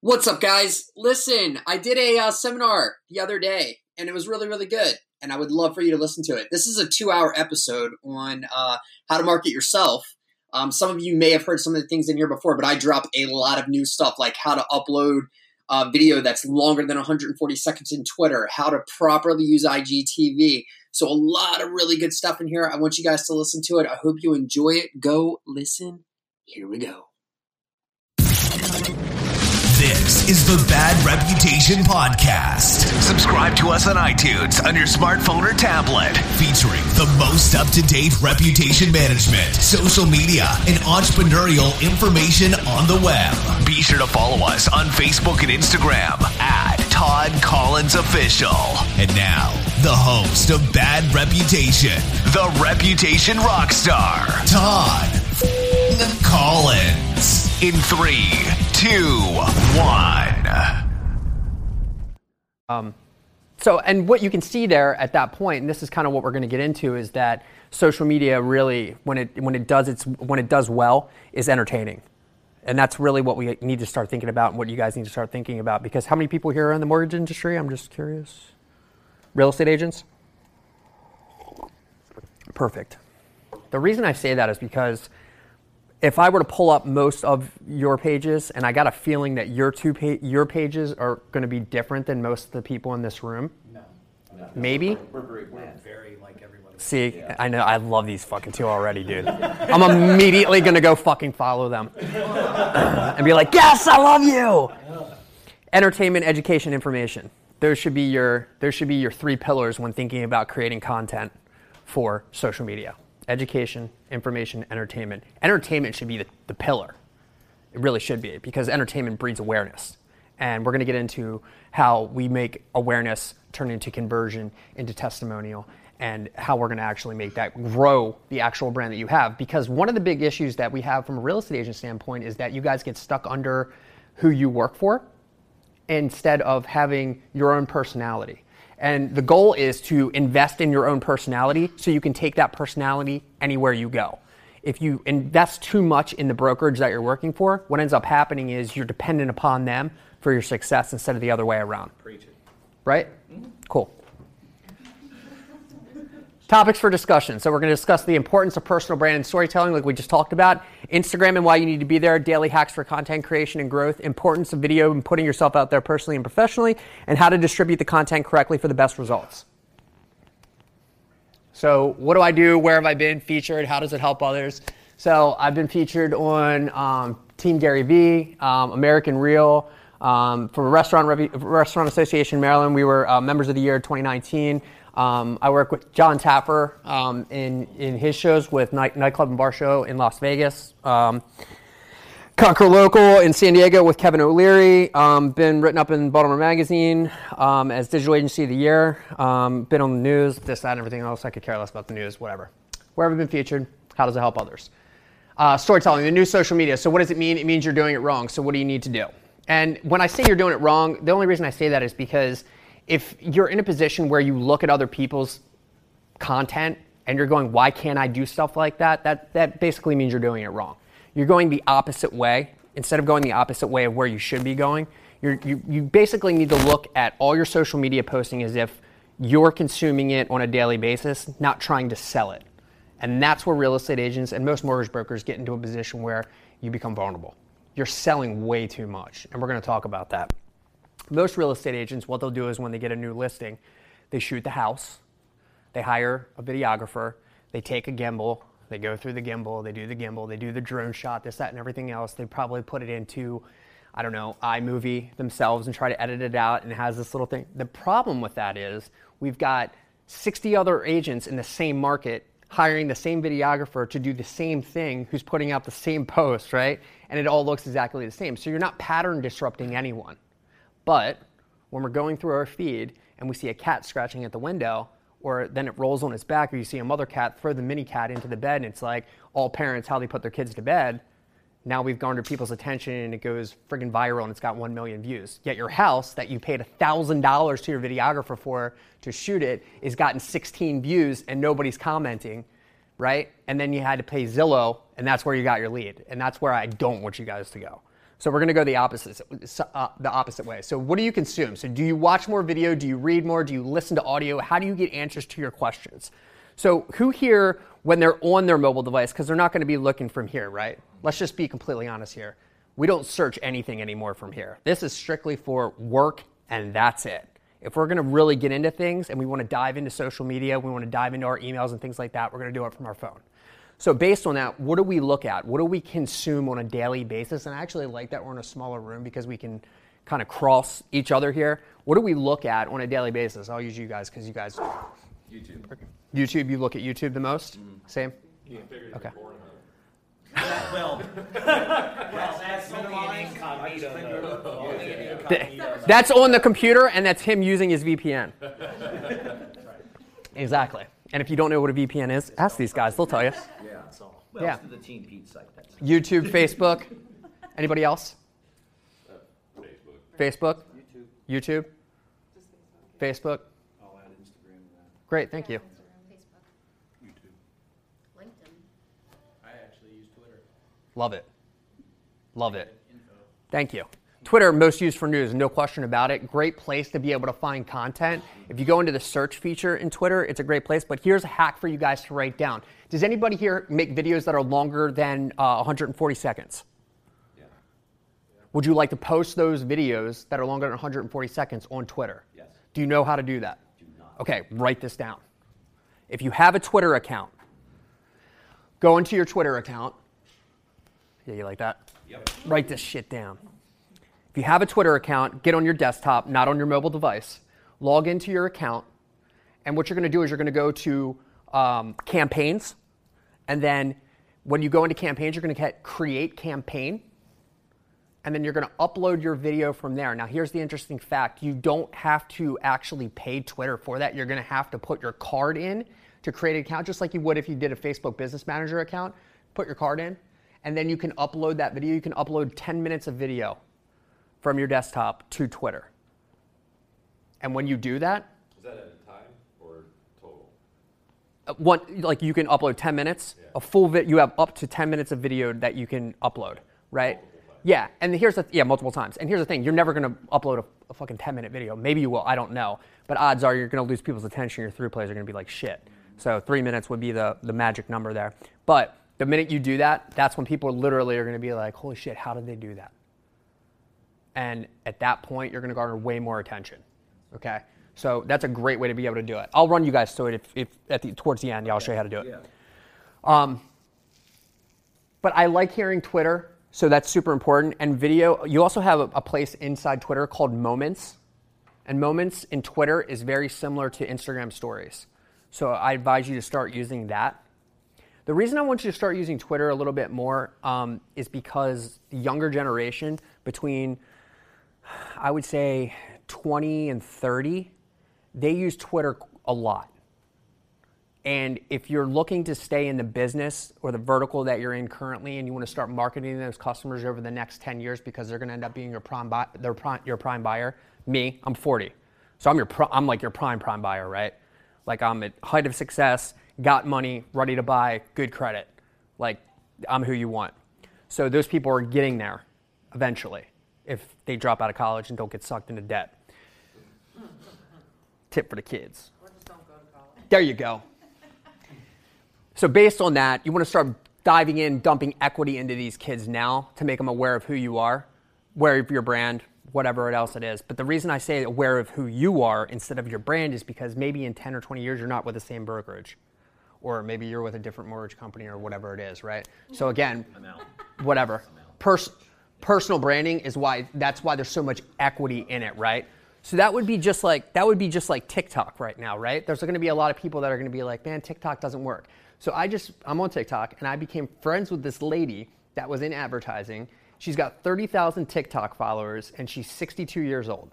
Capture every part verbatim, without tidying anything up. What's up, guys? Listen, I did a uh, seminar the other day, and it was really, really good, and I would love for you to listen to it. This is a two-hour episode on uh, how to market yourself. Um, some of you may have heard some of the things in here before, but I drop a lot of new stuff, like how to upload a video that's longer than one hundred forty seconds in Twitter, how to properly use I G T V. So a lot of really good stuff in here. I want you guys to listen to it. I hope you enjoy it. Go listen. Here we go. This is the Bad Reputation Podcast. Subscribe to us on iTunes on your smartphone or tablet. Featuring the most up-to-date reputation management, social media, and entrepreneurial information on the web. Be sure to follow us on Facebook and Instagram at Todd Collins Official. And now, the host of Bad Reputation, the Reputation Rockstar, Todd Collins. In three, two, one. Um, so, and what you can see there at that point, and this is kind of what we're going to get into, is that social media really, when it when it does its when it does well, is entertaining, and that's really what we need to start thinking about, and what you guys need to start thinking about. Because how many people here are in the mortgage industry? I'm just curious. Real estate agents? Perfect. The reason I say that is because if I were to pull up most of your pages, and I got a feeling that your two pa- your pages are going to be different than most of the people in this room. No, no. Maybe. We're, we're, we're, we're very like everybody. See, yeah. I know. I love these fucking two already, dude. I'm immediately going to go fucking follow them and be like, "Yes, I love you." Entertainment, education, information. Those should be your those should be your three pillars when thinking about creating content for social media. Education, information, entertainment. Entertainment should be the, the pillar. It really should be, because entertainment breeds awareness. And we're going to get into how we make awareness turn into conversion, into testimonial, and how we're going to actually make that grow the actual brand that you have. Because one of the big issues that we have from a real estate agent standpoint is that you guys get stuck under who you work for instead of having your own personality. And the goal is to invest in your own personality so you can take that personality anywhere you go. If you invest too much in the brokerage that you're working for, what ends up happening is you're dependent upon them for your success instead of the other way around. Preach it. Right? Mm-hmm. Cool. Topics for discussion. So we're going to discuss the importance of personal brand and storytelling, like we just talked about. Instagram and why you need to be there. Daily hacks for content creation and growth. Importance of video and putting yourself out there personally and professionally. And how to distribute the content correctly for the best results. So what do I do? Where have I been featured? How does it help others? So I've been featured on um, Team Gary V, um, American Real, um, from Restaurant Rev- Restaurant Association Maryland. We were uh, members of the year twenty nineteen. Um, I work with John Tapper um, in, in his shows with night, Nightclub and Bar Show in Las Vegas. Um, Conquer Local in San Diego with Kevin O'Leary. Um, been written up in Baltimore Magazine um, as Digital Agency of the Year. Um, been on the news, this, that, and everything else. I could care less about the news, whatever. Where have I been featured? How does it help others? Uh, storytelling, the new social media. So what does it mean? It means you're doing it wrong. So what do you need to do? And when I say you're doing it wrong, the only reason I say that is because if you're in a position where you look at other people's content and you're going, why can't I do stuff like that? That that basically means you're doing it wrong. You're going the opposite way. Instead of going the opposite way of where you should be going, you're, you you basically need to look at all your social media posting as if you're consuming it on a daily basis, not trying to sell it. And that's where real estate agents and most mortgage brokers get into a position where you become vulnerable. You're selling way too much, and we're going to talk about that. Most real estate agents, what they'll do is when they get a new listing, they shoot the house, they hire a videographer, they take a gimbal, they go through the gimbal, they do the gimbal, they do the drone shot, this, that, and everything else. They probably put it into, I don't know, iMovie themselves and try to edit it out, and it has this little thing. The problem with that is we've got sixty other agents in the same market hiring the same videographer to do the same thing who's putting out the same post, right? And it all looks exactly the same. So you're not pattern disrupting anyone. But when we're going through our feed and we see a cat scratching at the window, or then it rolls on its back, or you see a mother cat throw the mini cat into the bed, and it's like all parents, how they put their kids to bed. Now we've garnered people's attention and it goes friggin' viral and it's got one million views. Yet your house that you paid one thousand dollars to your videographer for to shoot it has gotten sixteen views and nobody's commenting, right? And then you had to pay Zillow, and that's where you got your lead. And that's where I don't want you guys to go. So we're going to go the opposite, uh, the opposite way. So what do you consume? So do you watch more video? Do you read more? Do you listen to audio? How do you get answers to your questions? So who here, when they're on their mobile device, because they're not going to be looking from here, right? Let's just be completely honest here. We don't search anything anymore from here. This is strictly for work, and that's it. If we're going to really get into things and we want to dive into social media, we want to dive into our emails and things like that, we're going to do it from our phone. So based on that, what do we look at? What do we consume on a daily basis? And I actually like that we're in a smaller room because we can kind of cross each other here. What do we look at on a daily basis? I'll use you guys because you guys... YouTube. YouTube, you look at YouTube the most? Mm-hmm. Same? Yeah. Okay. Well, that's on That's on the computer, and that's him using his V P N. Exactly. And if you don't know what a V P N is, ask these guys. They'll tell you. Yeah, that's all. Well, yeah. The Team Pete site. That's YouTube, Facebook. Anybody else? Uh, Facebook. Facebook. YouTube. YouTube. Just Facebook. Facebook. I'll add Instagram to that. Great, thank you. Love it. Love it. Thank you. Twitter, most used for news, no question about it. Great place to be able to find content. If you go into the search feature in Twitter, it's a great place. But here's a hack for you guys to write down. Does anybody here make videos that are longer than uh, one hundred forty seconds? Yeah. Yeah. Would you like to post those videos that are longer than one hundred forty seconds on Twitter? Yes. Do you know how to do that? Do not. Okay, write this down. If you have a Twitter account, go into your Twitter account. Yeah, you like that? Yep. Write this shit down. If you have a Twitter account, get on your desktop, not on your mobile device. Log into your account, and what you're going to do is you're going to go to um, campaigns, and then when you go into campaigns, you're going to hit create campaign, and then you're going to upload your video from there. Now, here's the interesting fact. You don't have to actually pay Twitter for that. You're going to have to put your card in to create an account, just like you would if you did a Facebook Business Manager account. Put your card in. And then you can upload that video. You can upload ten minutes of video from your desktop to Twitter. And when you do that... Is that at a time or total? One, like you can upload ten minutes. Yeah. A full vi- You have up to ten minutes of video that you can upload, right? Yeah. And here's the th- yeah, multiple times. And here's the thing. You're never going to upload a, a fucking ten-minute video. Maybe you will. I don't know. But odds are you're going to lose people's attention. Your through plays are going to be like shit. Mm-hmm. So three minutes would be the, the magic number there. But... the minute you do that, that's when people literally are going to be like, holy shit, how did they do that? And at that point, you're going to garner way more attention, okay? So that's a great way to be able to do it. I'll run you guys through it if, if at the, towards the end. Yeah, I'll show you how to do it. Yeah. Um, but I like hearing Twitter, so that's super important. And video, you also have a, a place inside Twitter called Moments. And Moments in Twitter is very similar to Instagram stories. So I advise you to start using that. The reason I want you to start using Twitter a little bit more um, is because the younger generation between, I would say, twenty and thirty, they use Twitter a lot. And if you're looking to stay in the business or the vertical that you're in currently and you want to start marketing those customers over the next ten years because they're going to end up being your prime, bu- their prime, your prime buyer, me, I'm forty. So I'm, your pro- I'm like your prime prime buyer, right? Like I'm at height of success. Got money, ready to buy, good credit. Like, I'm who you want. So those people are getting there eventually if they drop out of college and don't get sucked into debt. Tip for the kids. Or just don't go to college. There you go. So based on that, you want to start diving in, dumping equity into these kids now to make them aware of who you are, aware of your brand, whatever else it is. But the reason I say aware of who you are instead of your brand is because maybe in ten or twenty years, you're not with the same brokerage. Or maybe you're with a different mortgage company or whatever it is, right? So again, whatever. Pers- personal branding is why, that's why there's so much equity in it, right? So that would be just like, that would be just like TikTok right now, right? There's going to be a lot of people that are going to be like, man, TikTok doesn't work. So I just, I'm on TikTok and I became friends with this lady that was in advertising. She's got thirty thousand TikTok followers and she's sixty-two years old.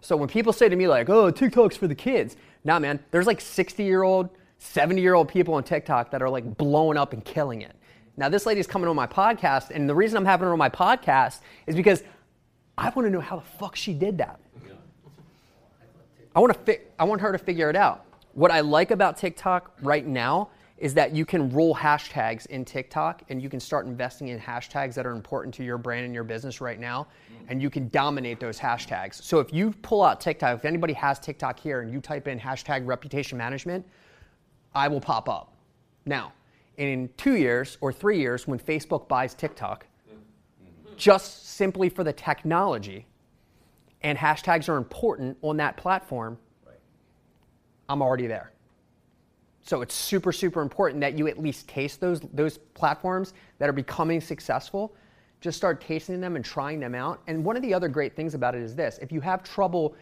So when people say to me like, oh, TikTok's for the kids. Nah, man, there's like sixty year old, seventy-year-old people on TikTok that are like blowing up and killing it. Now, this lady's coming on my podcast, and the reason I'm having her on my podcast is because I want to know how the fuck she did that. I want to fi- I want her to figure it out. What I like about TikTok right now is that you can roll hashtags in TikTok, and you can start investing in hashtags that are important to your brand and your business right now, and you can dominate those hashtags. So if you pull out TikTok, if anybody has TikTok here and you type in hashtag reputation management, I will pop up. Now, in two years or three years when Facebook buys TikTok, just simply for the technology, and hashtags are important on that platform, I'm already there. So it's super, super important that you at least taste those those platforms that are becoming successful. Just start tasting them and trying them out. And one of the other great things about it is this. If you have trouble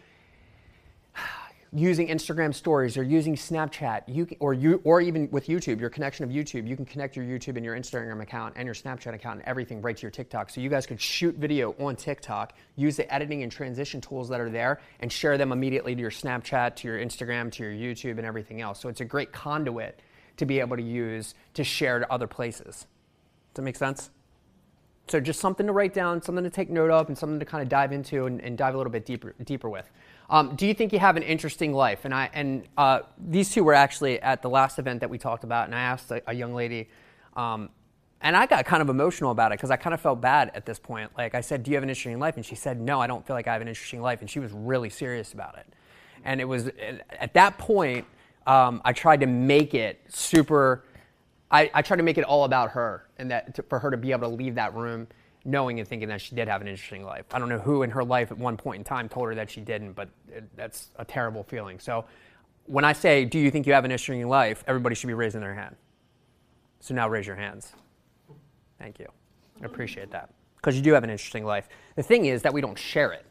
using Instagram stories or using Snapchat, you or you or even with YouTube, your connection of YouTube, you can connect your YouTube and your Instagram account and your Snapchat account and everything right to your TikTok. So you guys can shoot video on TikTok, use the editing and transition tools that are there, and share them immediately to your Snapchat, to your Instagram, to your YouTube, and everything else. So it's a great conduit to be able to use to share to other places. Does that make sense? So just something to write down, something to take note of, and something to kind of dive into and, and dive a little bit deeper deeper with. Um, do you think you have an interesting life? And I and uh, these two were actually at the last event that we talked about, and I asked a, a young lady, um, and I got kind of emotional about it because I kind of felt bad at this point. Like I said, do you have an interesting life? And she said, no, I don't feel like I have an interesting life. And she was really serious about it. And it was at that point, um, I tried to make it super. I, I tried to make it all about her, and that to, for her to be able to leave that room knowing and thinking that she did have an interesting life. I don't know who in her life at one point in time told her that she didn't, but it, that's a terrible feeling. So when I say, do you think you have an interesting life, everybody should be raising their hand. So now raise your hands. Thank you. I appreciate that. Because you do have an interesting life. The thing is that we don't share it.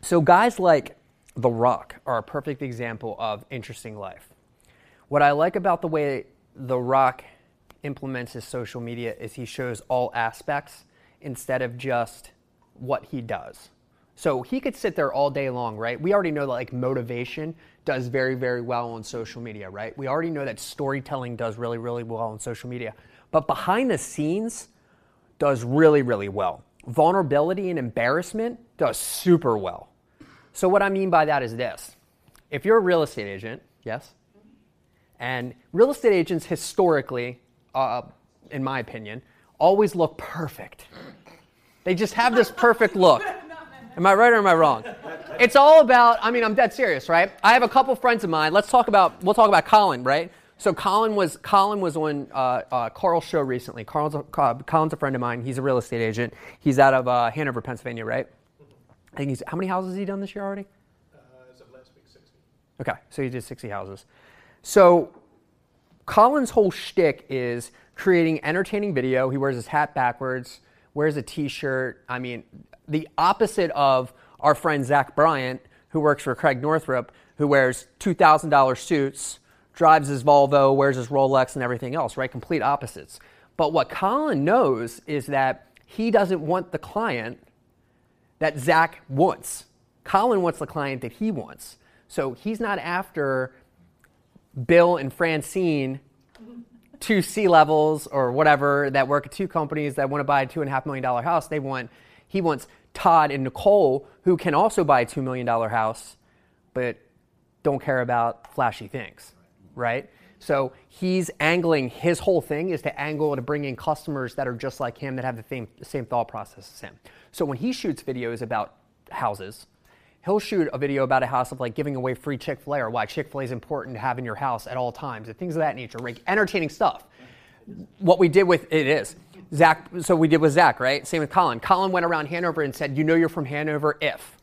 So guys like The Rock are a perfect example of interesting life. What I like about the way The Rock implements his social media is he shows all aspects instead of just what he does. So he could sit there all day long, right? We already know that like motivation does very, very well on social media, right? We already know that storytelling does really, really well on social media. But behind the scenes does really, really well. Vulnerability and embarrassment does super well. So what I mean by that is this. If you're a real estate agent, yes? And real estate agents historically, Uh, in my opinion, always look perfect. They just have this perfect look. Am I right or am I wrong? It's all about, I mean, I'm dead serious, right? I have a couple friends of mine. Let's talk about, we'll talk about Colin, right? So Colin was Colin was on uh, uh, Carl's show recently. Carl's a, uh, Colin's a friend of mine. He's a real estate agent. He's out of uh, Hanover, Pennsylvania, right? I think he's, how many houses has he done this year already? Uh, as of last week, sixty. Okay, so he did sixty houses. So Colin's whole shtick is creating entertaining video. He wears his hat backwards, wears a t-shirt. I mean, the opposite of our friend Zach Bryant, who works for Craig Northrup, who wears two thousand dollars suits, drives his Volvo, wears his Rolex and everything else, right? Complete opposites. But what Colin knows is that he doesn't want the client that Zach wants. Colin wants the client that he wants. So he's not after Bill and Francine, two C-levels or whatever, that work at two companies that want to buy a two point five million dollars house. They want, he wants Todd and Nicole, who can also buy a two million dollars house, but don't care about flashy things, right? So he's angling, his whole thing is to angle to bring in customers that are just like him, that have the same, the same thought process as him. So when he shoots videos about houses, he'll shoot a video about a house of like giving away free Chick-fil-A, or why Chick-fil-A is important to have in your house at all times, and things of that nature, like entertaining stuff. What we did with, it is, Zach, so we did with Zach, right? Same with Colin. Colin went around Hanover and said, you know you're from Hanover if,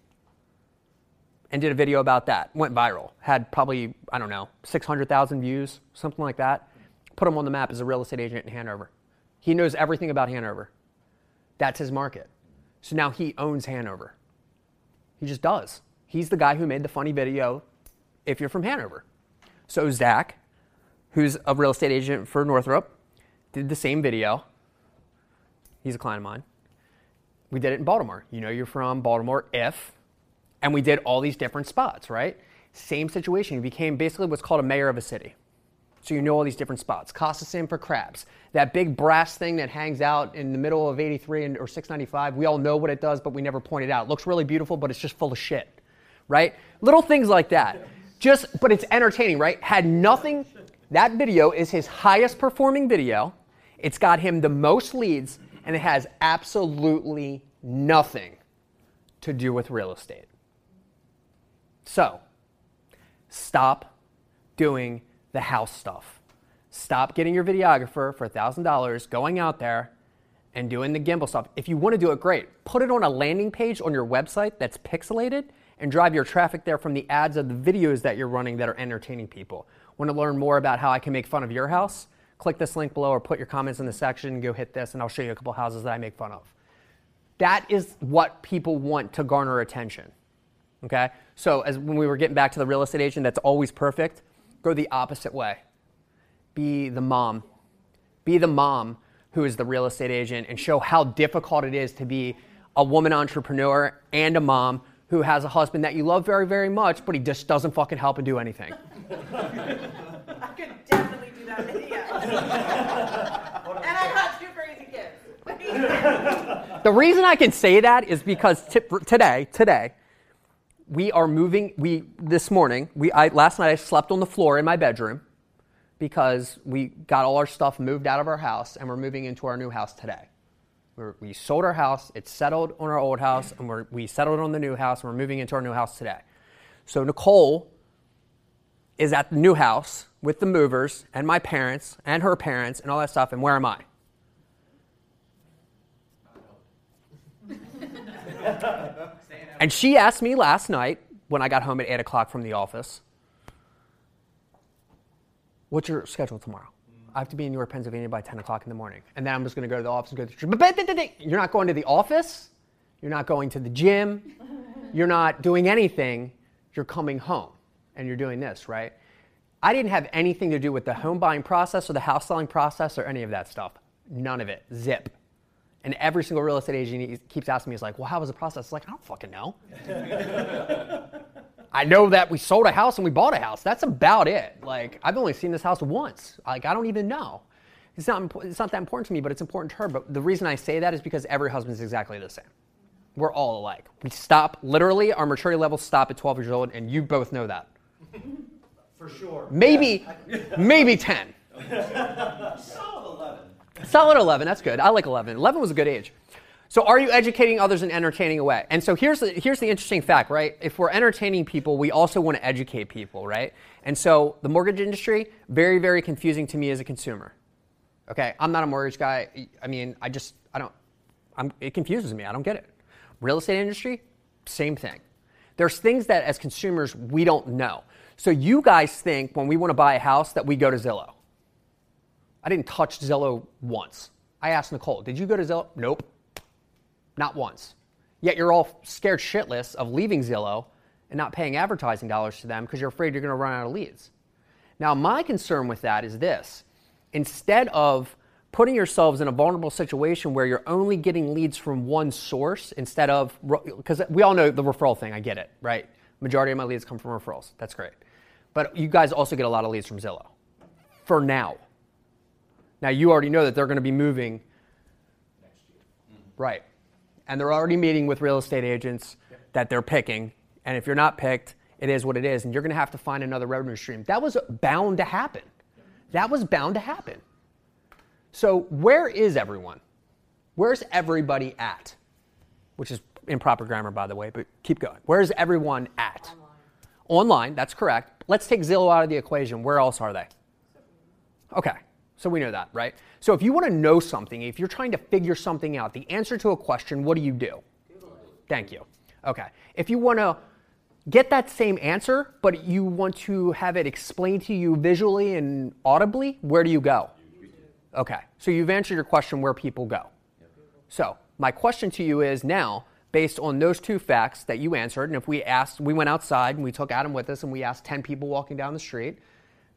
and did a video about that. Went viral. Had probably, I don't know, six hundred thousand views, something like that. Put him on the map as a real estate agent in Hanover. He knows everything about Hanover. That's his market. So now he owns Hanover. He just does. He's the guy who made the funny video, if you're from Hanover. So Zach, who's a real estate agent for Northrop, did the same video. He's a client of mine. We did it in Baltimore. You know you're from Baltimore if, and we did all these different spots, right? Same situation. He became basically what's called a mayor of a city. So you know all these different spots. Casa San for crabs. That big brass thing that hangs out in the middle of eighty-three and, or six ninety-five. We all know what it does, but we never point it out. It looks really beautiful, but it's just full of shit, right? Little things like that. Just, but it's entertaining, right? Had nothing That video is his highest performing video. It's got him the most leads, and it has absolutely nothing to do with real estate. So, stop doing the house stuff. Stop getting your videographer for a thousand dollars, going out there and doing the gimbal stuff. If you want to do it, great. Put it on a landing page on your website that's pixelated and drive your traffic there from the ads of the videos that you're running that are entertaining people. Want to learn more about how I can make fun of your house? Click this link below or put your comments in the section and go hit this, and I'll show you a couple houses that I make fun of. That is what people want to garner attention. Okay? So as when we were getting back to the real estate agent that's always perfect, go the opposite way. Be the mom. Be the mom who is the real estate agent, and show how difficult it is to be a woman entrepreneur and a mom who has a husband that you love very, very much, but he just doesn't fucking help and do anything. I could definitely do that video. And I got two crazy kids. The reason I can say that is because t- today, today, we are moving, we, this morning, we, I, last night I slept on the floor in my bedroom because we got all our stuff moved out of our house and we're moving into our new house today. We're, we sold our house, it's settled on our old house, and we're, we settled on the new house, and we're moving into our new house today. So Nicole is at the new house with the movers and my parents and her parents and all that stuff, and where am I? And she asked me last night when I got home at eight o'clock from the office, what's your schedule tomorrow? I have to be in York, Pennsylvania by ten o'clock in the morning. And then I'm just going to go to the office and go to the gym. You're not going to the office. You're not going to the gym. You're not doing anything. You're coming home and you're doing this, right? I didn't have anything to do with the home buying process or the house selling process or any of that stuff. None of it. Zip. And every single real estate agent keeps asking me, he's like, well, how was the process? I'm like, I don't fucking know. I know that we sold a house and we bought a house. That's about it. Like, I've only seen this house once. Like, I don't even know. It's not, it's not that important to me, but it's important to her. But the reason I say that is because every husband is exactly the same. We're all alike. We stop, literally, our maturity levels stop at twelve years old, and you both know that. For sure. Maybe, yeah. Maybe ten. Solid eleven. Solid eleven, that's good. I like eleven. eleven was a good age. So are you educating others and entertaining away? And so here's the, here's the interesting fact, right? If we're entertaining people, we also want to educate people, right? And so the mortgage industry, very, very confusing to me as a consumer. Okay, I'm not a mortgage guy. I mean, I just, I don't, I'm, it confuses me. I don't get it. Real estate industry, same thing. There's things that as consumers, we don't know. So you guys think when we want to buy a house that we go to Zillow. I didn't touch Zillow once. I asked Nicole, did you go to Zillow? Nope. Not once. Yet you're all scared shitless of leaving Zillow and not paying advertising dollars to them because you're afraid you're going to run out of leads. Now, my concern with that is this. Instead of putting yourselves in a vulnerable situation where you're only getting leads from one source instead of, because we all know the referral thing. I get it, right? Majority of my leads come from referrals. That's great. But you guys also get a lot of leads from Zillow for now. Now, you already know that they're going to be moving. Next year. Mm-hmm. Right. And they're already meeting with real estate agents that they're picking. And if you're not picked, it is what it is. And you're going to have to find another revenue stream. That was bound to happen. That was bound to happen. So where is everyone? Where's everybody at? Which is improper grammar, by the way, but keep going. Where's everyone at? Online. Online, that's correct. Let's take Zillow out of the equation. Where else are they? Okay. So we know that, right? So if you want to know something, if you're trying to figure something out, the answer to a question, what do you do? Google it. Thank you. Okay. If you want to get that same answer, but you want to have it explained to you visually and audibly, where do you go? YouTube. Okay. So you've answered your question where people go. Yeah. So my question to you is now, based on those two facts that you answered, and if we asked, we went outside and we took Adam with us and we asked ten people walking down the street,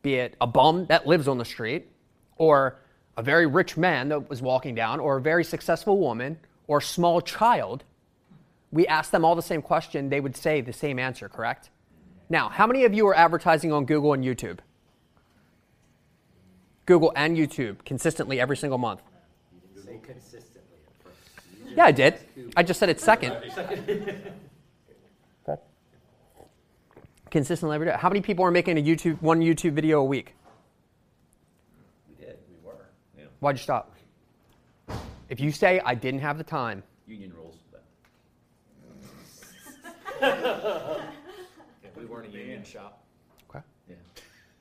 be it a bum that lives on the street, or a very rich man that was walking down, or a very successful woman, or a small child, we asked them all the same question, they would say the same answer, correct? Now, how many of you are advertising on Google and YouTube? Google and YouTube, consistently every single month. You didn't say consistently at first. Yeah, I did. I just said it second. Consistently every day. How many people are making a YouTube one YouTube video a week? Why'd you stop? If you say, I didn't have the time. Union rules. Yeah, we weren't a union shop. Okay. Yeah.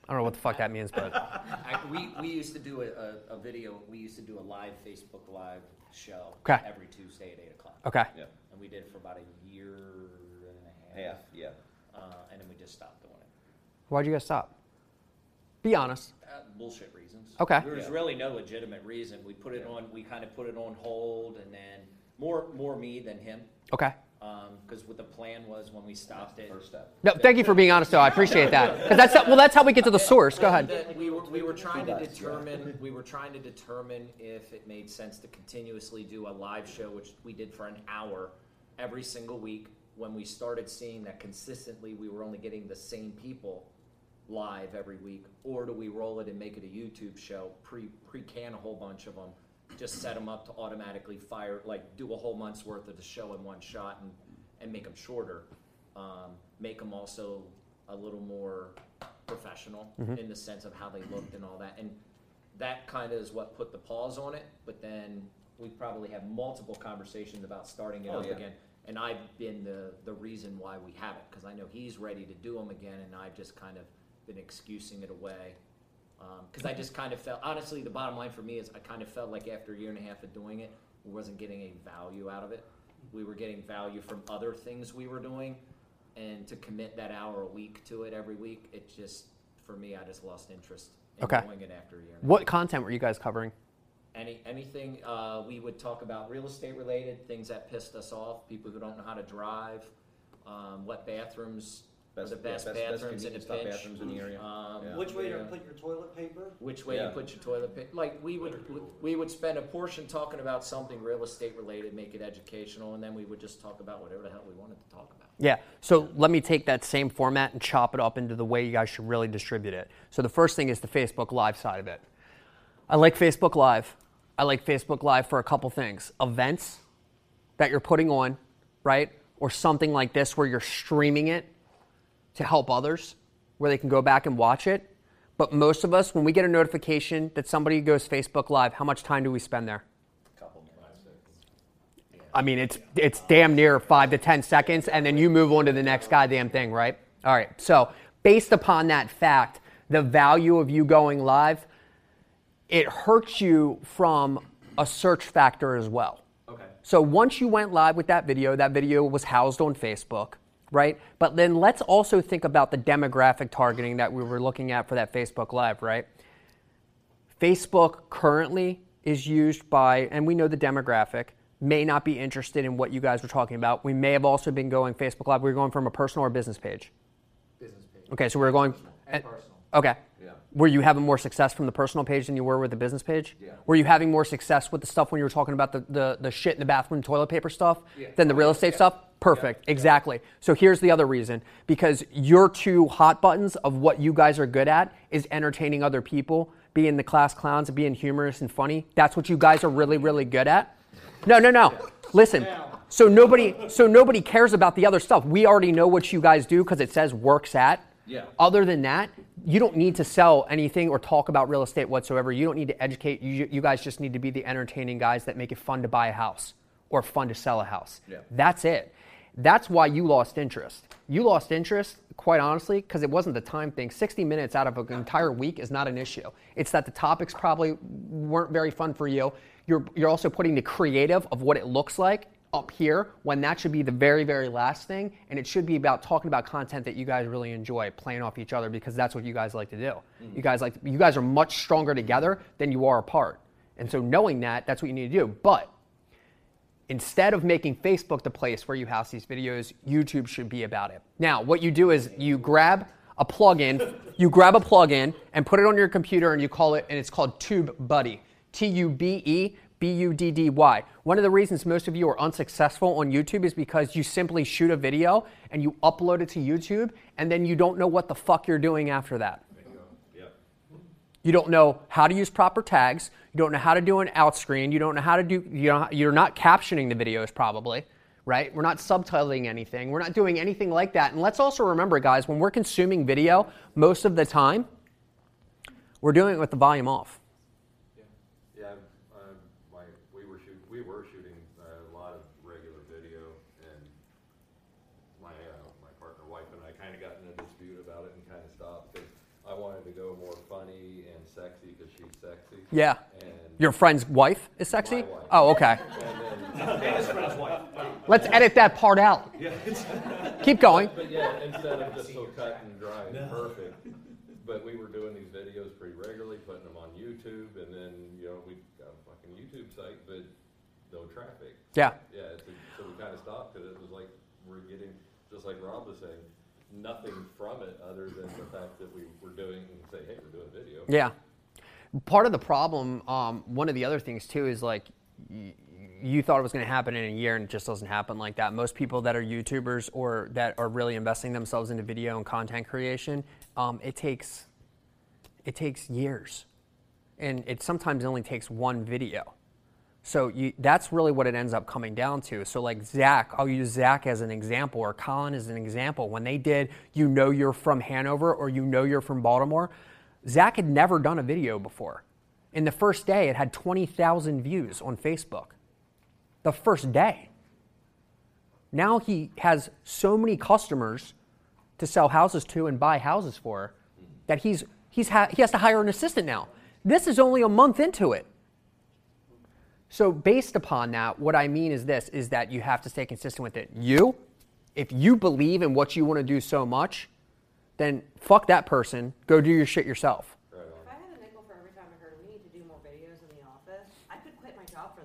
I don't know what the fuck that means, but. I, we, we used to do a, a, a video, we used to do a live Facebook Live show okay. every Tuesday at eight o'clock. Okay. Yeah. And we did it for about a year and a half. Yeah, yeah. Uh, and then we just stopped doing it. Why'd you guys stop? Be honest. Uh, bullshit reasons. Okay. There was yeah. really no legitimate reason. We put it yeah. on, we kind of put it on hold, and then more more me than him. Okay. Because um, what the plan was when we stopped it. First step. No, thank you for being honest, though. I appreciate that. Because that's well, that's how we get to the source. Go ahead. We were, we were trying to determine. We were trying to determine if it made sense to continuously do a live show, which we did for an hour every single week. When we started seeing that consistently, we were only getting the same people live every week, or do we roll it and make it a YouTube show? Pre pre can a whole bunch of them. Just set them up to automatically fire, like do a whole month's worth of the show in one shot and, and make them shorter. Um, make them also a little more professional mm-hmm. in the sense of how they looked and all that. And that kind of is what put the pause on it. But then we probably have multiple conversations about starting it oh, up yeah. again. And I've been the, the reason why we haven't, because I know he's ready to do them again, and I've just kind of been excusing it away. Because um, I just kind of felt, honestly, the bottom line for me is I kind of felt like after a year and a half of doing it, we wasn't getting any value out of it. We were getting value from other things we were doing, and to commit that hour a week to it every week, it just, for me, I just lost interest in okay. doing it after a year and a what half. Content were you guys covering? Any Anything, uh, we would talk about real estate related, things that pissed us off, people who don't know how to drive, um, what bathrooms... Best, the best, yeah, best bathrooms best in the pitch. Bathrooms in the area. Um, yeah. Which way yeah. to put your toilet paper? Which way yeah. to put your toilet paper? Like we would, we would spend a portion talking about something real estate related, make it educational, and then we would just talk about whatever the hell we wanted to talk about. Yeah. So yeah. let me take that same format and chop it up into the way you guys should really distribute it. So the first thing is the Facebook Live side of it. I like Facebook Live. I like Facebook Live for a couple things: events that you're putting on, right, or something like this where you're streaming it to help others, where they can go back and watch it. But most of us, when we get a notification that somebody goes Facebook Live, how much time do we spend there? A couple minutes. Yeah. I mean, it's it's damn near five to ten seconds, and then you move on to the next goddamn thing, right? All right, so based upon that fact, the value of you going live, it hurts you from a search factor as well. Okay. So once you went live with that video, that video was housed on Facebook, right? But then let's also think about the demographic targeting that we were looking at for that Facebook Live, right? Facebook currently is used by, and we know the demographic, may not be interested in what you guys were talking about. We may have also been going Facebook Live. We were going from a personal or business page? Business page. Okay, so we were going... And personal. Okay. Yeah. Were you having more success from the personal page than you were with the business page? Yeah. Were you having more success with the stuff when you were talking about the, the, the shit in the bathroom, toilet paper stuff, yeah. than the real estate yeah. stuff? Perfect. Yeah, exactly. Yeah. So here's the other reason. Because your two hot buttons of what you guys are good at is entertaining other people, being the class clowns, and being humorous and funny. That's what you guys are really, really good at. No, no, no. Yeah. Listen. Yeah. So nobody so nobody cares about the other stuff. We already know what you guys do because it says works at. Yeah. Other than that, you don't need to sell anything or talk about real estate whatsoever. You don't need to educate. You, you guys just need to be the entertaining guys that make it fun to buy a house or fun to sell a house. Yeah. That's it. That's why you lost interest. You lost interest, quite honestly, because it wasn't the time thing. sixty minutes out of an entire week is not an issue. It's that the topics probably weren't very fun for you. You're you're also putting the creative of what it looks like up here when that should be the very, very last thing, and it should be about talking about content that you guys really enjoy, playing off each other, because that's what you guys like to do. Mm-hmm. You guys like you guys are much stronger together than you are apart. And so knowing that, that's what you need to do. But instead of making Facebook the place where you house these videos, YouTube should be about it. Now, what you do is you grab a plugin, you grab a plugin and put it on your computer, and you call it, and it's called TubeBuddy, T U B E B U D D Y. One of the reasons most of you are unsuccessful on YouTube is because you simply shoot a video and you upload it to YouTube, and then you don't know what the fuck you're doing after that. You don't know how to use proper tags. You don't know how to do an out screen. You don't know how to do, you know, you're not captioning the videos probably, right? We're not subtitling anything. We're not doing anything like that. And let's also remember, guys, when we're consuming video, most of the time, we're doing it with the volume off. Yeah, yeah I wanted to go more funny and sexy because she's sexy. Yeah. And your friend's wife is sexy? My wife. Oh, okay. And then, and his friend's wife. Let's edit that part out. Yeah. Keep going. But yeah, instead of just so cut and dry and no. perfect. But we were doing these videos pretty regularly, putting them on YouTube, and then, you know, we got a fucking YouTube site, but no traffic. Yeah. Yeah, it's a, so we kind of stopped because it was like we're getting, just like Rob was saying, nothing from it other than the fact that we were doing, say, hey, we're doing video. Yeah. Part of the problem, um, one of the other things, too, is like y- you thought it was going to happen in a year, and it just doesn't happen like that. Most people that are YouTubers or that are really investing themselves into video and content creation, um, it takes it takes years. And it sometimes only takes one video. So you, that's really what it ends up coming down to. So like Zach, I'll use Zach as an example, or Colin as an example. When they did, you know you're from Hanover, or you know you're from Baltimore, Zach had never done a video before. In the first day, it had twenty thousand views on Facebook. The first day. Now he has so many customers to sell houses to and buy houses for that he's he's ha- he has to hire an assistant now. This is only a month into it. So based upon that, what I mean is this, is that you have to stay consistent with it. You, if you believe in what you want to do so much, then fuck that person. Go do your shit yourself. If I had a nickel for every time I heard, we need to do more videos in the office, I could quit my job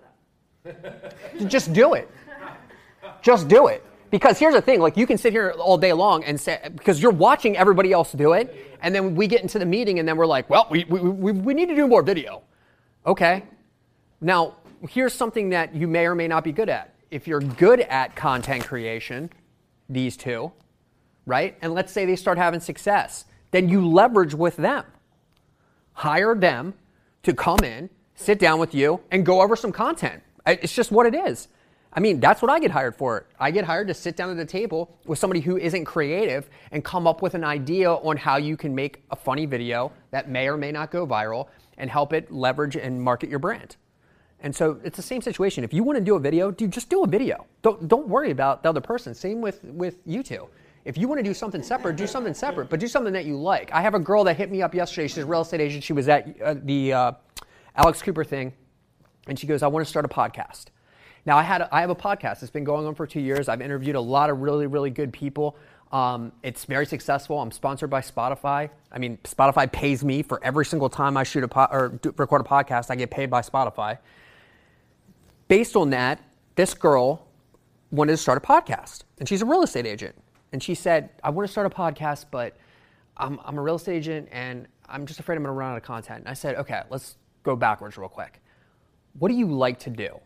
for them. Just do it. Just do it. Because here's the thing, like you can sit here all day long and say, because you're watching everybody else do it, and then we get into the meeting and then we're like, well, we we we, we need to do more video. Okay. Now, here's something that you may or may not be good at. If you're good at content creation, these two, right? And let's say they start having success. Then you leverage with them. Hire them to come in, sit down with you, and go over some content. It's just what it is. I mean, that's what I get hired for. I get hired to sit down at the table with somebody who isn't creative and come up with an idea on how you can make a funny video that may or may not go viral and help it leverage and market your brand. And so it's the same situation. If you want to do a video, dude, just do a video. Don't don't worry about the other person. Same with, with you two. If you want to do something separate, do something separate, but do something that you like. I have a girl that hit me up yesterday. She's a real estate agent. She was at uh, the uh, Alex Cooper thing, and she goes, I want to start a podcast. Now, I had a, I have a podcast. It's been going on for two years. I've interviewed a lot of really, really good people. Um, it's very successful. I'm sponsored by Spotify. I mean, Spotify pays me for every single time I shoot a po- or do, record a podcast. I get paid by Spotify. Based on that, this girl wanted to start a podcast, and she's a real estate agent. And she said, I want to start a podcast, but I'm, I'm a real estate agent, and I'm just afraid I'm going to run out of content. And I said, okay, let's go backwards real quick. What do you like to do?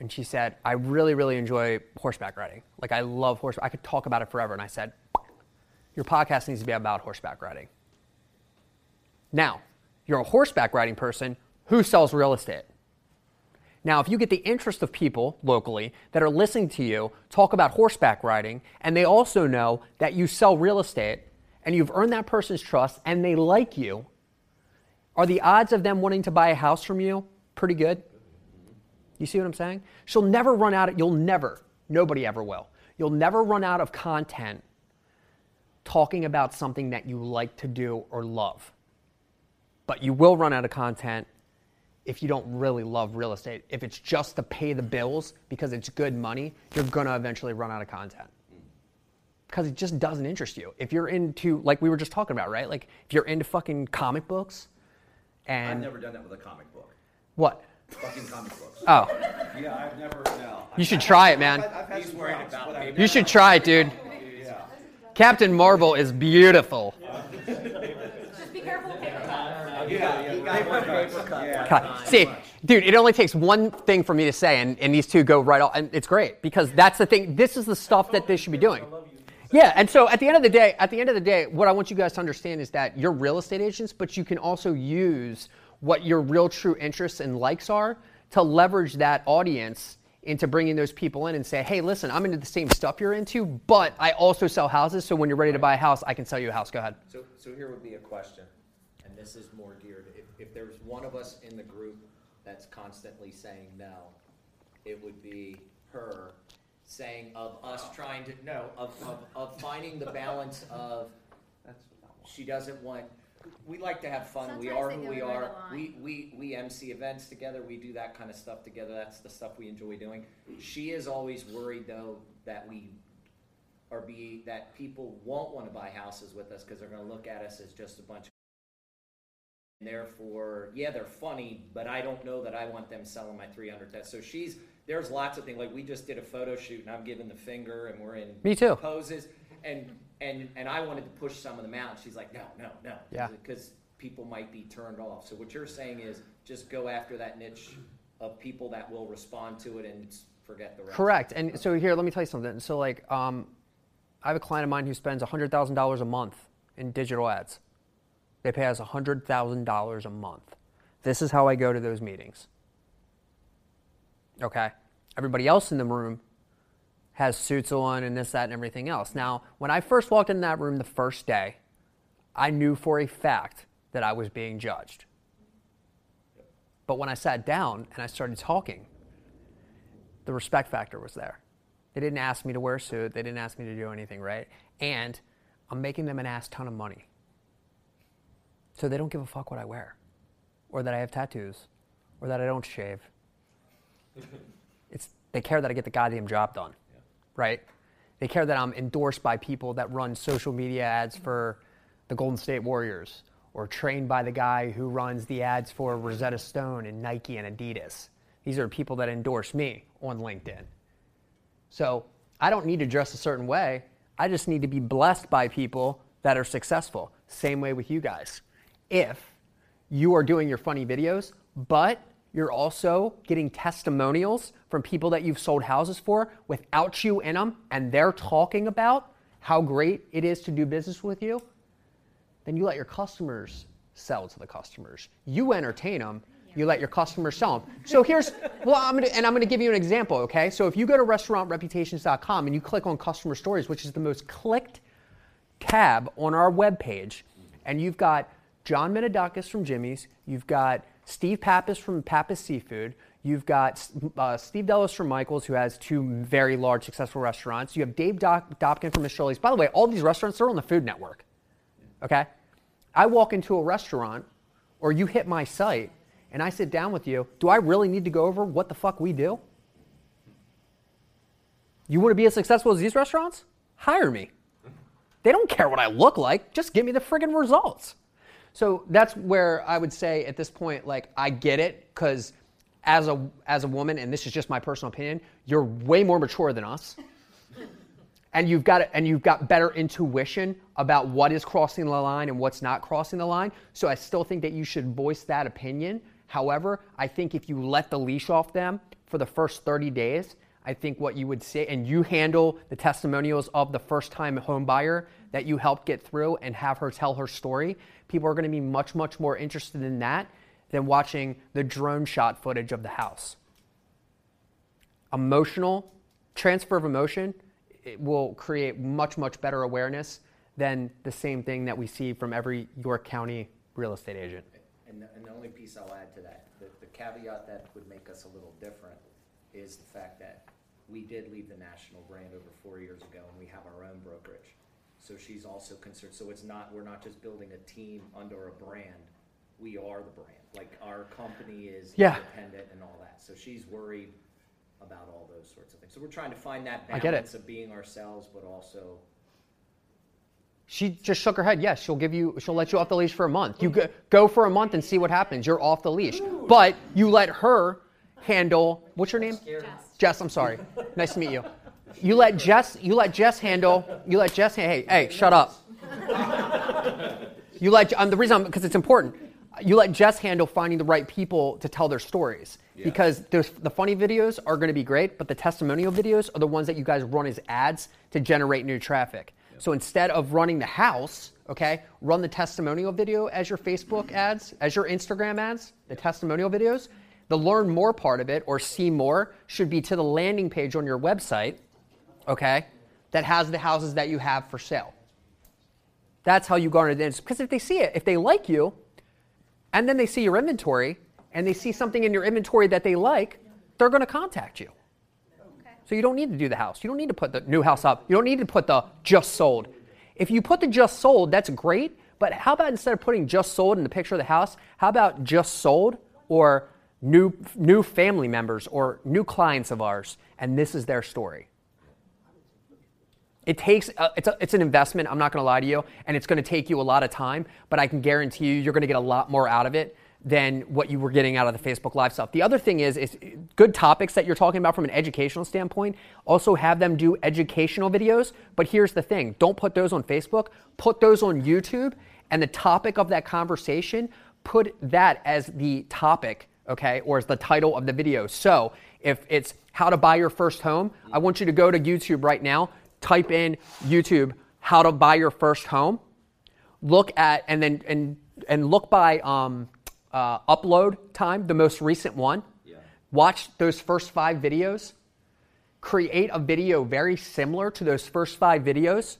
And she said, I really, really enjoy horseback riding. Like, I love horseback. I could talk about it forever. And I said, your podcast needs to be about horseback riding. Now, you're a horseback riding person who sells real estate. Now, if you get the interest of people locally that are listening to you talk about horseback riding, and they also know that you sell real estate, and you've earned that person's trust, and they like you, are the odds of them wanting to buy a house from you pretty good? You see what I'm saying? She'll never run out of, you'll never, nobody ever will. You'll never run out of content talking about something that you like to do or love. But you will run out of content if you don't really love real estate. If it's just to pay the bills because it's good money, you're going to eventually run out of content because it just doesn't interest you. If you're into, like we were just talking about, right? Like if you're into fucking comic books and... I've never done that with a comic book. What? Fucking comic books. Oh. Yeah, I've never, no. You should try it, man. I've, I've had He's worried about me. You should try it, dude. Yeah. Captain Marvel is beautiful. Just be careful with paper cuts. Yeah. Yeah. See, dude, it only takes one thing for me to say, and, and these two go right off, and it's great because that's the thing. This is the stuff that they should be doing. Yeah, and so at the end of the day, at the end of the day, what I want you guys to understand is that you're real estate agents, but you can also use what your real true interests and likes are to leverage that audience into bringing those people in and say, hey, listen, I'm into the same stuff you're into, but I also sell houses, so when you're ready to buy a house, I can sell you a house. Go ahead. So, so here would be a question. And this is more geared, if, if there's one of us in the group that's constantly saying no, it would be her saying of us trying to, no, of, of, of finding the balance of, she doesn't want we like to have fun. Sometimes we are who we are. We, we, we emcee events together. We do that kind of stuff together. That's the stuff we enjoy doing. She is always worried, though, that we are be that people won't want to buy houses with us because they're going to look at us as just a bunch of. And therefore, yeah, they're funny, but I don't know that I want them selling my three hundred. So she's there's lots of things. Like we just did a photo shoot, and I'm giving the finger, and we're in Me too. poses. And and and I wanted to push some of them out. She's like, no, no, no, yeah, because people might be turned off. So what you're saying is just go after that niche of people that will respond to it and forget the rest. Correct. And so here, let me tell you something. So like, um, I have a client of mine who spends one hundred thousand dollars a month in digital ads. They pay us one hundred thousand dollars a month. This is how I go to those meetings. Okay. Everybody else in the room has suits on and this, that, and everything else. Now, when I first walked in that room the first day, I knew for a fact that I was being judged. But when I sat down and I started talking, the respect factor was there. They didn't ask me to wear a suit. They didn't ask me to do anything, right? And I'm making them an ass ton of money. So they don't give a fuck what I wear or that I have tattoos or that I don't shave. It's, they care that I get the goddamn job done. Right? They care that I'm endorsed by people that run social media ads for the Golden State Warriors or trained by the guy who runs the ads for Rosetta Stone and Nike and Adidas. These are people that endorse me on LinkedIn. So I don't need to dress a certain way. I just need to be blessed by people that are successful. Same way with you guys. If you are doing your funny videos, but you're also getting testimonials from people that you've sold houses for without you in them, and they're talking about how great it is to do business with you, then you let your customers sell to the customers. You entertain them, you let your customers sell them. So here's, well, I'm gonna, and I'm gonna give you an example, okay? So if you go to restaurant reputations dot com and you click on customer stories, which is the most clicked tab on our webpage, and you've got John Minadakis from Jimmy's, you've got Steve Pappas from Pappas Seafood. You've got uh, Steve Dellis from Michael's, who has two very large, successful restaurants. You have Dave Dop- Dopkin from Micheli's. By the way, all these restaurants are on the Food Network, okay? I walk into a restaurant, or you hit my site, and I sit down with you. Do I really need to go over what the fuck we do? You want to be as successful as these restaurants? Hire me. They don't care what I look like. Just give me the friggin' results. So that's where I would say at this point, like, I get it, because as a as a woman, and this is just my personal opinion, you're way more mature than us, and you've got and you've got better intuition about what is crossing the line and what's not crossing the line. So I still think that you should voice that opinion. However, I think if you let the leash off them for the first thirty days, I think what you would say, and you handle the testimonials of the first-time home buyer that you helped get through and have her tell her story, people are going to be much, much more interested in that than watching the drone shot footage of the house. Emotional, transfer of emotion, it will create much, much better awareness than the same thing that we see from every York County real estate agent. And the, and the only piece I'll add to that, the, the caveat that would make us a little different is the fact that we did leave the national brand over four years ago, and we have our own brokerage. So she's also concerned. So it's not, we're not just building a team under a brand. We are the brand. Like, our company is yeah. independent and all that. So she's worried about all those sorts of things. So we're trying to find that balance of being ourselves, but also. She just shook her head. Yes, she'll give you. She'll let you off the leash for a month. You go, go for a month and see what happens. You're off the leash, Ooh. But you let her handle, what's your name? Jess. Jess, I'm sorry. Nice to meet you. You let Jess, you let Jess handle, you let Jess, hey, hey, shut up. You let, um, the reason, I'm, because it's important, you let Jess handle finding the right people to tell their stories. Yeah. Because the, the funny videos are going to be great, but the testimonial videos are the ones that you guys run as ads to generate new traffic. Yep. So instead of running the house, okay, run the testimonial video as your Facebook ads, as your Instagram ads, the testimonial videos. The learn more part of it, or see more, should be to the landing page on your website, okay, that has the houses that you have for sale. That's how you garner the interest. Because if they see it, if they like you, and then they see your inventory, and they see something in your inventory that they like, they're going to contact you. Okay. So you don't need to do the house. You don't need to put the new house up. You don't need to put the just sold. If you put the just sold, that's great. But how about instead of putting just sold in the picture of the house, how about just sold or new new family members or new clients of ours, and this is their story? It takes, uh, it's, a, it's an investment, I'm not going to lie to you, and it's going to take you a lot of time, but I can guarantee you, you're going to get a lot more out of it than what you were getting out of the Facebook Live stuff. The other thing is, is good topics that you're talking about from an educational standpoint, also have them do educational videos, but here's the thing, don't put those on Facebook, put those on YouTube, and the topic of that conversation, put that as the topic, okay, or as the title of the video. So if it's how to buy your first home, I want you to go to YouTube right now, type in YouTube, how to buy your first home, look at, and then, and, and look by um, uh, upload time, the most recent one. Yeah. Watch those first five videos. Create a video very similar to those first five videos.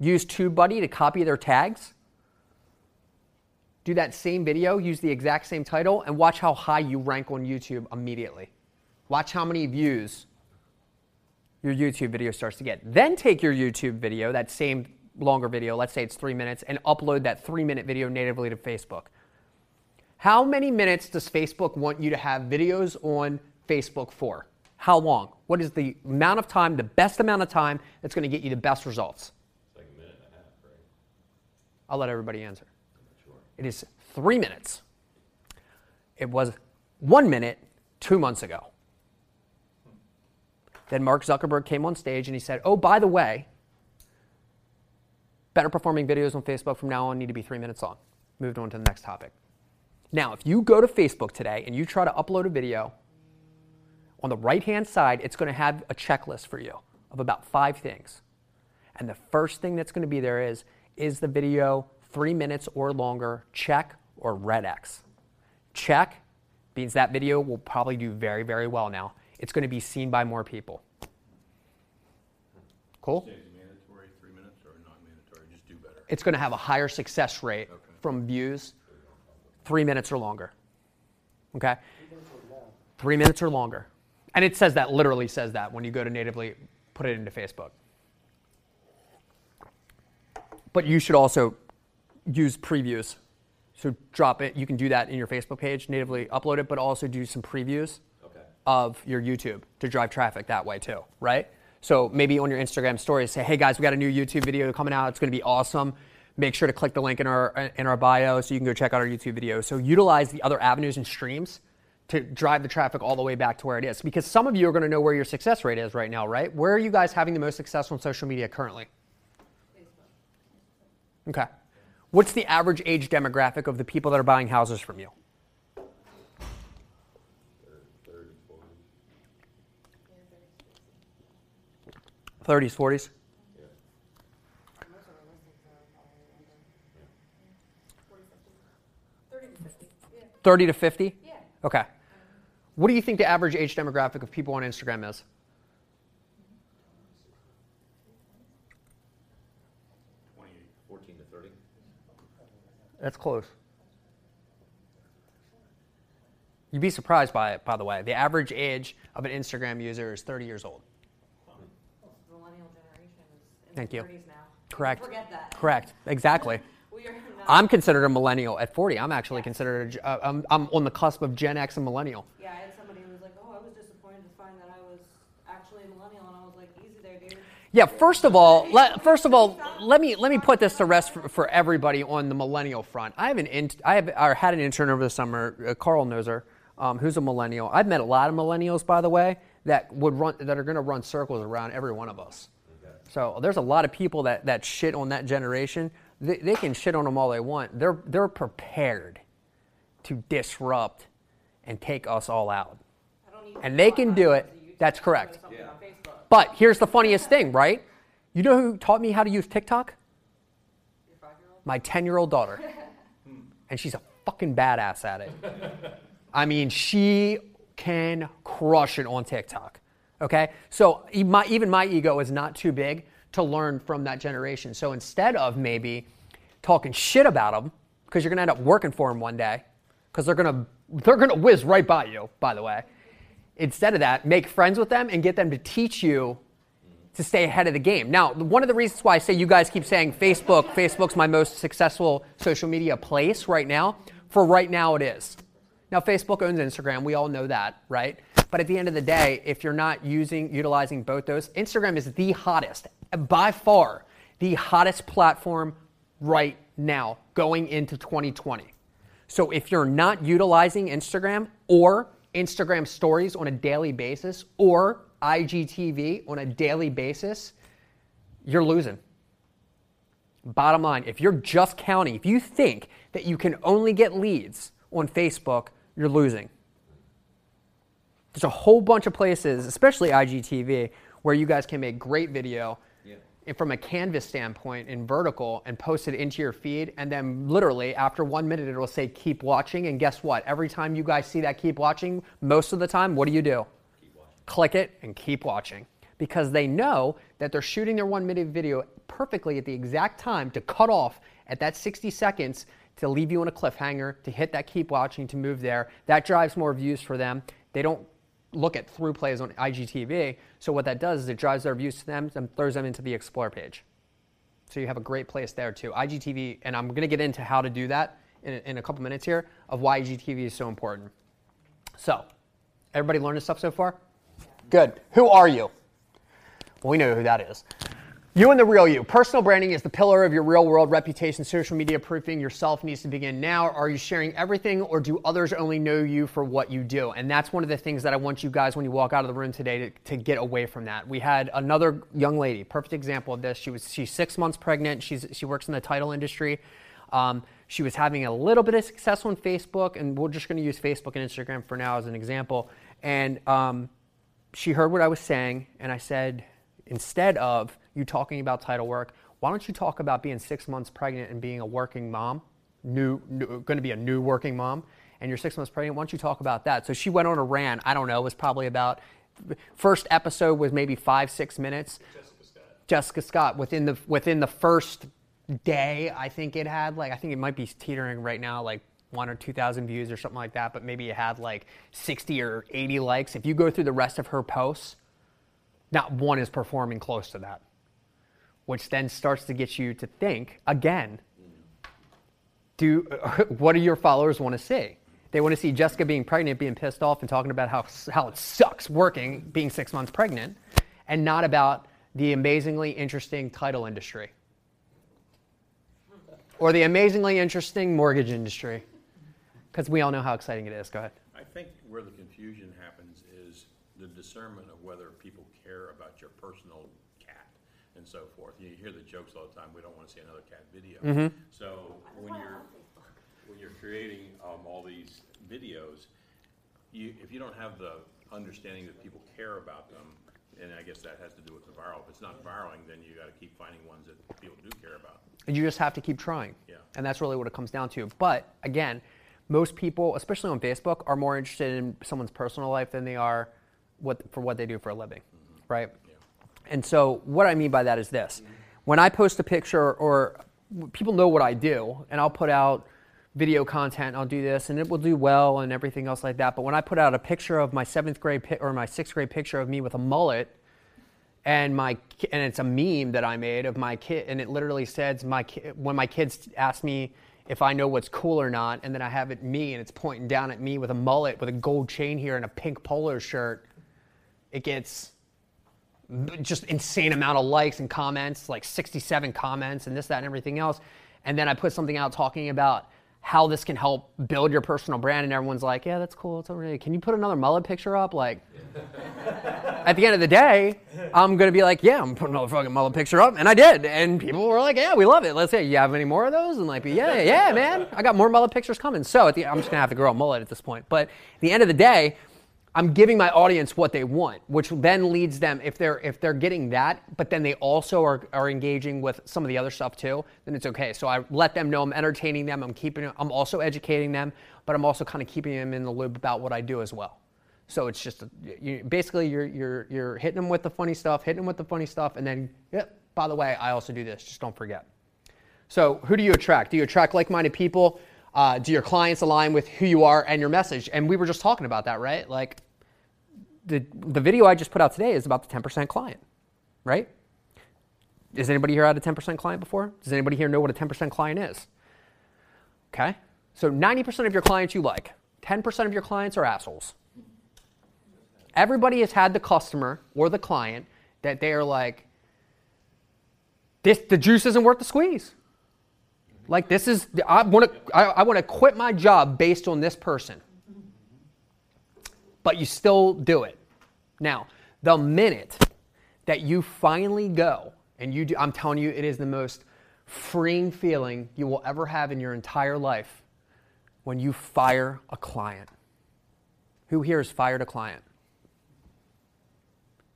Use TubeBuddy to copy their tags. Do that same video, use the exact same title, and watch how high you rank on YouTube immediately. Watch how many views your YouTube video starts to get. Then take your YouTube video, that same longer video, let's say it's three minutes, and upload that three-minute video natively to Facebook. How many minutes does Facebook want you to have videos on Facebook for? How long? What is the amount of time, the best amount of time that's going to get you the best results? It's like a minute and a half, right? I'll let everybody answer. I'm not sure. It is three minutes. It was one minute two months ago. Then Mark Zuckerberg came on stage and he said, oh, by the way, better performing videos on Facebook from now on need to be three minutes long. Moved on to the next topic. Now, if you go to Facebook today and you try to upload a video, on the right-hand side, it's going to have a checklist for you of about five things. And the first thing that's going to be there is, is the video three minutes or longer, check or red X? Check means that video will probably do very, very well now. It's going to be seen by more people. Cool? Is it mandatory three minutes or not mandatory? Just do better. It's going to have a higher success rate okay. from views three minutes or longer. Okay? Three minutes or longer. And it says that, literally says that when you go to natively put it into Facebook. But you should also use previews. So drop it. You can do that in your Facebook page, natively upload it, but also do some previews of your YouTube to drive traffic that way too, right? So maybe on your Instagram stories, say, hey guys, we got a new YouTube video coming out. It's going to be awesome. Make sure to click the link in our in our bio so you can go check out our YouTube video. So utilize the other avenues and streams to drive the traffic all the way back to where it is. Because some of you are going to know where your success rate is right now, right? Where are you guys having the most success on social media currently? Facebook. Okay. What's the average age demographic of the people that are buying houses from you? thirties, forties? Yeah. thirty to fifty? Yeah. Okay. What do you think the average age demographic of people on Instagram is? twenty, fourteen to thirty. That's close. You'd be surprised by it, by the way. The average age of an Instagram user is thirty years old. Thank you. Now. Correct. Forget that. Correct. Exactly. We are not- I'm considered a millennial at forty. I'm actually yeah. considered, a, uh, I'm, I'm on the cusp of Gen X and millennial. Yeah, I had somebody who was like, oh, I was disappointed to find that I was actually a millennial. And I was like, easy there, dude. Yeah, first of all, let, first of all, let me let me put this to rest for, for everybody on the millennial front. I have an in, I have or had an intern over the summer, uh, Carl knows her, um, who's a millennial. I've met a lot of millennials, by the way, that would run that are going to run circles around every one of us. So there's a lot of people that, that shit on that generation. They, they can shit on them all they want. They're they're prepared to disrupt and take us all out. I don't even and they can do it. That's correct. Yeah. But here's the funniest thing, right? You know who taught me how to use TikTok? Your five-year-old? My ten-year-old daughter. And she's a fucking badass at it. I mean, she can crush it on TikTok. Okay, so my, even my ego is not too big to learn from that generation. So instead of maybe talking shit about them, because you're gonna end up working for them one day, because they're gonna they're gonna whiz right by you. By the way, instead of that, make friends with them and get them to teach you to stay ahead of the game. Now, one of the reasons why I say you guys keep saying Facebook, Facebook's my most successful social media place right now, for right now it is. Now, Facebook owns Instagram. We all know that, right? But at the end of the day, if you're not using, utilizing both those, Instagram is the hottest, by far, the hottest platform right now going into twenty twenty. So if you're not utilizing Instagram or Instagram stories on a daily basis or I G T V on a daily basis, you're losing. Bottom line, if you're just counting, if you think that you can only get leads on Facebook, you're losing. There's a whole bunch of places, especially I G T V, where you guys can make great video yeah. and from a canvas standpoint in vertical and post it into your feed, and then literally after one minute it'll say keep watching, and guess what? Every time you guys see that keep watching, most of the time, what do you do? Click it and keep watching, because they know that they're shooting their one-minute video perfectly at the exact time to cut off at that sixty seconds to leave you on a cliffhanger, to hit that keep watching, to move there. That drives more views for them. They don't look at through plays on I G T V, so what that does is it drives their views to them and throws them into the Explore page. So you have a great place there too. I G T V, and I'm going to get into how to do that in a, in a couple minutes here, of why I G T V is so important. So, everybody learning stuff so far? Good. Who are you? Well, we know who that is. You and the real you. Personal branding is the pillar of your real-world reputation. Social media proofing yourself needs to begin now. Are you sharing everything, or do others only know you for what you do? And that's one of the things that I want you guys, when you walk out of the room today, to, to get away from that. We had another young lady, perfect example of this. She was she's six months pregnant. She's she works in the title industry. Um, she was having a little bit of success on Facebook, and we're just going to use Facebook and Instagram for now as an example. And um, she heard what I was saying, and I said, instead of you talking about title work, why don't you talk about being six months pregnant and being a working mom, new, new going to be a new working mom, and you're six months pregnant, why don't you talk about that? So she went on a rant. I don't know, it was probably about, first episode was maybe five, six minutes. Jessica Scott. Jessica Scott, within the, within the first day, I think it had, like, I think it might be teetering right now, like, one or two thousand views or something like that, but maybe it had like sixty or eighty likes. If you go through the rest of her posts, not one is performing close to that, which then starts to get you to think again, do what do your followers want to see? They want to see Jessica being pregnant, being pissed off, and talking about how, how it sucks working, being six months pregnant, and not about the amazingly interesting title industry or the amazingly interesting mortgage industry. Because we all know how exciting it is. Go ahead. I think where the confusion happens is the discernment of whether people care about your personal cat and so forth. You hear the jokes all the time, we don't want to see another cat video. Mm-hmm. So when you're when you're creating um, all these videos, you, if you don't have the understanding that people care about them, and I guess that has to do with the viral. If it's not viraling, then you got to keep finding ones that people do care about. And you just have to keep trying. Yeah. And that's really what it comes down to. But again, most people, especially on Facebook, are more interested in someone's personal life than they are what, for what they do for a living, mm-hmm. right? Yeah. And so what I mean by that is this. Mm-hmm. When I post a picture, or people know what I do, and I'll put out video content, and I'll do this, and it will do well and everything else like that. But when I put out a picture of my seventh grade pi- or my sixth grade picture of me with a mullet, and my and it's a meme that I made of my kid, and it literally says my ki- when my kids ask me if I know what's cool or not, and then I have it me, and it's pointing down at me with a mullet with a gold chain here and a pink polo shirt. It gets just insane amount of likes and comments, like sixty-seven comments and this, that, and everything else. And then I put something out talking about how this can help build your personal brand, and everyone's like, yeah, that's cool, it's already, can you put another mullet picture up? Like, at the end of the day, I'm going to be like, yeah, I'm putting another fucking mullet picture up, and I did, and people were like, yeah, we love it, let's say, you have any more of those? And like, yeah, yeah, man, I got more mullet pictures coming, so at the, I'm just going to have to grow a mullet at this point, but at the end of the day, I'm giving my audience what they want, which then leads them, if they're if they're getting that, but then they also are, are engaging with some of the other stuff too, then it's okay. So I let them know I'm entertaining them, I'm keeping, I'm also educating them, but I'm also kind of keeping them in the loop about what I do as well. So it's just you, basically you're you're you're hitting them with the funny stuff, hitting them with the funny stuff, and then yep. By the way, I also do this. Just don't forget. So who do you attract? Do you attract like-minded people? Uh, do your clients align with who you are and your message? And we were just talking about that, right? Like the the video I just put out today is about the ten percent client. right? Is anybody here had a ten percent client before? Does anybody here know what a ten percent client is? Okay. So ninety percent of your clients you like. ten percent of your clients are assholes. Everybody has had the customer or the client that they are like, this, the juice isn't worth the squeeze. Like this is, I want to, I, I want to quit my job based on this person. But you still do it. Now, the minute that you finally go and you do, I'm telling you, it is the most freeing feeling you will ever have in your entire life when you fire a client. Who here has fired a client?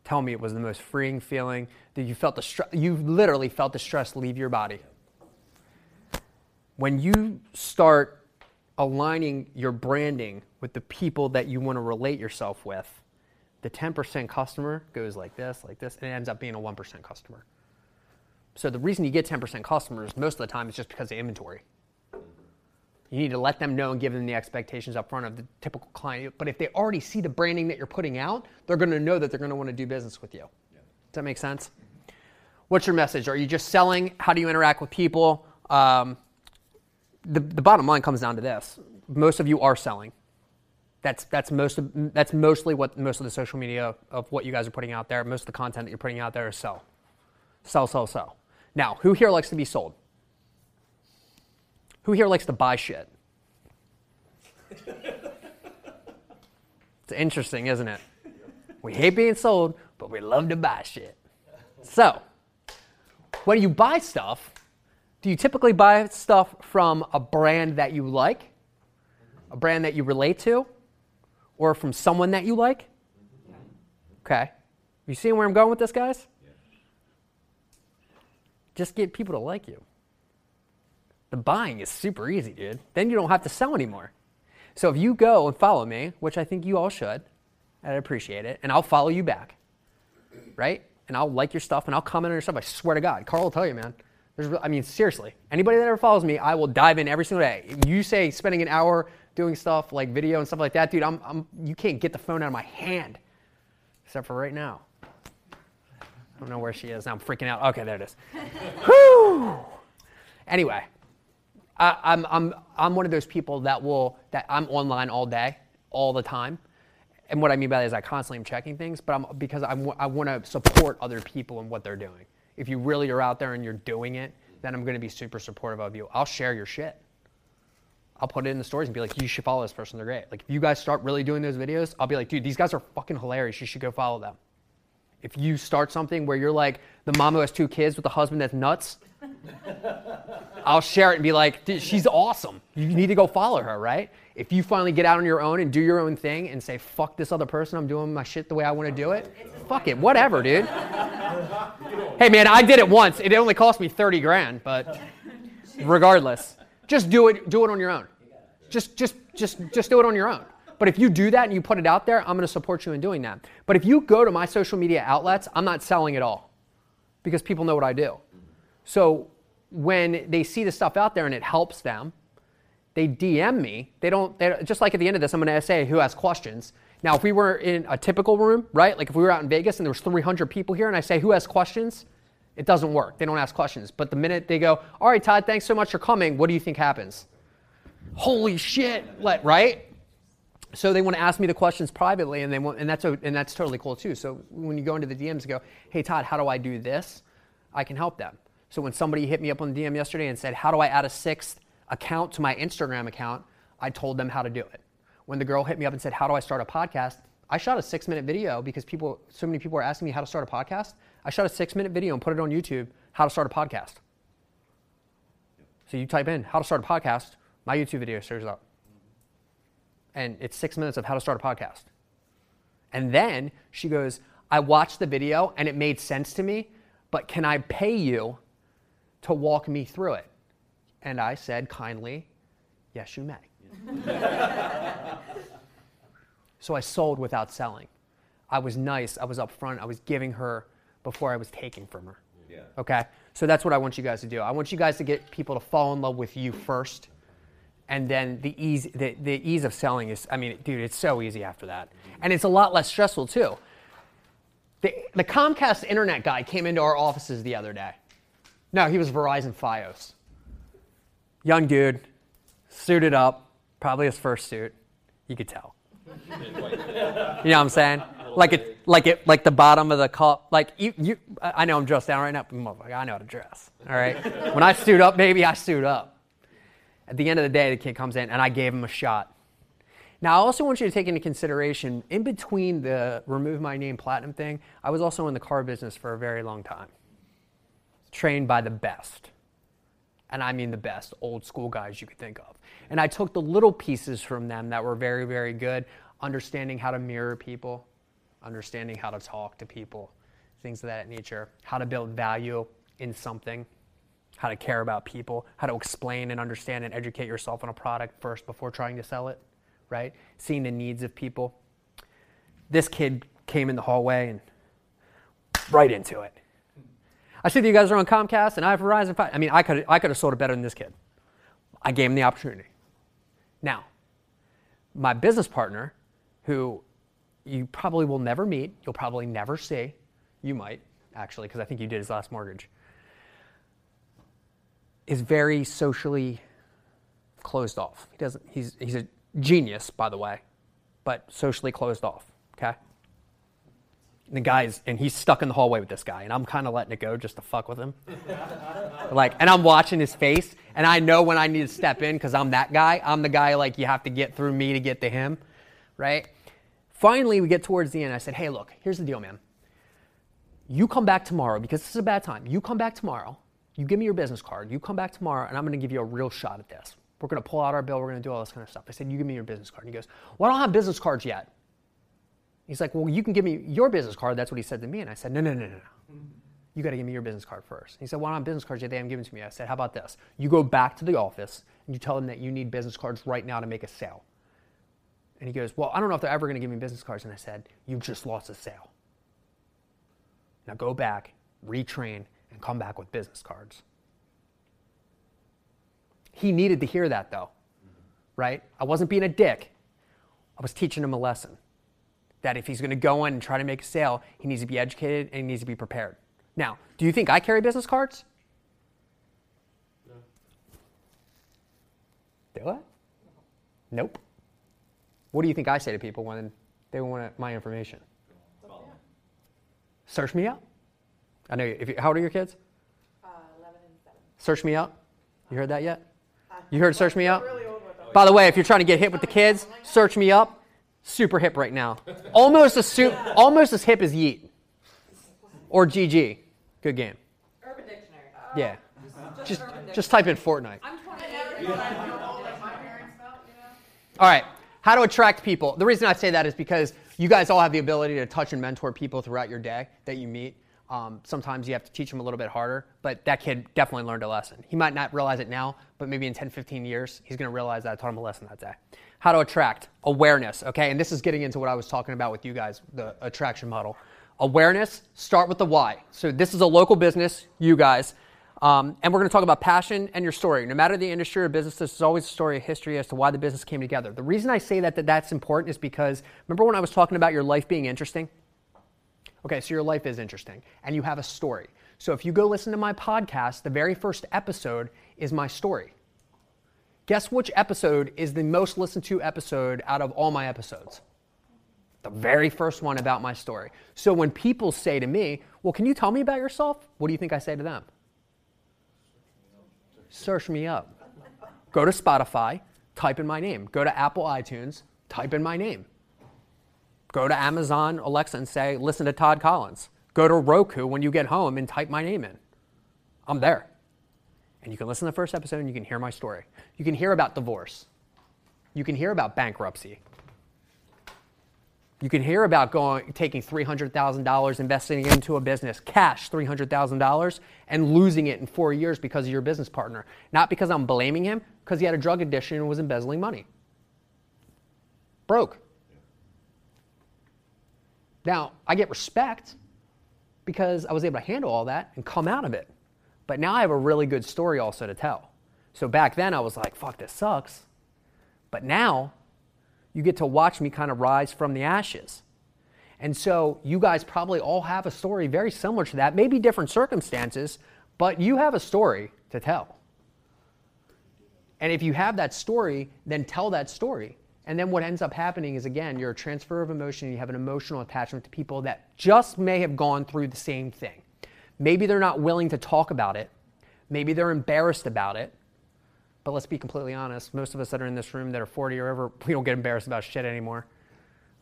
Tell me it was the most freeing feeling that you felt the stress, you literally felt the stress leave your body. When you start aligning your branding with the people that you want to relate yourself with, the ten percent customer goes like this, like this, and it ends up being a one percent customer. So the reason you get ten percent customers most of the time is just because of inventory. You need to let them know and give them the expectations up front of the typical client. But if they already see the branding that you're putting out, they're going to know that they're going to want to do business with you. Yeah. Does that make sense? What's your message? Are you just selling? How do you interact with people? Um, the, the bottom line comes down to this. Most of you are selling. That's that's most of, that's mostly what most of the social media of what you guys are putting out there. Most of the content that you're putting out there is sell. Sell, sell, sell. Now, who here likes to be sold? Who here likes to buy shit? It's interesting, isn't it? We hate being sold, but we love to buy shit. So, when you buy stuff, do you typically buy stuff from a brand that you like, a brand that you relate to, or from someone that you like? Okay. You seeing where I'm going with this, guys? Just get people to like you. The buying is super easy, dude. Then you don't have to sell anymore. So if you go and follow me, which I think you all should, I'd appreciate it, and I'll follow you back, right? And I'll like your stuff, and I'll comment on your stuff. I swear to God, Carl will tell you, man. There's, I mean, seriously, anybody that ever follows me, I will dive in every single day. If you say spending an hour doing stuff like video and stuff like that, dude, I'm, I'm, you can't get the phone out of my hand, except for right now. I don't know where she is. Now I'm freaking out. Okay, there it is. Whew. Anyway, I, I'm I'm I'm one of those people that will that I'm online all day, all the time, and what I mean by that is I constantly am checking things, but I'm because I'm I want to support other people and what they're doing. If you really are out there and you're doing it, then I'm going to be super supportive of you. I'll share your shit. I'll put it in the stories and be like, you should follow this person. They're great. Like if you guys start really doing those videos, I'll be like, dude, these guys are fucking hilarious. You should go follow them. If you start something where you're like the mom who has two kids with a husband that's nuts, I'll share it and be like, dude, she's awesome. You need to go follow her, right? If you finally get out on your own and do your own thing and say, fuck this other person, I'm doing my shit the way I want to do it, fuck it, whatever, dude. Hey, man, I did it once. It only cost me thirty grand, but regardless, just do it, do it on your own. Just, just, just, just do it on your own. But if you do that and you put it out there, I'm going to support you in doing that. But if you go to my social media outlets, I'm not selling at all because people know what I do. So when they see the stuff out there and it helps them, they D M me. They don't, they, just like at the end of this, I'm going to say who has questions. Now, if we were in a typical room, right? Like if we were out in Vegas and there was three hundred people here and I say who has questions, it doesn't work. They don't ask questions. But the minute they go, all right, Todd, thanks so much for coming. What do you think happens? Holy shit, let, right? So they want to ask me the questions privately, and they want, and that's a, and that's totally cool too. So when you go into the D Ms and go, hey Todd, how do I do this? I can help them. So when somebody hit me up on the D M yesterday and said, how do I add a sixth account to my Instagram account? I told them how to do it. When the girl hit me up and said, how do I start a podcast? I shot a six minute video because people, so many people are asking me how to start a podcast. I shot a six minute video and put it on YouTube, how to start a podcast. So you type in how to start a podcast, my YouTube video shows up. And it's six minutes of how to start a podcast. And then she goes, I watched the video and it made sense to me, but can I pay you to walk me through it? And I said kindly, yes, you may. So I sold without selling. I was nice. I was upfront. I was giving her before I was taking from her. Yeah. Okay? So that's what I want you guys to do. I want you guys to get people to fall in love with you first. And then the ease, the, the ease of selling is, I mean, dude, it's so easy after that. And it's a lot less stressful too. The, the Comcast internet guy came into our offices the other day. No, he was Verizon Fios. Young dude, suited up, probably his first suit. You could tell. You know what I'm saying? Like it, like it, like the bottom of the cup. Like you, you. I know I'm dressed down right now, but I know how to dress. All right. When I suit up, baby, I suit up. At the end of the day, the kid comes in, and I gave him a shot. Now, I also want you to take into consideration, in between the remove my name platinum thing, I was also in the car business for a very long time. Trained by the best. And I mean the best old school guys you could think of. And I took the little pieces from them that were very, very good, understanding how to mirror people, understanding how to talk to people, things of that nature, how to build value in something, how to care about people, how to explain and understand and educate yourself on a product first before trying to sell it. Right? Seeing the needs of people. This kid came in the hallway and right into it. I see that you guys are on Comcast and I have Verizon. I mean, I could I could have sold it better than this kid. I gave him the opportunity. Now, my business partner, who you probably will never meet, you'll probably never see. You might, actually, because I think you did his last mortgage. Is very socially closed off. He doesn't. He's he's a genius, by the way, but socially closed off, okay? And the guy's, and he's stuck in the hallway with this guy, and I'm kind of letting it go just to fuck with him. Like, and I'm watching his face, and I know when I need to step in because I'm that guy. I'm the guy, like, you have to get through me to get to him, right? Finally, we get towards the end. I said, hey, look, here's the deal, man. You come back tomorrow because this is a bad time. You come back tomorrow. You give me your business card. You come back tomorrow, and I'm going to give you a real shot at this. We're going to pull out our bill. We're going to do all this kind of stuff. I said, you give me your business card. And he goes, well, I don't have business cards yet. He's like, well, you can give me your business card. That's what he said to me. And I said, no, no, no, no, no. You got to give me your business card first. And he said, well, I don't have business cards yet. They haven't given to me. I said, how about this? You go back to the office, and you tell them that you need business cards right now to make a sale. And he goes, well, I don't know if they're ever going to give me business cards. And I said, you just lost a sale. Now go back, retrain, and come back with business cards. He needed to hear that, though, right? I wasn't being a dick. I was teaching him a lesson that if he's going to go in and try to make a sale, he needs to be educated and he needs to be prepared. Now, do you think I carry business cards? No. Do I? Nope. What do you think I say to people when they want my information? Follow. Search me out. I know. You, if you, how old are your kids? Uh, eleven and seven. Search me out. You heard that yet? You heard search me up? By the way, if you're trying to get hip with the kids, search me up. Super hip right now. Almost as, su- almost as hip as Yeet. Or G G. Good game. Urban Dictionary. Yeah. Just just type in Fortnite. I'm twenty-eight. All right. How to attract people. The reason I say that is because you guys all have the ability to touch and mentor people throughout your day that you meet. Um, sometimes you have to teach him a little bit harder, but that kid definitely learned a lesson. He might not realize it now, but maybe in ten, fifteen years, he's going to realize that I taught him a lesson that day. How to attract awareness, okay? And this is getting into what I was talking about with you guys, the attraction model. Awareness, start with the why. So this is a local business, you guys, um, and we're going to talk about passion and your story. No matter the industry or business, this is always a story of history as to why the business came together. The reason I say that, that that's important is because remember when I was talking about your life being interesting? Okay, so your life is interesting, and you have a story. So if you go listen to my podcast, the very first episode is my story. Guess which episode is the most listened to episode out of all my episodes? The very first one about my story. So when people say to me, well, can you tell me about yourself? What do you think I say to them? Search me up. Go to Spotify, type in my name. Go to Apple iTunes, type in my name. Go to Amazon Alexa and say, listen to Todd Collins. Go to Roku when you get home and type my name in. I'm there. And you can listen to the first episode and you can hear my story. You can hear about divorce. You can hear about bankruptcy. You can hear about going taking three hundred thousand dollars, investing into a business, cash three hundred thousand dollars, and losing it in four years because of your business partner. Not because I'm blaming him, because he had a drug addiction and was embezzling money. Broke. Now, I get respect because I was able to handle all that and come out of it. But now I have a really good story also to tell. So back then I was like, fuck, this sucks. But now you get to watch me kind of rise from the ashes. And so you guys probably all have a story very similar to that, maybe different circumstances, but you have a story to tell. And if you have that story, then tell that story. And then what ends up happening is, again, you're a transfer of emotion. You have an emotional attachment to people that just may have gone through the same thing. Maybe they're not willing to talk about it. Maybe they're embarrassed about it. But let's be completely honest. Most of us that are in this room that are forty or over, we don't get embarrassed about shit anymore.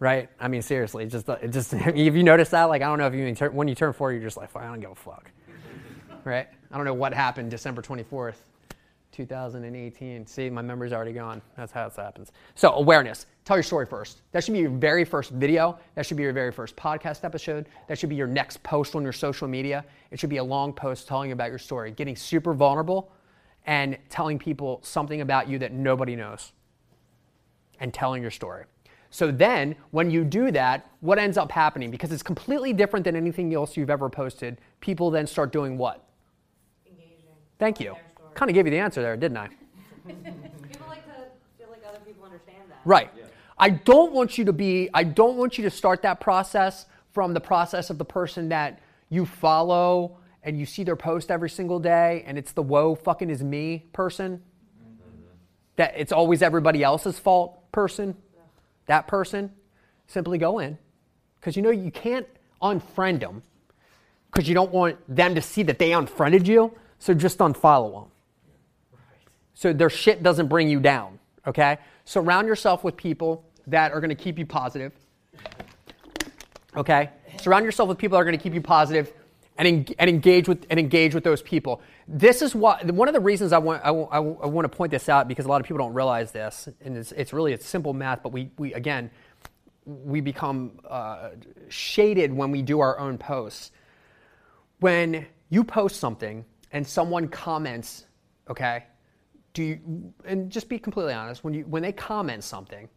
Right? I mean, seriously, just, it just if you notice that, like, I don't know if you, when you turn forty, you're just like, I don't give a fuck. Right? I don't know what happened December twenty-fourth, two thousand eighteen. See, my memory's already gone. That's how it happens. So awareness. Tell your story first. That should be your very first video. That should be your very first podcast episode. That should be your next post on your social media. It should be a long post telling about your story, getting super vulnerable and telling people something about you that nobody knows and telling your story. So then when you do that, what ends up happening? Because it's completely different than anything else you've ever posted. People then start doing what? Engaging. Thank you. Kind of gave you the answer there, didn't I? People like to feel like other people understand that. Right. Yeah. I don't want you to be, I don't want you to start that process from the process of the person that you follow and you see their post every single day and it's the woe fucking is me person. Mm-hmm. That it's always everybody else's fault person. Yeah. That person. Simply go in. Because you know you can't unfriend them because you don't want them to see that they unfriended you. So just unfollow them. So their shit doesn't bring you down, okay? Surround yourself with people that are going to keep you positive, okay? Surround yourself with people that are going to keep you positive and, en- and engage with and engage with those people. This is what, one of the reasons I want I, I, I want to point this out because a lot of people don't realize this, and it's, it's really it's simple math, but we, we again, we become uh, shaded when we do our own posts. When you post something and someone comments, okay, do you, and just be completely honest, when you when they comment something,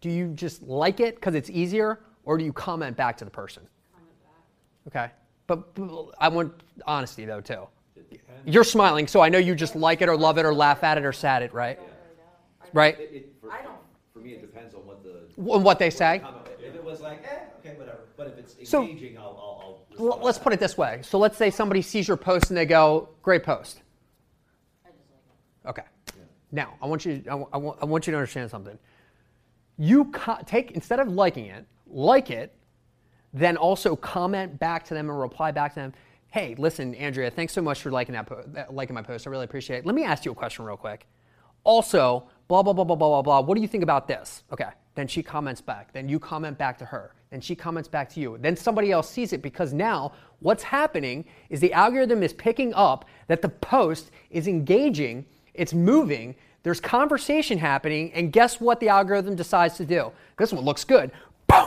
do you just like it because it's easier, or do you comment back to the person? Comment back. Okay, but, but I want honesty though too. You're smiling, so I know you just like it or love it or laugh at it or sad it, right? Yeah. Right? It, it, for, I don't. For me, it depends on what the on what they what say. The if it was like, eh, okay, whatever. But if it's engaging, so, I'll. I'll, I'll let's put it this way. So let's say somebody sees your post and they go, "Great post." Okay. Now, I want you, I want, I want you to understand something. You co- take, instead of liking it, like it, then also comment back to them and reply back to them. Hey, listen, Andrea, thanks so much for liking that, po- liking my post. I really appreciate it. Let me ask you a question real quick. Also, blah, blah, blah, blah, blah, blah, blah. What do you think about this? Okay. Then she comments back. Then you comment back to her. Then she comments back to you. Then somebody else sees it because now what's happening is the algorithm is picking up that the post is engaging. It's moving, there's conversation happening, and guess what the algorithm decides to do? This one looks good. Boom!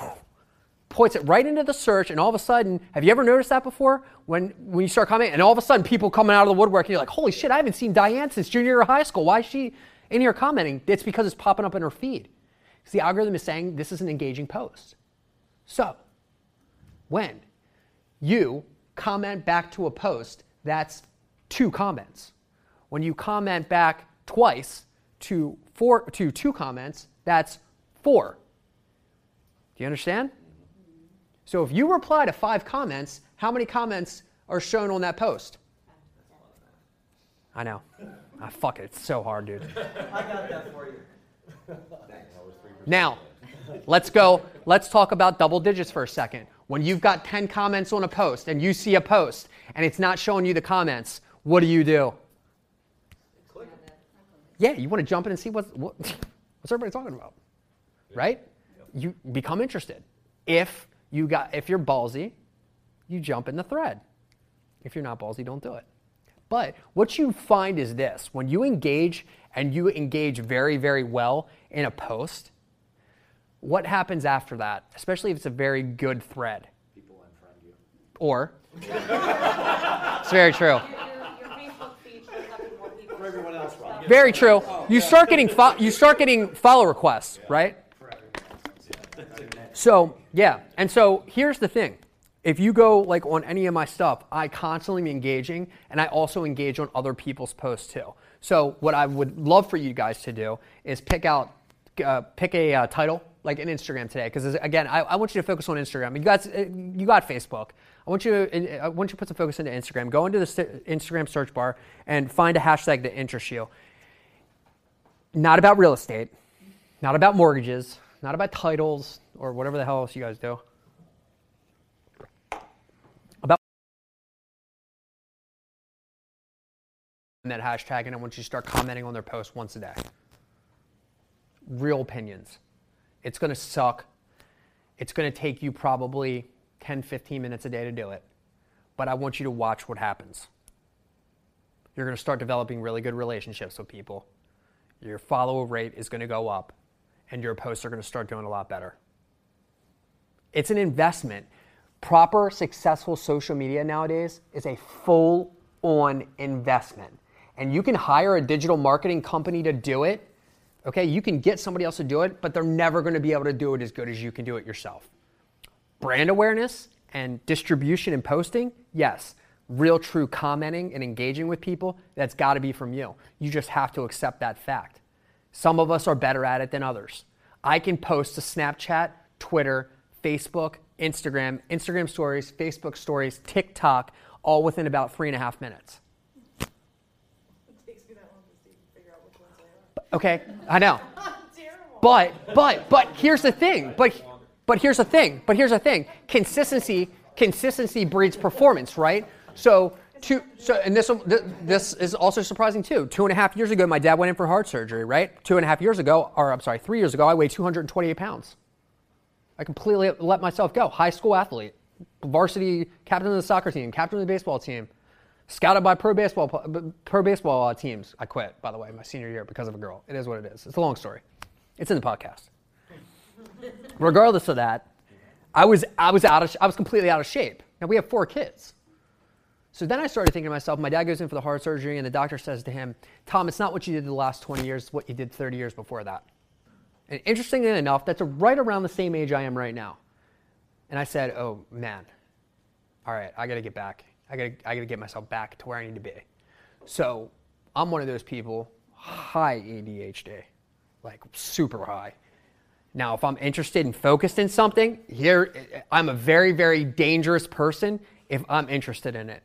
Points it right into the search, and all of a sudden, have you ever noticed that before? When when you start commenting, and all of a sudden people coming out of the woodwork, and you're like, holy shit, I haven't seen Diane since junior year of high school. Why is she in here commenting? It's because it's popping up in her feed. Because the algorithm is saying this is an engaging post. So, when you comment back to a post, that's two comments. When you comment back twice to four to two comments, that's four. Do you understand? So if you reply to five comments, how many comments are shown on that post? I know. I fuck it. It's so hard, dude. I got that for you. Now, let's go. Let's talk about double digits for a second. When you've got ten comments on a post and you see a post and it's not showing you the comments, what do you do? Yeah, you want to jump in and see what's, what, what's everybody talking about, right? Yep. You become interested. If you got, if you're ballsy, you jump in the thread. If you're not ballsy, don't do it. But what you find is this: when you engage and you engage very, very well in a post, what happens after that? Especially if it's a very good thread. People unfriend you. Or it's very true. Very true. You start getting fo- you start getting follow requests, right? So yeah, and so here's the thing: if you go like on any of my stuff, I constantly am engaging, and I also engage on other people's posts too. So what I would love for you guys to do is pick out, uh, pick a uh, title like an Instagram today, because again, I, I want you to focus on Instagram. You got you got Facebook. I want you to I want you to put some focus into Instagram. Go into the Instagram search bar and find a hashtag that interests you. Not about real estate, not about mortgages, not about titles or whatever the hell else you guys do. About that hashtag, and I want you to start commenting on their posts once a day. Real opinions. It's going to suck. It's going to take you probably ten, fifteen minutes a day to do it. But I want you to watch what happens. You're going to start developing really good relationships with people. Your follower rate is going to go up. And your posts are going to start doing a lot better. It's an investment. Proper, successful social media nowadays is a full-on investment. And you can hire a digital marketing company to do it. Okay, you can get somebody else to do it, but they're never going to be able to do it as good as you can do it yourself. Brand awareness and distribution and posting, yes. Real true commenting and engaging with people, that's got to be from you. You just have to accept that fact. Some of us are better at it than others. I can post to Snapchat, Twitter, Facebook, Instagram, Instagram stories, Facebook stories, TikTok, all within about three and a half minutes. Okay, I know. But, but, but here's the thing. But, but here's the thing. But here's the thing. Consistency, consistency breeds performance, right? So, two, so, and this, this is also surprising too. Two and a half years ago, my dad went in for heart surgery, right? Two and a half years ago, or I'm sorry, three years ago, I weighed two hundred twenty-eight pounds. I completely let myself go. High school athlete, varsity captain of the soccer team, captain of the baseball team. Scouted by pro baseball pro baseball teams. I quit, by the way, my senior year because of a girl. It is what it is. It's a long story. It's in the podcast. Regardless of that, I was I was out of I was completely out of shape. Now we have four kids. So then I started thinking to myself, my dad goes in for the heart surgery and the doctor says to him, "Tom, it's not what you did the last twenty years, it's what you did thirty years before that." And interestingly enough, that's right around the same age I am right now. And I said, "Oh, man. All right, I got to get back. I gotta, I gotta get myself back to where I need to be." So I'm one of those people, high A D H D, like super high. Now, if I'm interested and focused in something, here I'm a very, very dangerous person if I'm interested in it,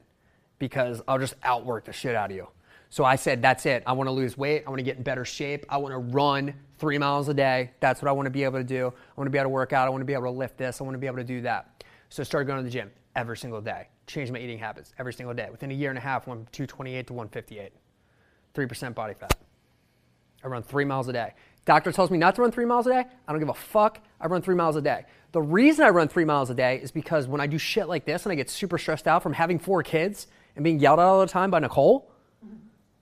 because I'll just outwork the shit out of you. So I said, that's it. I want to lose weight. I want to get in better shape. I want to run three miles a day. That's what I want to be able to do. I want to be able to work out. I want to be able to lift this. I want to be able to do that. So I started going to the gym every single day. Changed my eating habits every single day. Within a year and a half, went from two twenty-eight to one fifty-eight. three percent body fat. I run three miles a day. Doctor tells me not to run three miles a day. I don't give a fuck. I run three miles a day. The reason I run three miles a day is because when I do shit like this and I get super stressed out from having four kids and being yelled at all the time by Nicole,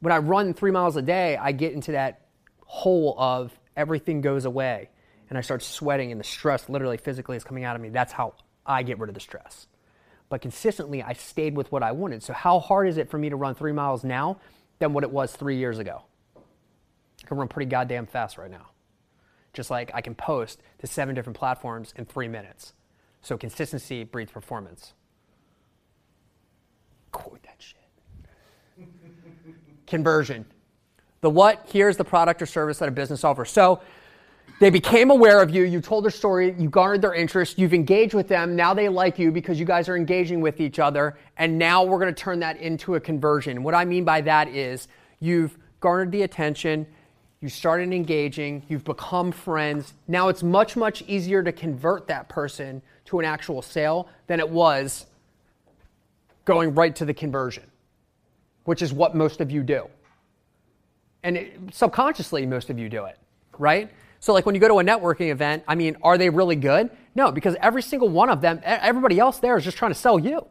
when I run three miles a day, I get into that hole of everything goes away and I start sweating and the stress literally physically is coming out of me. That's how I get rid of the stress. But consistently, I stayed with what I wanted. So how hard is it for me to run three miles now than what it was three years ago? I can run pretty goddamn fast right now. Just like I can post to seven different platforms in three minutes. So consistency breeds performance. Quote that shit. Conversion. The what? Here's the product or service that a business offers. So they became aware of you, you told their story, you garnered their interest, you've engaged with them, now they like you because you guys are engaging with each other, and now we're going to turn that into a conversion. What I mean by that is you've garnered the attention, you started engaging, you've become friends. Now it's much, much easier to convert that person to an actual sale than it was going right to the conversion, which is what most of you do. And it, subconsciously, most of you do it, right? So like when you go to a networking event, I mean, are they really good? No, because every single one of them, everybody else there is just trying to sell you.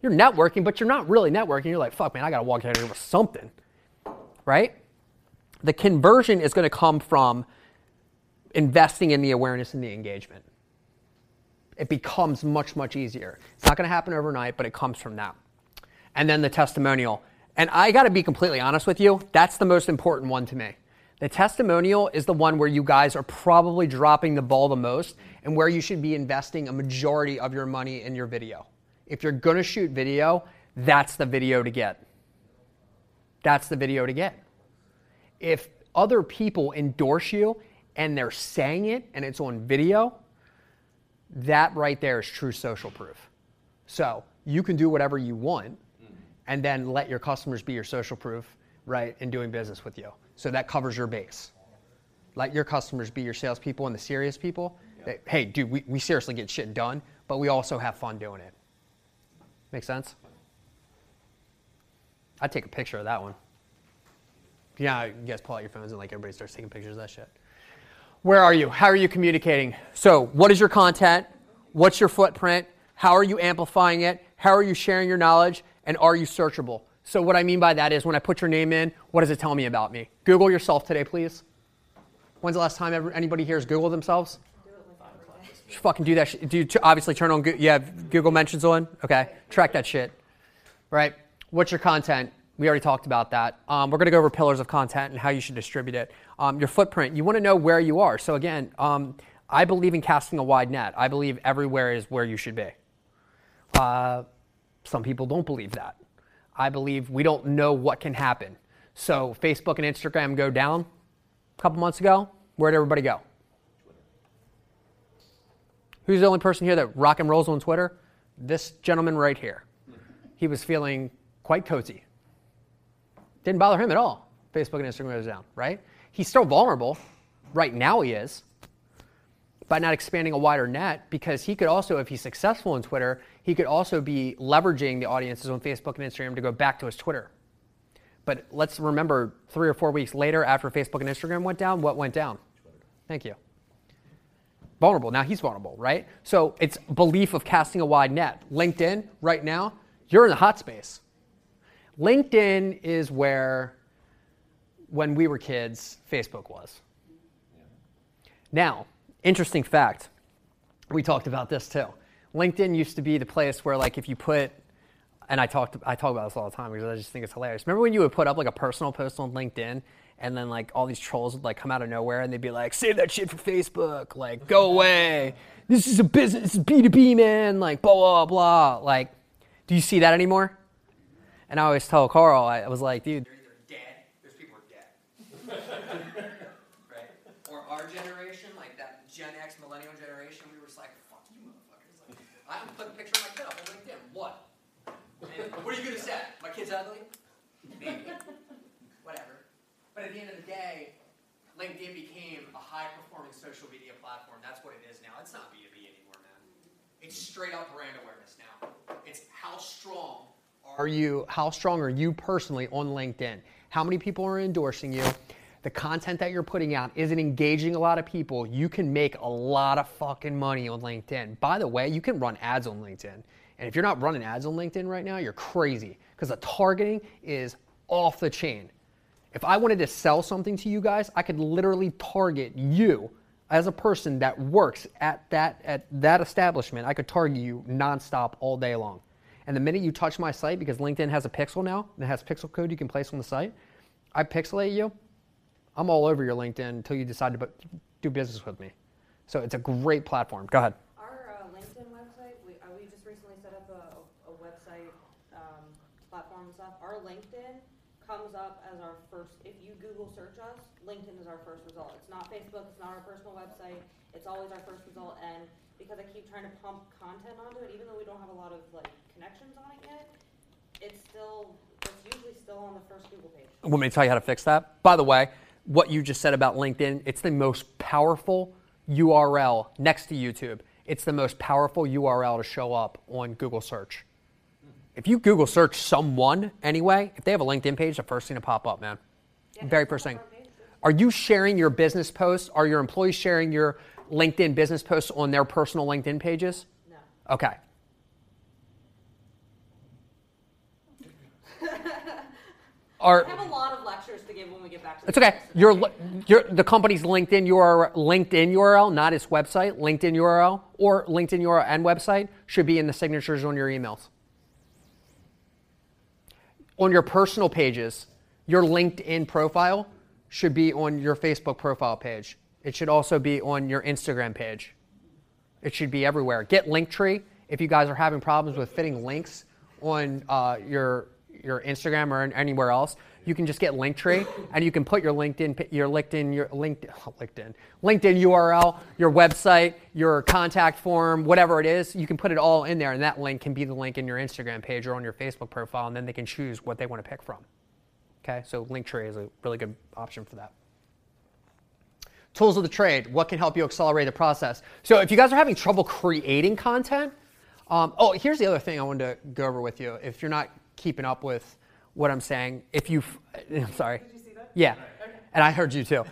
You're networking, but you're not really networking. You're like, fuck, man, I got to walk out of here with something, right? The conversion is going to come from investing in the awareness and the engagement. It becomes much, much easier. It's not going to happen overnight, but it comes from that. And then the testimonial. And I got to be completely honest with you. That's the most important one to me. The testimonial is the one where you guys are probably dropping the ball the most and where you should be investing a majority of your money in your video. If you're going to shoot video, that's the video to get. That's the video to get. If other people endorse you and they're saying it and it's on video, that right there is true social proof. So you can do whatever you want and then let your customers be your social proof, right, in doing business with you. So that covers your base. Let your customers be your salespeople and the serious people. Yep. That, hey, dude, we, we seriously get shit done, but we also have fun doing it. Make sense? I'd take a picture of that one. Yeah, you guys pull out your phones and like everybody starts taking pictures of that shit. Where are you? How are you communicating? So what is your content? What's your footprint? How are you amplifying it? How are you sharing your knowledge? And are you searchable? So what I mean by that is when I put your name in, what does it tell me about me? Google yourself today, please. When's the last time anybody here has Googled themselves? You should fucking do that shit. Do you obviously turn on, you have Google mentions on? Okay, track that shit, right? What's your content? We already talked about that. Um, we're going to go over pillars of content and how you should distribute it. Um, your footprint, you want to know where you are. So again, um, I believe in casting a wide net. I believe everywhere is where you should be. Uh, some people don't believe that. I believe we don't know what can happen. So Facebook and Instagram go down a couple months ago. Where'd everybody go? Who's the only person here that rock and rolls on Twitter? This gentleman right here. He was feeling quite cozy. Didn't bother him at all. Facebook and Instagram goes down, right? He's still vulnerable. Right now he is. By not expanding a wider net, because he could also, if he's successful on Twitter, he could also be leveraging the audiences on Facebook and Instagram to go back to his Twitter. But let's remember, three or four weeks later, after Facebook and Instagram went down, what went down? Twitter. Thank you. Vulnerable. Now he's vulnerable, right? So it's belief of casting a wide net. LinkedIn, right now, you're in the hot space. LinkedIn is where, when we were kids, Facebook was. Yeah. Now, interesting fact, we talked about this too. LinkedIn used to be the place where, like, if you put, and I talked, I talk about this all the time because I just think it's hilarious. Remember when you would put up like a personal post on LinkedIn, and then like all these trolls would like come out of nowhere and they'd be like, "Save that shit for Facebook. Like, go away. This is a business. This is B two B, man. Like, blah blah blah." Like, do you see that anymore? And I always tell Carl, I was like, dude, they're either dead, there's people who are dead, right? Or our generation, like that Gen X, millennial generation, we were just like, fuck you motherfuckers. Like, I put a picture of my kid up on LinkedIn, what? And what are you going to say? My kid's ugly? Maybe. Whatever. But at the end of the day, LinkedIn became a high-performing social media platform. That's what it is now. It's not B two B anymore, man. It's straight-up brand awareness now. It's how strong Are you, how strong are you personally on LinkedIn? How many people are endorsing you? The content that you're putting out, is it engaging a lot of people? You can make a lot of fucking money on LinkedIn. By the way, you can run ads on LinkedIn. And if you're not running ads on LinkedIn right now, you're crazy, because the targeting is off the chain. If I wanted to sell something to you guys, I could literally target you as a person that works at that, at that establishment. I could target you nonstop all day long. And the minute you touch my site, because LinkedIn has a pixel now, and it has pixel code you can place on the site, I pixelate you, I'm all over your LinkedIn until you decide to do business with me. So it's a great platform. Go ahead. Our uh, LinkedIn website, we, uh, we just recently set up a, a website um, platform and stuff. Our LinkedIn comes up as our first, if you Google search us, LinkedIn is our first result. It's not Facebook, it's not our personal website, it's always our first result. And because I keep trying to pump content onto it, even though we don't have a lot of like connections on it yet, it's still, it's usually still on the first Google page. Want me to tell you how to fix that? By the way, what you just said about LinkedIn, it's the most powerful U R L next to YouTube. It's the most powerful U R L to show up on Google search. If you Google search someone anyway, if they have a LinkedIn page, the first thing to pop up, man. Yeah, very first thing. Are you sharing your business posts? Are your employees sharing your LinkedIn business posts on their personal LinkedIn pages? No. Okay. Are, I have a lot of lectures to give when we get back to the It's okay. Your, your, the company's LinkedIn U R L, LinkedIn U R L, not its website, LinkedIn U R L, or LinkedIn U R L and website should be in the signatures on your emails. On your personal pages, your LinkedIn profile should be on your Facebook profile page. It should also be on your Instagram page. It should be everywhere. Get Linktree if you guys are having problems with fitting links on uh, your your Instagram or anywhere else, you can just get Linktree and you can put your LinkedIn, your LinkedIn, your LinkedIn, LinkedIn, LinkedIn U R L, your website, your contact form, whatever it is, you can put it all in there, and that link can be the link in your Instagram page or on your Facebook profile, and then they can choose what they want to pick from. Okay, so Linktree is a really good option for that. Tools of the trade, what can help you accelerate the process? So if you guys are having trouble creating content, um, oh, here's the other thing I wanted to go over with you. If you're not keeping up with what I'm saying, if you, I'm sorry. Did you see that? Yeah, okay. And I heard you too.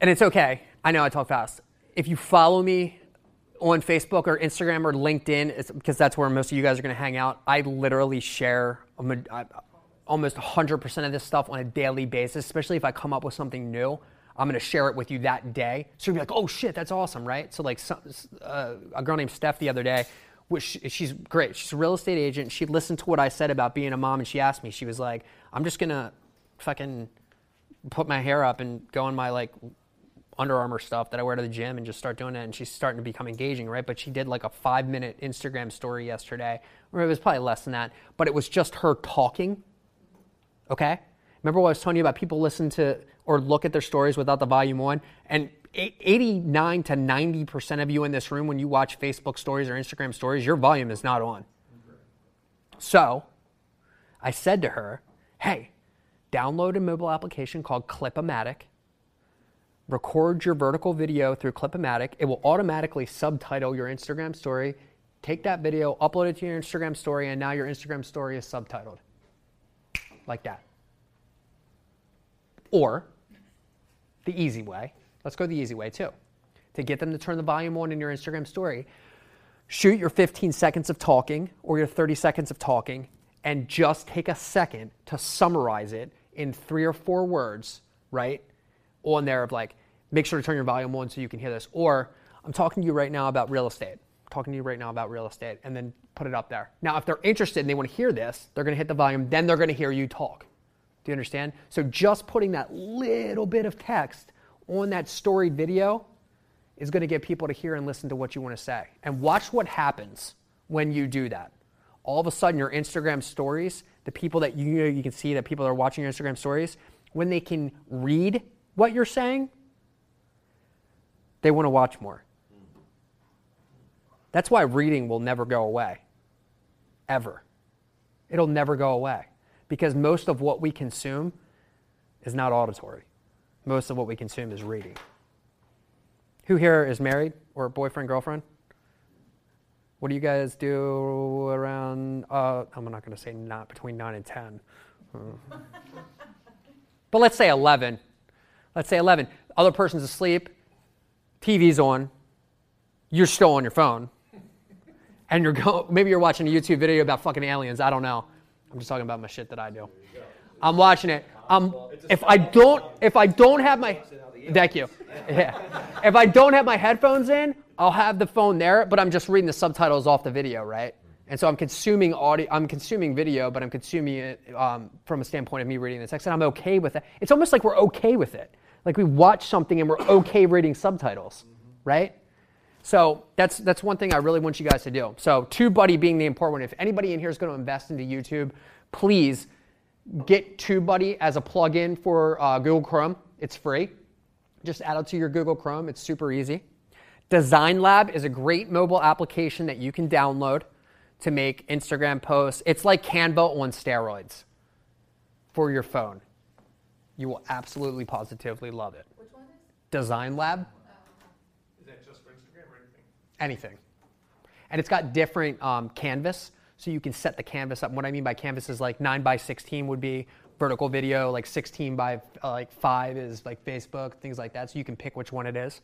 And it's okay, I know I talk fast. If you follow me on Facebook or Instagram or LinkedIn, it's because that's where most of you guys are gonna hang out, I literally share almost one hundred percent of this stuff on a daily basis, especially if I come up with something new. I'm going to share it with you that day. So you'll be like, oh shit, that's awesome, right? So like some, uh, a girl named Steph the other day, which she's great. She's a real estate agent. She listened to what I said about being a mom, and she asked me, she was like, I'm just going to fucking put my hair up and go on my like Under Armour stuff that I wear to the gym and just start doing it. And she's starting to become engaging, right? But she did like a five minute Instagram story yesterday, or it was probably less than that, but it was just her talking. Okay? Remember what I was telling you about people listen to or look at their stories without the volume on? And eighty-nine to ninety percent of you in this room, when you watch Facebook stories or Instagram stories, your volume is not on. So I said to her, hey, download a mobile application called Clip-O-Matic. Record your vertical video through Clip-O-Matic. It will automatically subtitle your Instagram story. Take that video, upload it to your Instagram story, and now your Instagram story is subtitled. Like that. Or the easy way, let's go the easy way too, to get them to turn the volume on in your Instagram story, shoot your fifteen seconds of talking or your thirty seconds of talking and just take a second to summarize it in three or four words, right? On there of like, make sure to turn your volume on so you can hear this. Or I'm talking to you right now about real estate. I'm talking to you right now about real estate and then put it up there. Now, if they're interested and they want to hear this, they're going to hit the volume, then they're going to hear you talk. Do you understand? So just putting that little bit of text on that storied video is going to get people to hear and listen to what you want to say. And watch what happens when you do that. All of a sudden, your Instagram stories, the people that you know, you can see that people that are watching your Instagram stories, when they can read what you're saying, they want to watch more. That's why reading will never go away. Ever. It'll never go away. Because most of what we consume is not auditory. Most of what we consume is reading. Who here is married or boyfriend, girlfriend? What do you guys do around, uh, I'm not going to say not, between nine and ten. But let's say eleven. Let's say eleven. Other person's asleep, T V's on, you're still on your phone, and you're go- maybe you're watching a YouTube video about fucking aliens, I don't know. I'm just talking about my shit that I do. I'm watching it. I'm, if I don't, if I don't have my, thank you. Yeah. If I don't have my headphones in, I'll have the phone there, but I'm just reading the subtitles off the video, right? And so I'm consuming audio, I'm consuming video, but I'm consuming it um, from a standpoint of me reading the text, and I'm okay with it. It's almost like we're okay with it. Like we watch something and we're okay reading subtitles, right? So that's that's one thing I really want you guys to do. So TubeBuddy being the important one. If anybody in here is going to invest into YouTube, please get TubeBuddy as a plugin for uh, Google Chrome. It's free. Just add it to your Google Chrome. It's super easy. Design Lab is a great mobile application that you can download to make Instagram posts. It's like Canva on steroids for your phone. You will absolutely positively love it. Which one is it? Design Lab. Anything. And it's got different um, canvas, so you can set the canvas up. And what I mean by canvas is like nine by sixteen would be vertical video, like sixteen by uh, like five is like Facebook, things like that, so you can pick which one it is.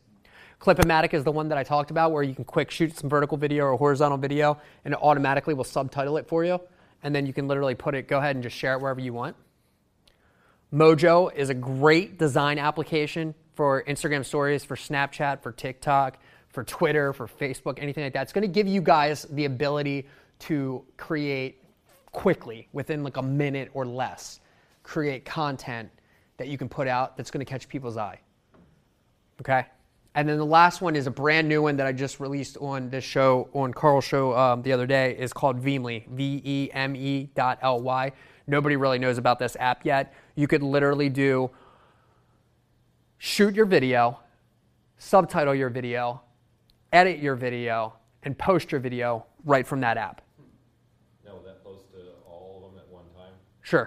Clip-O-Matic is the one that I talked about where you can quick shoot some vertical video or horizontal video and it automatically will subtitle it for you. And then you can literally put it, go ahead and just share it wherever you want. Mojo is a great design application for Instagram stories, for Snapchat, for TikTok, for Twitter, for Facebook, anything like that. It's going to give you guys the ability to create quickly, within like a minute or less, create content that you can put out that's going to catch people's eye. Okay? And then the last one is a brand new one that I just released on this show, on Carl's show um, the other day, is called Vemely, V E M E dot L Y. Nobody really knows about this app yet. You could literally do, shoot your video, subtitle your video, edit your video, and post your video right from that app. Now, will that post to all of them at one time? Sure.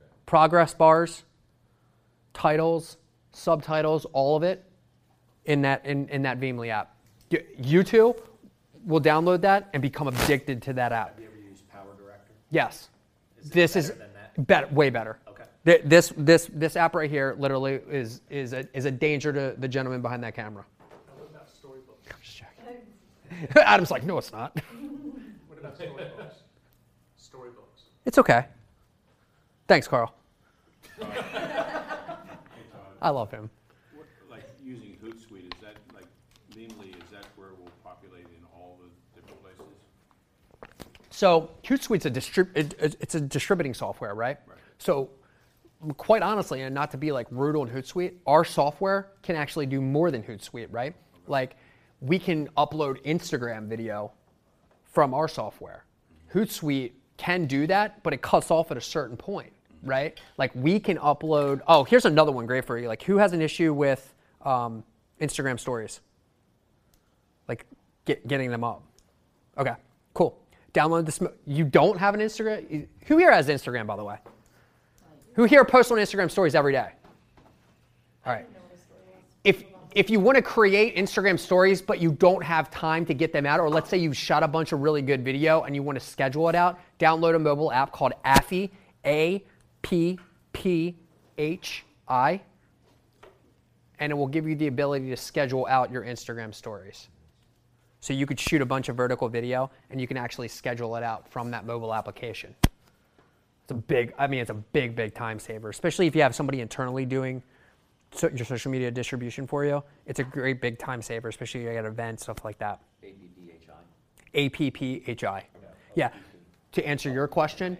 Okay. Progress bars, titles, subtitles, all of it. In that in, in that Vemely app. You two will download that and become addicted to that app. Have you ever used Power Director? Yes. Is this better is than that? Better, way better. Okay. Th- this this this app right here literally is is a is a danger to the gentleman behind that camera. What about storybooks? I'm just joking. Adam's like, no, it's not. What about storybooks? Storybooks. It's okay. Thanks, Carl. I love him. Using Hootsuite, is that like Vemely, is that where we'll populate in all the different places? So Hootsuite's a distrib- it, it's a distributing software, right? right? So quite honestly, and not to be like rude on Hootsuite, our software can actually do more than Hootsuite, right? Okay. Like we can upload Instagram video from our software. Mm-hmm. Hootsuite can do that, but it cuts off at a certain point, mm-hmm. right? Like we can upload, oh, here's another one great for you. Like who has an issue with Um, Instagram stories, like get, getting them up. Okay, cool. Download this. You don't have an Instagram? Who here has Instagram, by the way? Who here posts on Instagram stories every day? All right. If if you want to create Instagram stories, but you don't have time to get them out, or let's say you've shot a bunch of really good video and you want to schedule it out, download a mobile app called Apphi, A P P H I. And it will give you the ability to schedule out your Instagram stories. So you could shoot a bunch of vertical video, and you can actually schedule it out from that mobile application. It's a big, I mean, it's a big, big time saver, especially if you have somebody internally doing so your social media distribution for you. It's a great big time saver, especially at events, stuff like that. A P P H I. A P P H I. Okay. Yeah. To answer your question,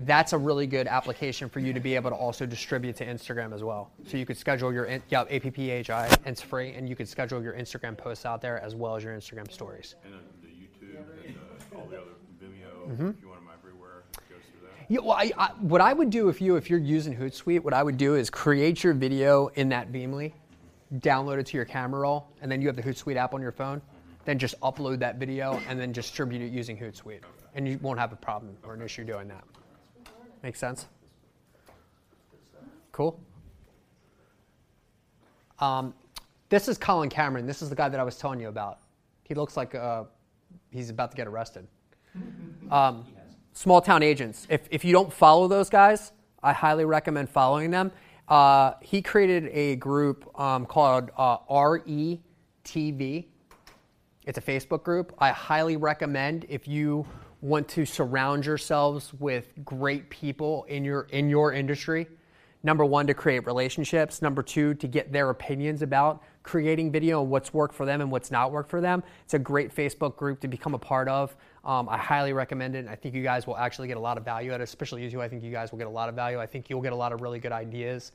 that's a really good application for you to be able to also distribute to Instagram as well. So you could schedule your, in, yeah, A P P H I, and it's free, and you could schedule your Instagram posts out there as well as your Instagram stories. And uh, the YouTube and uh, all the other Vimeo, mm-hmm. if you want them everywhere, it goes through that. Yeah, well, I, I, what I would do if, you, if you're using Hootsuite, what I would do is create your video in that Vemely, download it to your camera roll, and then you have the Hootsuite app on your phone, mm-hmm. then just upload that video and then distribute it using Hootsuite. Okay. And you won't have a problem or an issue doing that. Make sense? Cool. Um, this is Colin Cameron. This is the guy that I was telling you about. He looks like uh, he's about to get arrested. Um, small town agents. If if you don't follow those guys, I highly recommend following them. Uh, he created a group um, called uh, R E T V. It's a Facebook group. I highly recommend if you want to surround yourselves with great people in your in your industry. Number one, to create relationships. Number two, to get their opinions about creating video and what's worked for them and what's not worked for them. It's a great Facebook group to become a part of. Um, I highly recommend it, and I think you guys will actually get a lot of value out of it, especially you two. I think you guys will get a lot of value. I think you'll get a lot of really good ideas.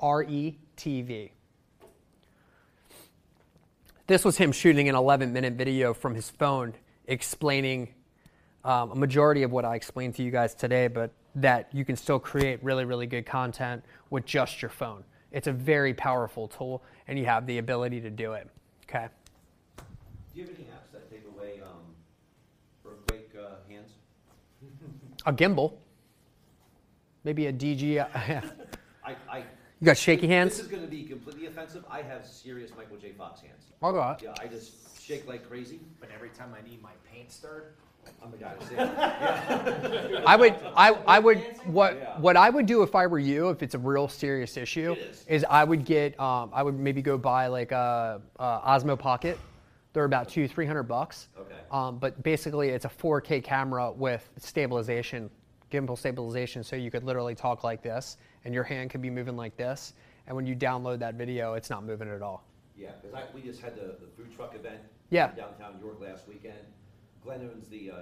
R E T V. This was him shooting an eleven-minute video from his phone explaining Um, a majority of what I explained to you guys today, but that you can still create really, really good content with just your phone. It's a very powerful tool, and you have the ability to do it. Okay. Do you have any apps that take away um, or break uh, hands? A gimbal. Maybe a D J I. I, I, you got shaky hands? This is going to be completely offensive. I have serious Michael J. Fox hands. Oh, God. Yeah, I just shake like crazy, but every time I need my paint stirred, I'm the guy to say yeah. I would, I, I would, what, yeah. what I would do if I were you, if it's a real serious issue, is. is I would get, um, I would maybe go buy like a, a Osmo Pocket. They're about two, three hundred bucks. Okay. Um, but basically, it's a four K camera with stabilization, gimbal stabilization, so you could literally talk like this, and your hand could be moving like this, and when you download that video, it's not moving at all. Yeah, because we just had the, the food truck event. Yeah. In downtown York last weekend. Glenn owns the uh,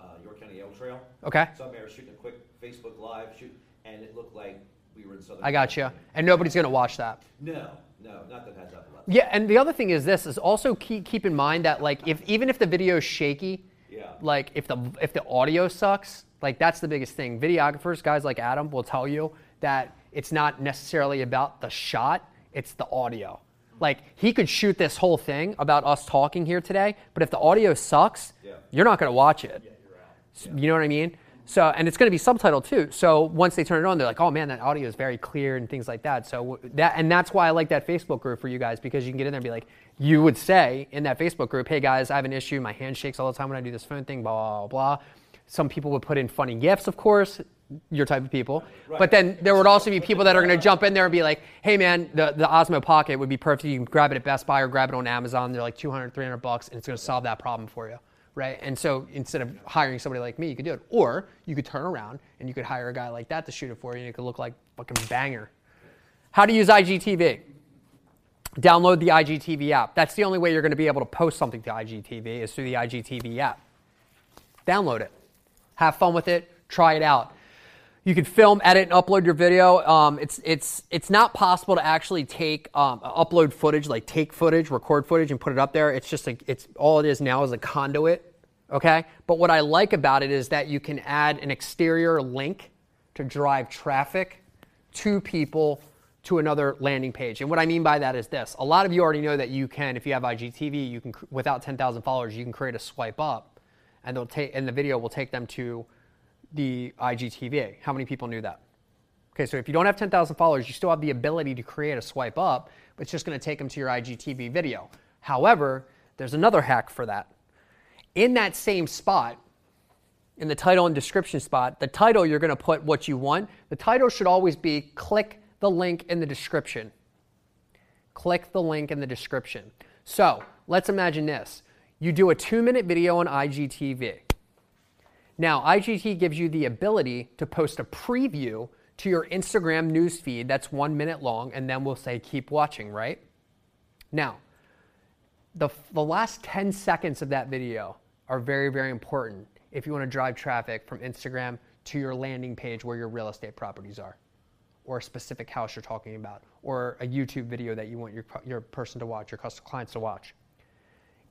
uh, York County L Trail. Okay. So I'm there shooting a quick Facebook Live shoot, and it looked like we were in Southern California. I got you. And nobody's going to watch that. No. No, not that has uploads. Yeah, and the other thing is this, is also keep, keep in mind that, like, if even if the video is shaky, yeah. like, if the if the audio sucks, like, that's the biggest thing. Videographers, guys like Adam, will tell you that it's not necessarily about the shot, it's the audio. Like, he could shoot this whole thing about us talking here today, but if the audio sucks, yeah. you're not going to watch it. Yeah, you're out. Yeah. You know what I mean? So, and it's going to be subtitled too. So once they turn it on, they're like, oh man, that audio is very clear and things like that. So that, and that's why I like that Facebook group for you guys, because you can get in there and be like, you would say in that Facebook group, hey guys, I have an issue. My hand shakes all the time when I do this phone thing, blah, blah, blah. Some people would put in funny GIFs, of course, your type of people. Right. But then there would also be people that are going to jump in there and be like, hey man, the, the Osmo Pocket would be perfect. You can grab it at Best Buy or grab it on Amazon. They're like two hundred, three hundred bucks and it's going to solve that problem for you. Right? And so instead of hiring somebody like me, you could do it. Or you could turn around and you could hire a guy like that to shoot it for you and it could look like fucking banger. How to use I G T V. Download the I G T V app. That's the only way you're going to be able to post something to I G T V is through the I G T V app. Download it. Have fun with it. Try it out. You can film, edit, and upload your video. Um, it's it's it's not possible to actually take um, upload footage, like take footage, record footage, and put it up there. It's just like it's all it is now is a conduit. Okay, but what I like about it is that you can add an exterior link to drive traffic to people to another landing page. And what I mean by that is this: a lot of you already know that you can, if you have I G T V, you can without ten thousand followers, you can create a swipe up, and they'll take and the video will take them to the I G T V. How many people knew that? Okay, so if you don't have ten thousand followers, you still have the ability to create a swipe up, but it's just going to take them to your I G T V video. However, there's another hack for that. In that same spot, in the title and description spot, the title you're going to put what you want. The title should always be click the link in the description. Click the link in the description. So let's imagine this. You do a two-minute video on I G T V. Now, I G T V gives you the ability to post a preview to your Instagram newsfeed that's one minute long, and then we'll say keep watching, right? Now, the, the last ten seconds of that video are very, very important if you want to drive traffic from Instagram to your landing page where your real estate properties are, or a specific house you're talking about, or a YouTube video that you want your, your person to watch, your customer clients to watch.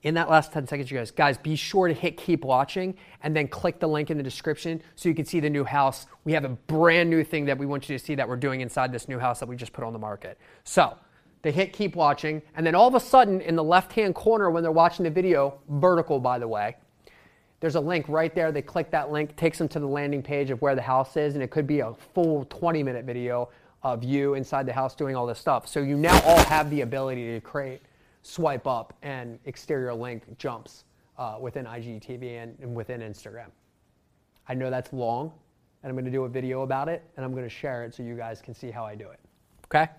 In that last ten seconds, you guys, guys, be sure to hit keep watching and then click the link in the description so you can see the new house. We have a brand new thing that we want you to see that we're doing inside this new house that we just put on the market. So they hit keep watching, and then all of a sudden in the left-hand corner when they're watching the video, vertical by the way, there's a link right there. They click that link, takes them to the landing page of where the house is, and it could be a full twenty-minute video of you inside the house doing all this stuff. So you now all have the ability to create swipe up and exterior link jumps uh, within I G T V and, and within Instagram. I know that's long, and I'm going to do a video about it, and I'm going to share it so you guys can see how I do it. Okay?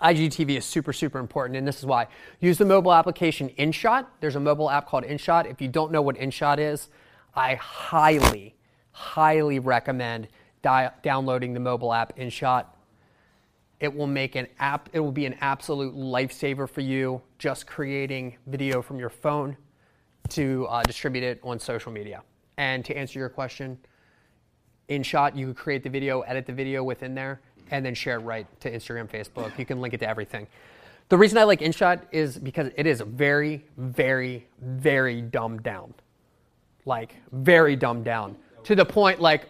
I G T V is super, super important, and this is why. Use the mobile application InShot. There's a mobile app called InShot. If you don't know what InShot is, I highly, highly recommend di- downloading the mobile app InShot. It will make an app, it will be an absolute lifesaver for you just creating video from your phone to uh, distribute it on social media. And to answer your question, InShot, you can create the video, edit the video within there, and then share it right to Instagram, Facebook. You can link it to everything. The reason I like InShot is because it is very, very, very dumbed down. Like, very dumbed down. To the point, like,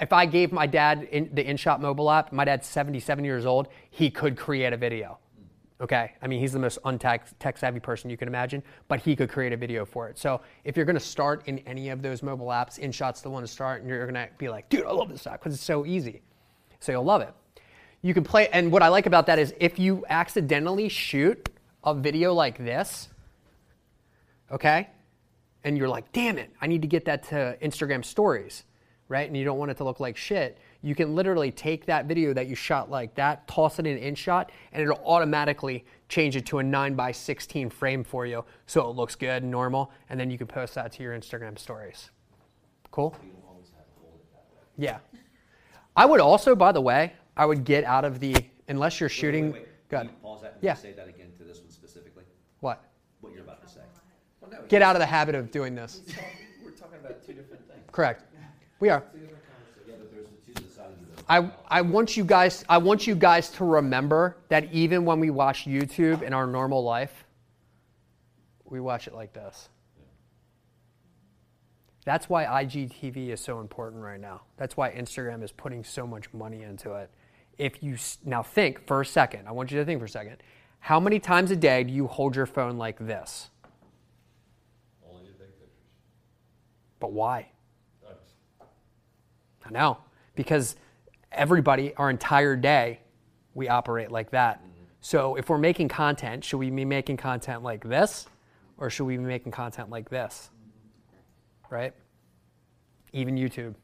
if I gave my dad in the InShot mobile app, my dad's seventy-seven years old, he could create a video. Okay? I mean, he's the most untech-savvy person you can imagine, but he could create a video for it. So if you're going to start in any of those mobile apps, InShot's the one to start, and you're going to be like, dude, I love this app because it's so easy. So you'll love it. You can play, and what I like about that is if you accidentally shoot a video like this, okay, and you're like, damn it, I need to get that to Instagram stories, right? And you don't want it to look like shit. You can literally take that video that you shot like that, toss it in InShot, and it'll automatically change it to a nine by sixteen frame for you so it looks good and normal, and then you can post that to your Instagram stories. Cool? You don't always have to hold it that way. Yeah. I would also, by the way, I would get out of the, unless you're shooting. Wait, wait, wait. Go ahead. Can you pause that and yeah. Say that again to this one specifically? What? What you're about to say. Well, no, get out of the habit of doing this. We're talking about two different things. Correct. We are. Yeah, but there's two sides of this. I, I want you guys, I want you guys to remember that even when we watch YouTube in our normal life, we watch it like this. That's why I G T V is so important right now. That's why Instagram is putting so much money into it. If you now think for a second, I want you to think for a second. How many times a day do you hold your phone like this? Only to take pictures. But why? Nice. I know. Because everybody, our entire day, we operate like that. Mm-hmm. So if we're making content, should we be making content like this? Or should we be making content like this? Mm-hmm. Right? Even YouTube.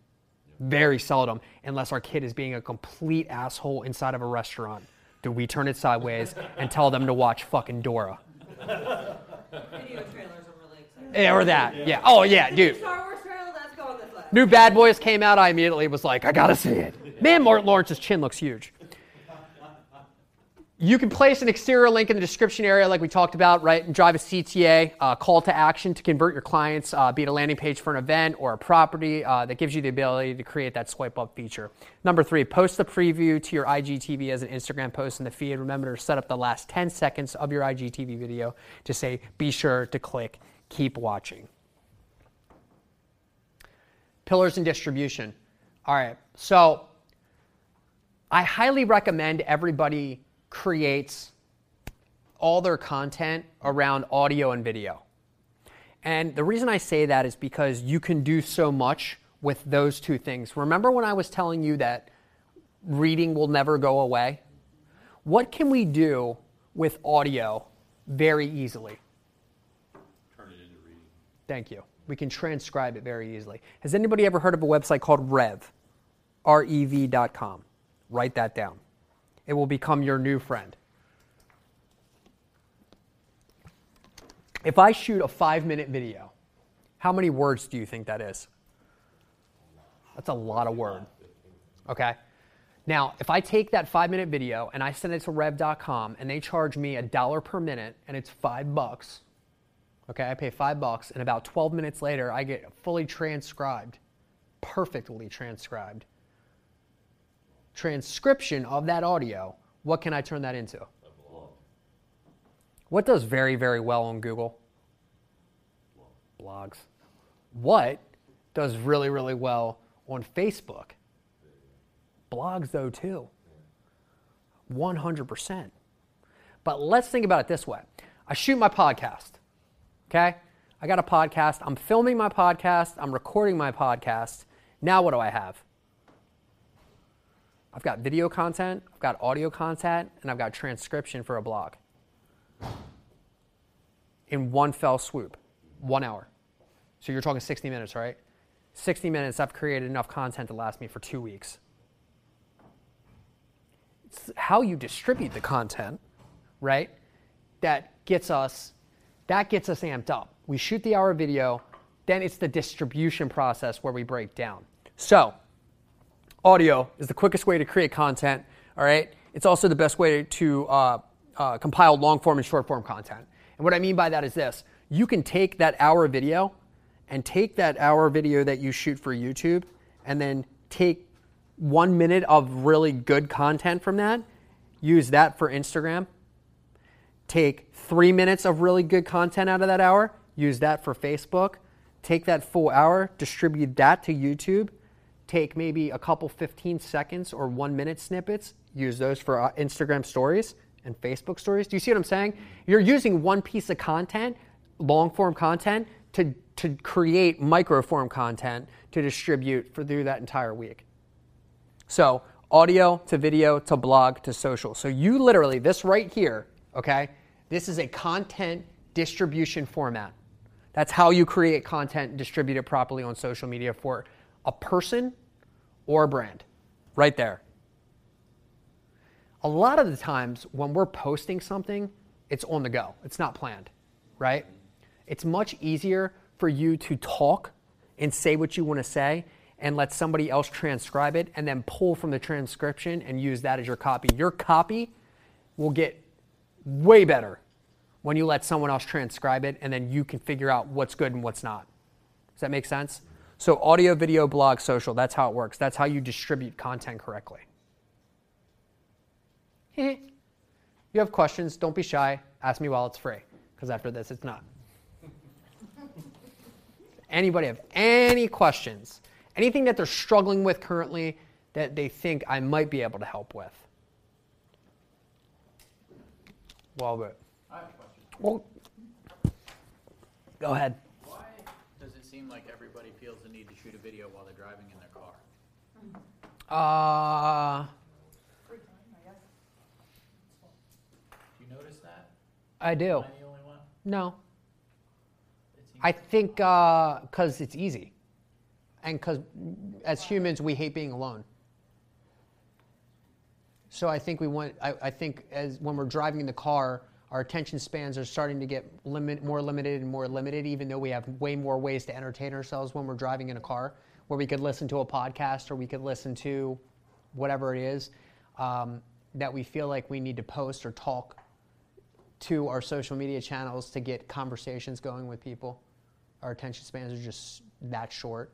Yeah. Very seldom. Unless our kid is being a complete asshole inside of a restaurant. Do we turn it sideways and tell them to watch fucking Dora? Video trailers are really exciting. Yeah, or that. Yeah. yeah. Oh, yeah, dude. Star Wars trailer, let's go on this list. New Bad Boys came out. I immediately was like, I gotta see it. Man, Martin Lawrence's chin looks huge. You can place an exterior link in the description area like we talked about, right? And drive a C T A, uh, call to action to convert your clients, uh, be it a landing page for an event or a property uh, that gives you the ability to create that swipe up feature. Number three, post the preview to your I G T V as an Instagram post in the feed. Remember to set up the last ten seconds of your I G T V video to say, be sure to click, keep watching. Pillars and distribution. All right, so I highly recommend everybody creates all their content around audio and video. And the reason I say that is because you can do so much with those two things. Remember when I was telling you that reading will never go away? What can we do with audio very easily? Turn it into reading. Thank you. We can transcribe it very easily. Has anybody ever heard of a website called Rev? R E V dot com. Write that down. It will become your new friend. If I shoot a five-minute video, how many words do you think that is? That's a lot of word. Okay? Now, if I take that five-minute video and I send it to rev dot com and they charge me a dollar per minute and it's five bucks, okay, I pay five bucks and about twelve minutes later I get fully transcribed, perfectly transcribed. Transcription of that audio, what can I turn that into? A blog. What does very, very well on Google? Blog. Blogs. What does really, really well on Facebook? Blogs, though, too. one hundred percent. But let's think about it this way. I shoot my podcast, okay? I got a podcast. I'm filming my podcast. I'm recording my podcast. Now what do I have? I've got video content, I've got audio content, and I've got transcription for a blog. In one fell swoop, one hour. So you're talking sixty minutes, right? sixty minutes, I've created enough content to last me for two weeks. It's how you distribute the content, right? That gets us, that gets us amped up. We shoot the hour video, then it's the distribution process where we break down. So, audio is the quickest way to create content, all right? It's also the best way to uh, uh, compile long-form and short-form content. And what I mean by that is this. You can take that hour video and take that hour video that you shoot for YouTube and then take one minute of really good content from that, use that for Instagram, take three minutes of really good content out of that hour, use that for Facebook, take that full hour, distribute that to YouTube, take maybe a couple fifteen seconds or one minute snippets, use those for Instagram stories and Facebook stories. Do you see what I'm saying? You're using one piece of content, long form content, to, to create micro form content to distribute for through that entire week. So audio to video to blog to social. So you literally, this right here, okay, this is a content distribution format. That's how you create content and distribute it properly on social media for a person or a brand, right there. A lot of the times when we're posting something, it's on the go. It's not planned, right? It's much easier for you to talk and say what you want to say and let somebody else transcribe it and then pull from the transcription and use that as your copy. Your copy will get way better when you let someone else transcribe it and then you can figure out what's good and what's not. Does that make sense? So audio, video, blog, social, that's how it works. That's how you distribute content correctly. You have questions, don't be shy. Ask me while it's free, because after this, it's not. Anybody have any questions? Anything that they're struggling with currently that they think I might be able to help with? Walbert. I have a question. Well, go ahead. Why does it seem like everybody feels the need to shoot a video while they're driving in their car? Uh, Free time, I guess. Do you notice that? I do. Am I the only one? No. I think because uh, it's easy. And because as humans, we hate being alone. So I think we want. I, I think as when we're driving in the car, our attention spans are starting to get limit, more limited and more limited, even though we have way more ways to entertain ourselves when we're driving in a car, where we could listen to a podcast or we could listen to whatever it is um, that we feel like we need to post or talk to our social media channels to get conversations going with people. Our attention spans are just that short.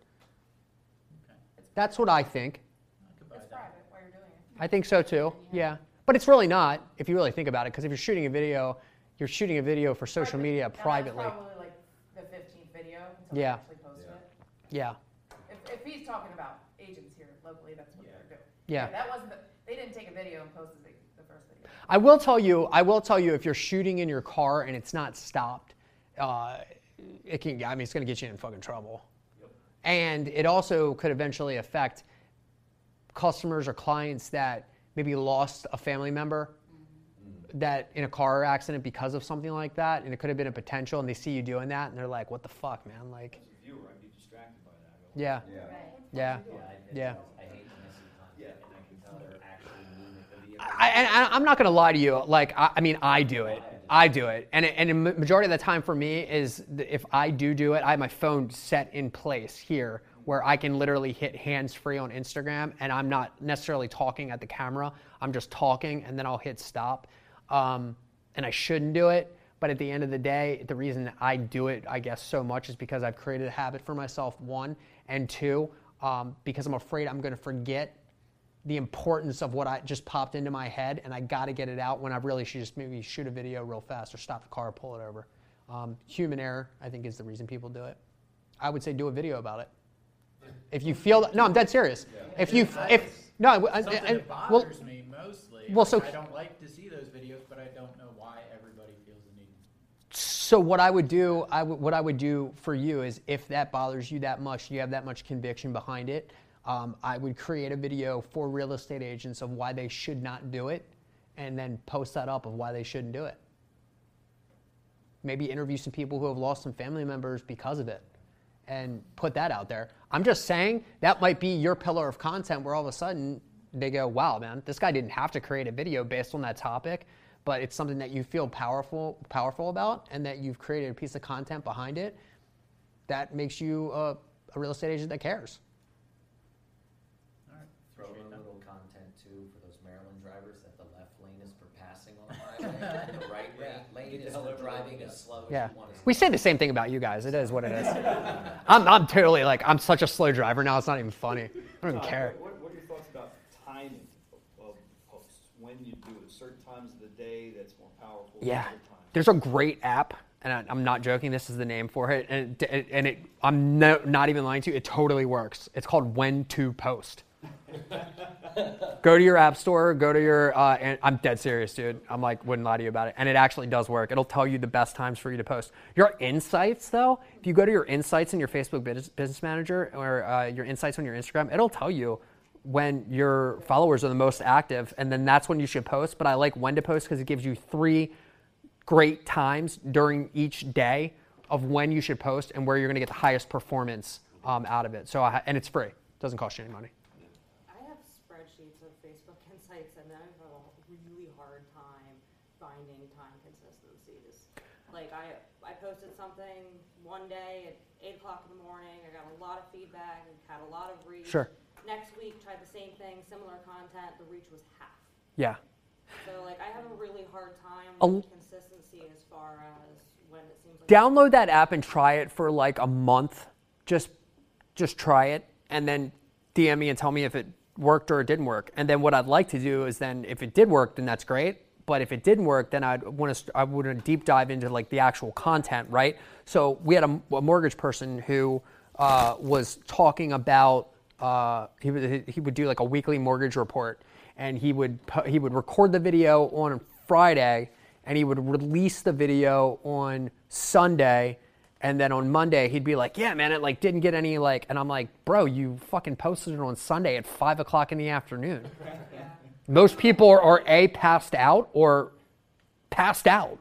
That's what I think. It's private while you're doing it. I think so too. Yeah, but it's really not if you really think about it. Because if you're shooting a video, you're shooting a video for social private. media yeah, privately. That's probably like the fifteenth video. Until yeah. Actually posted yeah. It. Yeah. If, if he's talking about agents here locally, that's what yeah. they're doing. Yeah. yeah. That wasn't. The, they didn't take a video and post the, the first video. I will tell you. I will tell you if you're shooting in your car and it's not stopped, uh, it can. I mean, it's going to get you in fucking trouble. And it also could eventually affect customers or clients that maybe lost a family member that in a car accident because of something like that, and it could have been a potential, and they see you doing that, and they're like, "What the fuck, man!" Like, as a viewer, I'd be distracted by that. Yeah. Yeah. Yeah. Yeah. I, and I, I'm not gonna lie to you. Like, I, I mean, I do it. I do it, and and the majority of the time for me is if I do do it, I have my phone set in place here where I can literally hit hands-free on Instagram, and I'm not necessarily talking at the camera. I'm just talking, and then I'll hit stop. Um, and I shouldn't do it, but at the end of the day, the reason I do it, I guess, so much is because I've created a habit for myself, one, and two, um, because I'm afraid I'm gonna forget the importance of what I just popped into my head, and I got to get it out when I really should just maybe shoot a video real fast or stop the car, pull it over. Um, human error, I think, is the reason people do it. I would say do a video about it. If you feel that, no, I'm dead serious. Yeah. If you, if no, I, I, that bothers well, me mostly. Well, so I don't like to see those videos, but I don't know why everybody feels the need. So what I would do, I w- what I would do for you is, if that bothers you that much, you have that much conviction behind it. Um, I would create a video for real estate agents of why they should not do it, and then post that up of why they shouldn't do it. Maybe interview some people who have lost some family members because of it, and put that out there. I'm just saying that might be your pillar of content where all of a sudden they go, wow, man, this guy didn't have to create a video based on that topic, but it's something that you feel powerful, powerful about, and that you've created a piece of content behind it that makes you a, a real estate agent that cares. Driving as slow yeah. as you want to. We say the same thing about you guys. It is what it is. I'm, I'm totally like, I'm such a slow driver now. It's not even funny. I don't even care. Uh, what, what are your thoughts about timing of posts? When you do it, certain times of the day that's more powerful yeah. than other times? There's a great app, and I, I'm not joking. This is the name for it. And, it, and it, I'm no, not even lying to you. It totally works. It's called When to Post. Go to your app store, go to your uh, and I'm dead serious, dude. I'm like, wouldn't lie to you about it, and it actually does work. It'll tell you the best times for you to post. Your insights, though, if you go to your insights in your Facebook Business Manager or uh, your insights on your Instagram, it'll tell you when your followers are the most active, and then that's when you should post. But I like When to Post because it gives you three great times during each day of when you should post and where you're going to get the highest performance um, out of it. So, I, and it's free. It doesn't cost you any money. And I have a really hard time finding time consistencies. Like I, I posted something one day at eight o'clock in the morning. I got a lot of feedback and had a lot of reach. Sure. Next week, tried the same thing, similar content. The reach was half. Yeah. So like I have a really hard time with um, consistency as far as when it seems like. Download that app and try it for like a month. Just. just try it and then D M me and tell me if it worked or it didn't work. And then what I'd like to do is then if it did work, then that's great. But if it didn't work, then I'd want to I would want to deep dive into like the actual content, right? So we had a, a mortgage person who uh, was talking about uh, he would he would do like a weekly mortgage report, and he would he would record the video on Friday, and he would release the video on Sunday. And then on Monday, he'd be like, yeah, man, it like didn't get any like, and I'm like, bro, you fucking posted it on Sunday at five o'clock in the afternoon. Yeah. Most people are, are A, passed out or passed out,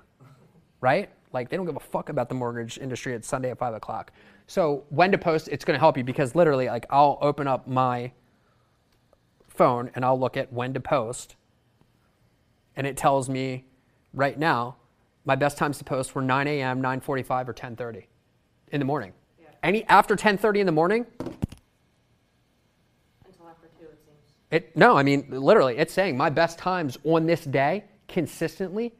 right? Like they don't give a fuck about the mortgage industry at Sunday at five o'clock. So when to post, it's going to help you because literally like I'll open up my phone and I'll look at when to post. And it tells me right now, my best times to post were nine a.m., nine forty-five, or ten thirty in the morning. Yeah. Any after ten thirty in the morning? Until after two, it seems. It, no, I mean, literally, it's saying my best times on this day consistently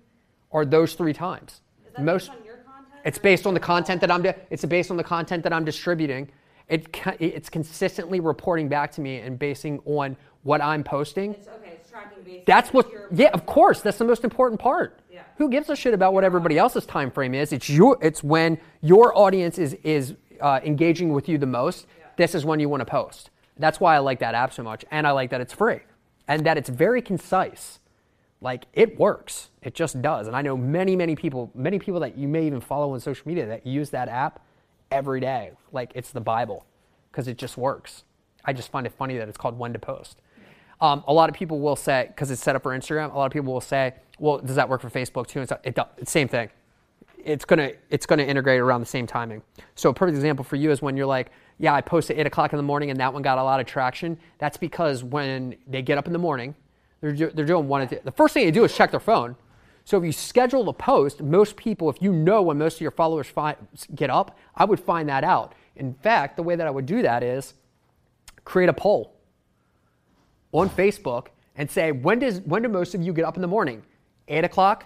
are those three times. Is that Most, based on your content? It's based on the content that I'm. Di- it's based on the content that I'm distributing. It it's consistently reporting back to me and basing on what I'm posting. It's okay. It's tracking based. That's what. Your- yeah, of course. That's the most important part. Yeah. Who gives a shit about what everybody else's time frame is? It's your. It's when your audience is is uh, engaging with you the most. Yeah. This is when you want to post. That's why I like that app so much, and I like that it's free, and that it's very concise. Like it works. It just does. And I know many many people, many people that you may even follow on social media that use that app every day. Like it's the Bible, because it just works. I just find it funny that it's called When to Post. Um, a lot of people will say, because it's set up for Instagram, a lot of people will say, well, does that work for Facebook too? And so it does, same thing. It's gonna it's gonna integrate around the same timing. So a perfect example for you is when you're like, yeah, I post at eight o'clock in the morning and that one got a lot of traction. That's because when they get up in the morning, they're they're doing one of the, the first thing they do is check their phone. So if you schedule a post, most people, if you know when most of your followers fi- get up, I would find that out. In fact, the way that I would do that is create a poll on Facebook and say, when does when do most of you get up in the morning? Eight o'clock,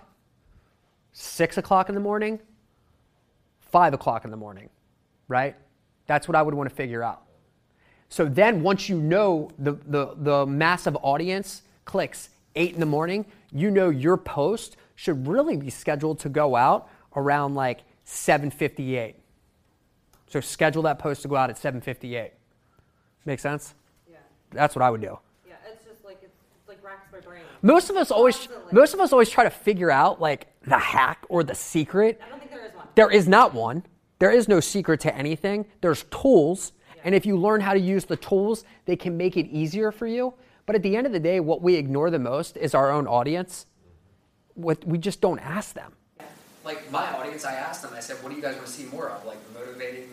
six o'clock in the morning, five o'clock in the morning, right? That's what I would want to figure out. So then once you know the the, the massive audience clicks eight in the morning, you know your post should really be scheduled to go out around like seven fifty-eight. So schedule that post to go out at seven fifty-eight. Make sense? Yeah. That's what I would do. Yeah, it's just like it's, it's like racks my brain. Most of us always most of us always try to figure out like the hack or the secret. I don't think there is one. There is not one. There is no secret to anything. There's tools, yeah. And if you learn how to use the tools, they can make it easier for you. But at the end of the day, what we ignore the most is our own audience. What we just don't ask them. Like my audience, I asked them, I said, what do you guys want to see more of? Like the motivating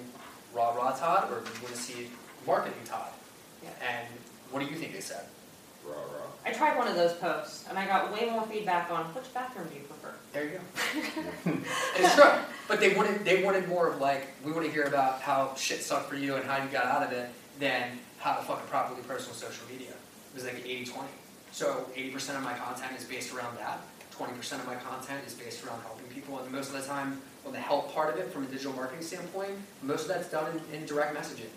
rah rah Todd, or do you want to see marketing Todd? Yeah. And what do you think they said? Rah rah. I tried one of those posts and I got way more feedback on which bathroom do you prefer? There you go. It's true. But they wanted they wanted more of like, we want to hear about how shit sucked for you and how you got out of it than how to fucking properly post on social media. It was like eighty twenty. So eighty percent of my content is based around that. twenty percent of my content is based around helping people. And most of the time, on the help part of it, from a digital marketing standpoint, most of that's done in, in direct messaging.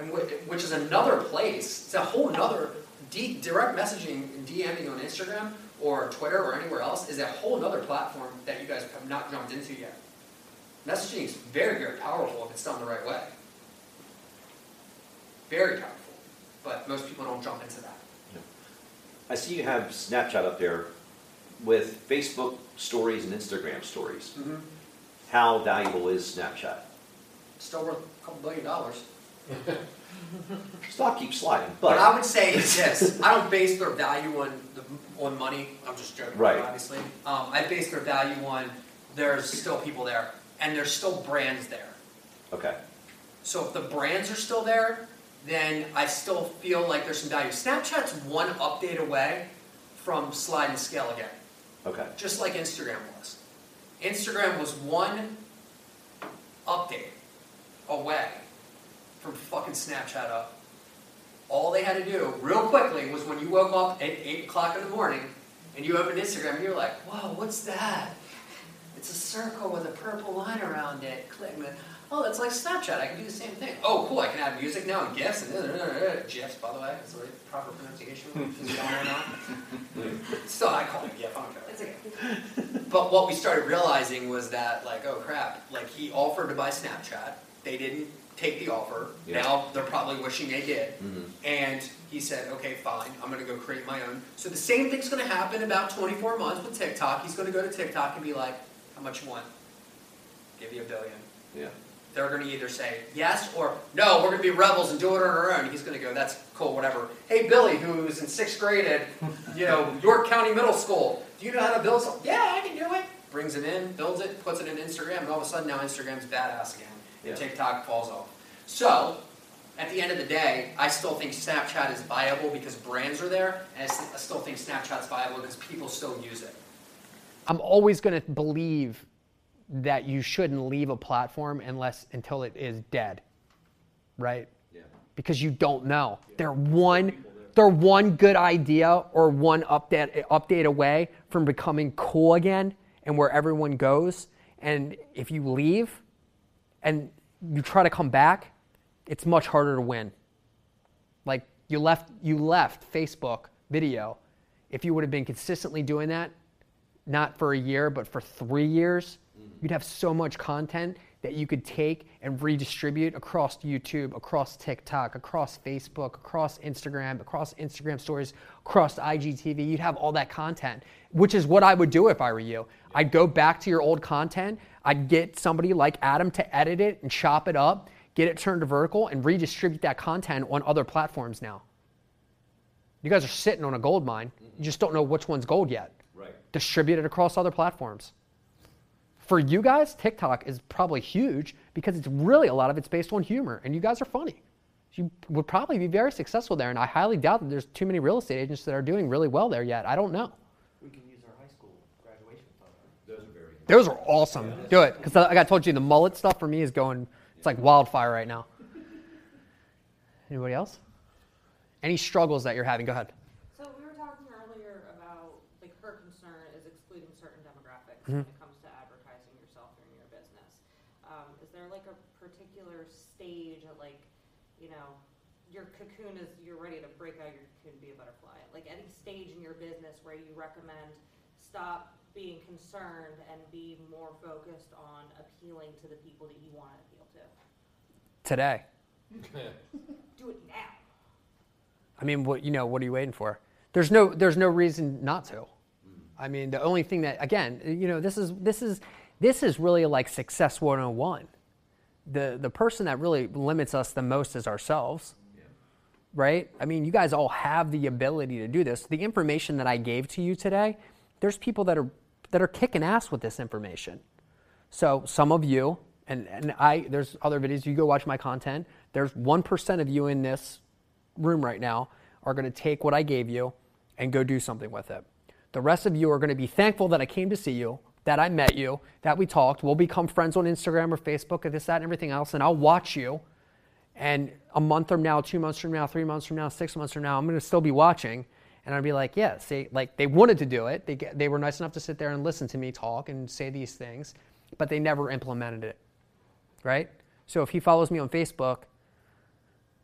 And w- which is another place. It's a whole nother, D- direct messaging and DMing on Instagram or Twitter or anywhere else is a whole nother platform that you guys have not jumped into yet. Messaging is very, very powerful if it's done the right way. Very powerful. But most people don't jump into that. Yeah. I see you have Snapchat up there with Facebook stories and Instagram stories. Mm-hmm. How valuable is Snapchat? Still worth a couple billion dollars. Stock keeps sliding. But what I would say is this. I don't base their value on the, on money. I'm just joking, right. Obviously. Um, I base their value on there's still people there. And there's still brands there. Okay. So if the brands are still there, then I still feel like there's some value. Snapchat's one update away from slide and scale again. Okay. Just like Instagram was. Instagram was one update away from fucking Snapchat up. All they had to do, real quickly, was when you woke up at eight o'clock in the morning and you opened Instagram and you were like, whoa, what's that? It's a circle with a purple line around it. Click. Oh, that's like Snapchat. I can do the same thing. Oh, cool. I can add music now and GIFs and uh, GIFs, by the way. That's the right proper pronunciation. Is going on. Still, I call it a GIF. I don't care. It's okay. But what we started realizing was that, like, oh crap! Like, he offered to buy Snapchat. They didn't take the offer. Yeah. Now they're probably wishing they did. Mm-hmm. And he said, okay, fine. I'm going to go create my own. So the same thing's going to happen about twenty-four months with TikTok. He's going to go to TikTok and be like, how much you want? Give you a billion. Yeah. They're going to either say yes or no, we're going to be rebels and do it on our own. He's going to go, that's cool, whatever. Hey, Billy, who's in sixth grade at you know, York County Middle School, do you know how to build something? Yeah, I can do it. Brings it in, builds it, puts it in Instagram, and all of a sudden now Instagram's badass again. And yeah. TikTok falls off. So, at the end of the day, I still think Snapchat is viable because brands are there, and I still think Snapchat's viable because people still use it. I'm always going to believe that you shouldn't leave a platform unless until it is dead, right? Yeah. Because you don't know. Yeah. They're one, they're one good idea or one update update away from becoming cool again and where everyone goes. And if you leave and you try to come back, it's much harder to win. Like you left, you left Facebook video. If you would have been consistently doing that, not for a year, but for three years. You'd have so much content that you could take and redistribute across YouTube, across TikTok, across Facebook, across Instagram, across Instagram stories, across I G T V. You'd have all that content, which is what I would do if I were you. I'd go back to your old content. I'd get somebody like Adam to edit it and chop it up, get it turned to vertical, and redistribute that content on other platforms now. You guys are sitting on a gold mine. You just don't know which one's gold yet. Right. Distribute it across other platforms. For you guys, TikTok is probably huge because it's really a lot of it's based on humor, and you guys are funny. You would probably be very successful there, and I highly doubt that there's too many real estate agents that are doing really well there yet. I don't know. We can use our high school graduation photos. Those are very good. Those are awesome. Yeah. Do it, because like I told you, the mullet stuff for me is going, it's like wildfire right now. Anybody else? Any struggles that you're having? Go ahead. So we were talking earlier about like her concern is excluding certain demographics. Mm-hmm. Your cocoon is, you're ready to break out your cocoon and be a butterfly. Like any stage in your business where you recommend stop being concerned and be more focused on appealing to the people that you want to appeal to. Today. Do it now. I mean, what you know, what are you waiting for? There's no there's no reason not to. Mm. I mean, the only thing that, again, you know, this is this is this is really like success one oh one. The the person that really limits us the most is ourselves. Right? I mean, you guys all have the ability to do this. The information that I gave to you today, there's people that are that are kicking ass with this information. So some of you, and, and I, there's other videos, you go watch my content, there's one percent of you in this room right now are going to take what I gave you and go do something with it. The rest of you are going to be thankful that I came to see you, that I met you, that we talked, we'll become friends on Instagram or Facebook and this, that, and everything else, and I'll watch you. And a month from now, two months from now, three months from now, six months from now, I'm going to still be watching. And I'll be like, yeah, see, like they wanted to do it. They they were nice enough to sit there and listen to me talk and say these things, but they never implemented it, right? So if he follows me on Facebook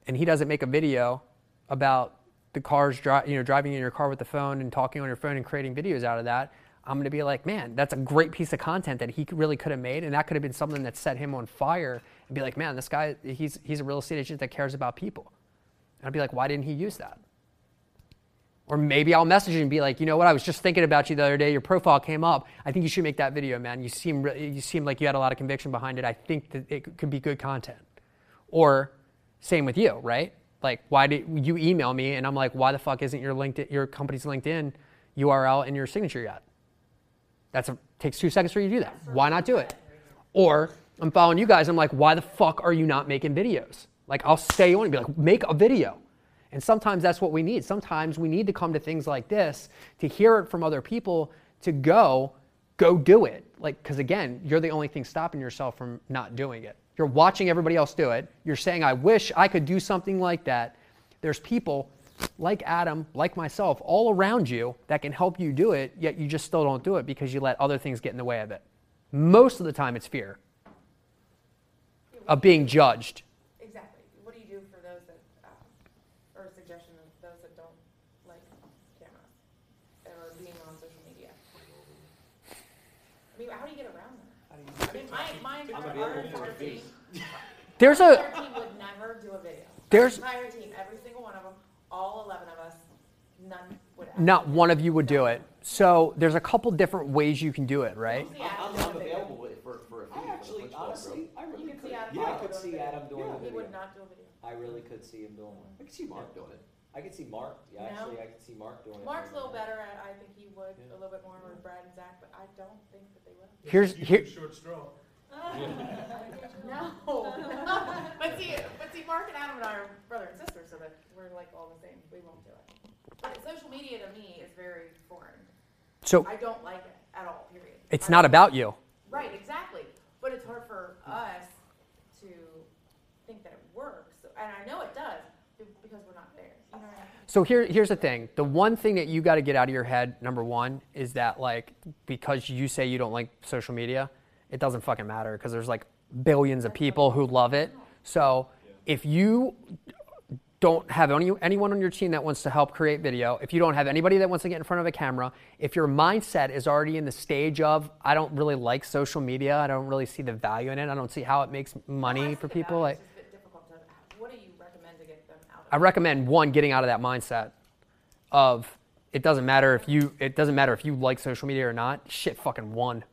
and he doesn't make a video about the cars, dri- you know, driving in your car with the phone and talking on your phone and creating videos out of that, I'm going to be like, man, that's a great piece of content that he really could have made, and that could have been something that set him on fire and be like, man, this guy, he's he's a real estate agent that cares about people. And I'd be like, why didn't he use that? Or maybe I'll message him and be like, you know what, I was just thinking about you the other day. Your profile came up. I think you should make that video, man. You seem re- you seem like you had a lot of conviction behind it. I think that it could be good content. Or same with you, right? Like, why did you email me? And I'm like, why the fuck isn't your LinkedIn, your company's LinkedIn U R L in your signature yet? That takes two seconds for you to do that. Why not do it? Or I'm following you guys. I'm like, why the fuck are you not making videos? Like, I'll stay on and be like, make a video. And sometimes that's what we need. Sometimes we need to come to things like this to hear it from other people to go, go do it. Like, because again, you're the only thing stopping yourself from not doing it. You're watching everybody else do it. You're saying, I wish I could do something like that. There's people like Adam, like myself, all around you that can help you do it, yet you just still don't do it because you let other things get in the way of it. Most of the time it's fear. Yeah, of being judged. Exactly. What do you do for those that, uh, or a suggestion of those that don't like cameras or being on social media? I mean, how do you get around that? I mean, my entire team, there's a, our team would never do a video. There's my entire team, every single one of them, all eleven of us, none would. Not one of you would do it. So there's a couple different ways you can do it, right? I'm not available for, for a video. I actually, honestly, I really could. Yeah, I could see Adam doing a video. He would not do a video. I really could see him doing one. I could see Mark doing it. I could see Mark. Yeah, actually, I could see Mark doing it. Mark's a little better at. I think he would a little bit more with Brad and Zach, but I don't think that they will. Here's here's short straw. No, but see, but see, Mark and Adam and I are brother and sister, so that we're like all the same. We won't do it. But social media to me is very foreign. So I don't like it at all, period. It's not about you. Right, exactly. But it's hard for us to think that it works. And I know it does because we're not there. You know what I mean? So here, here's the thing. The one thing that you got to get out of your head, number one, is that like because you say you don't like social media, it doesn't fucking matter because there's like billions of people who love it. So if you don't have any, anyone on your team that wants to help create video, if you don't have anybody that wants to get in front of a camera, if your mindset is already in the stage of, I don't really like social media, I don't really see the value in it, I don't see how it makes money well, for people. Like, it's just a bit difficult to, what do you recommend to get them out of I recommend, one, getting out of that mindset of, it doesn't matter if you, it doesn't matter if you like social media or not, shit fucking won.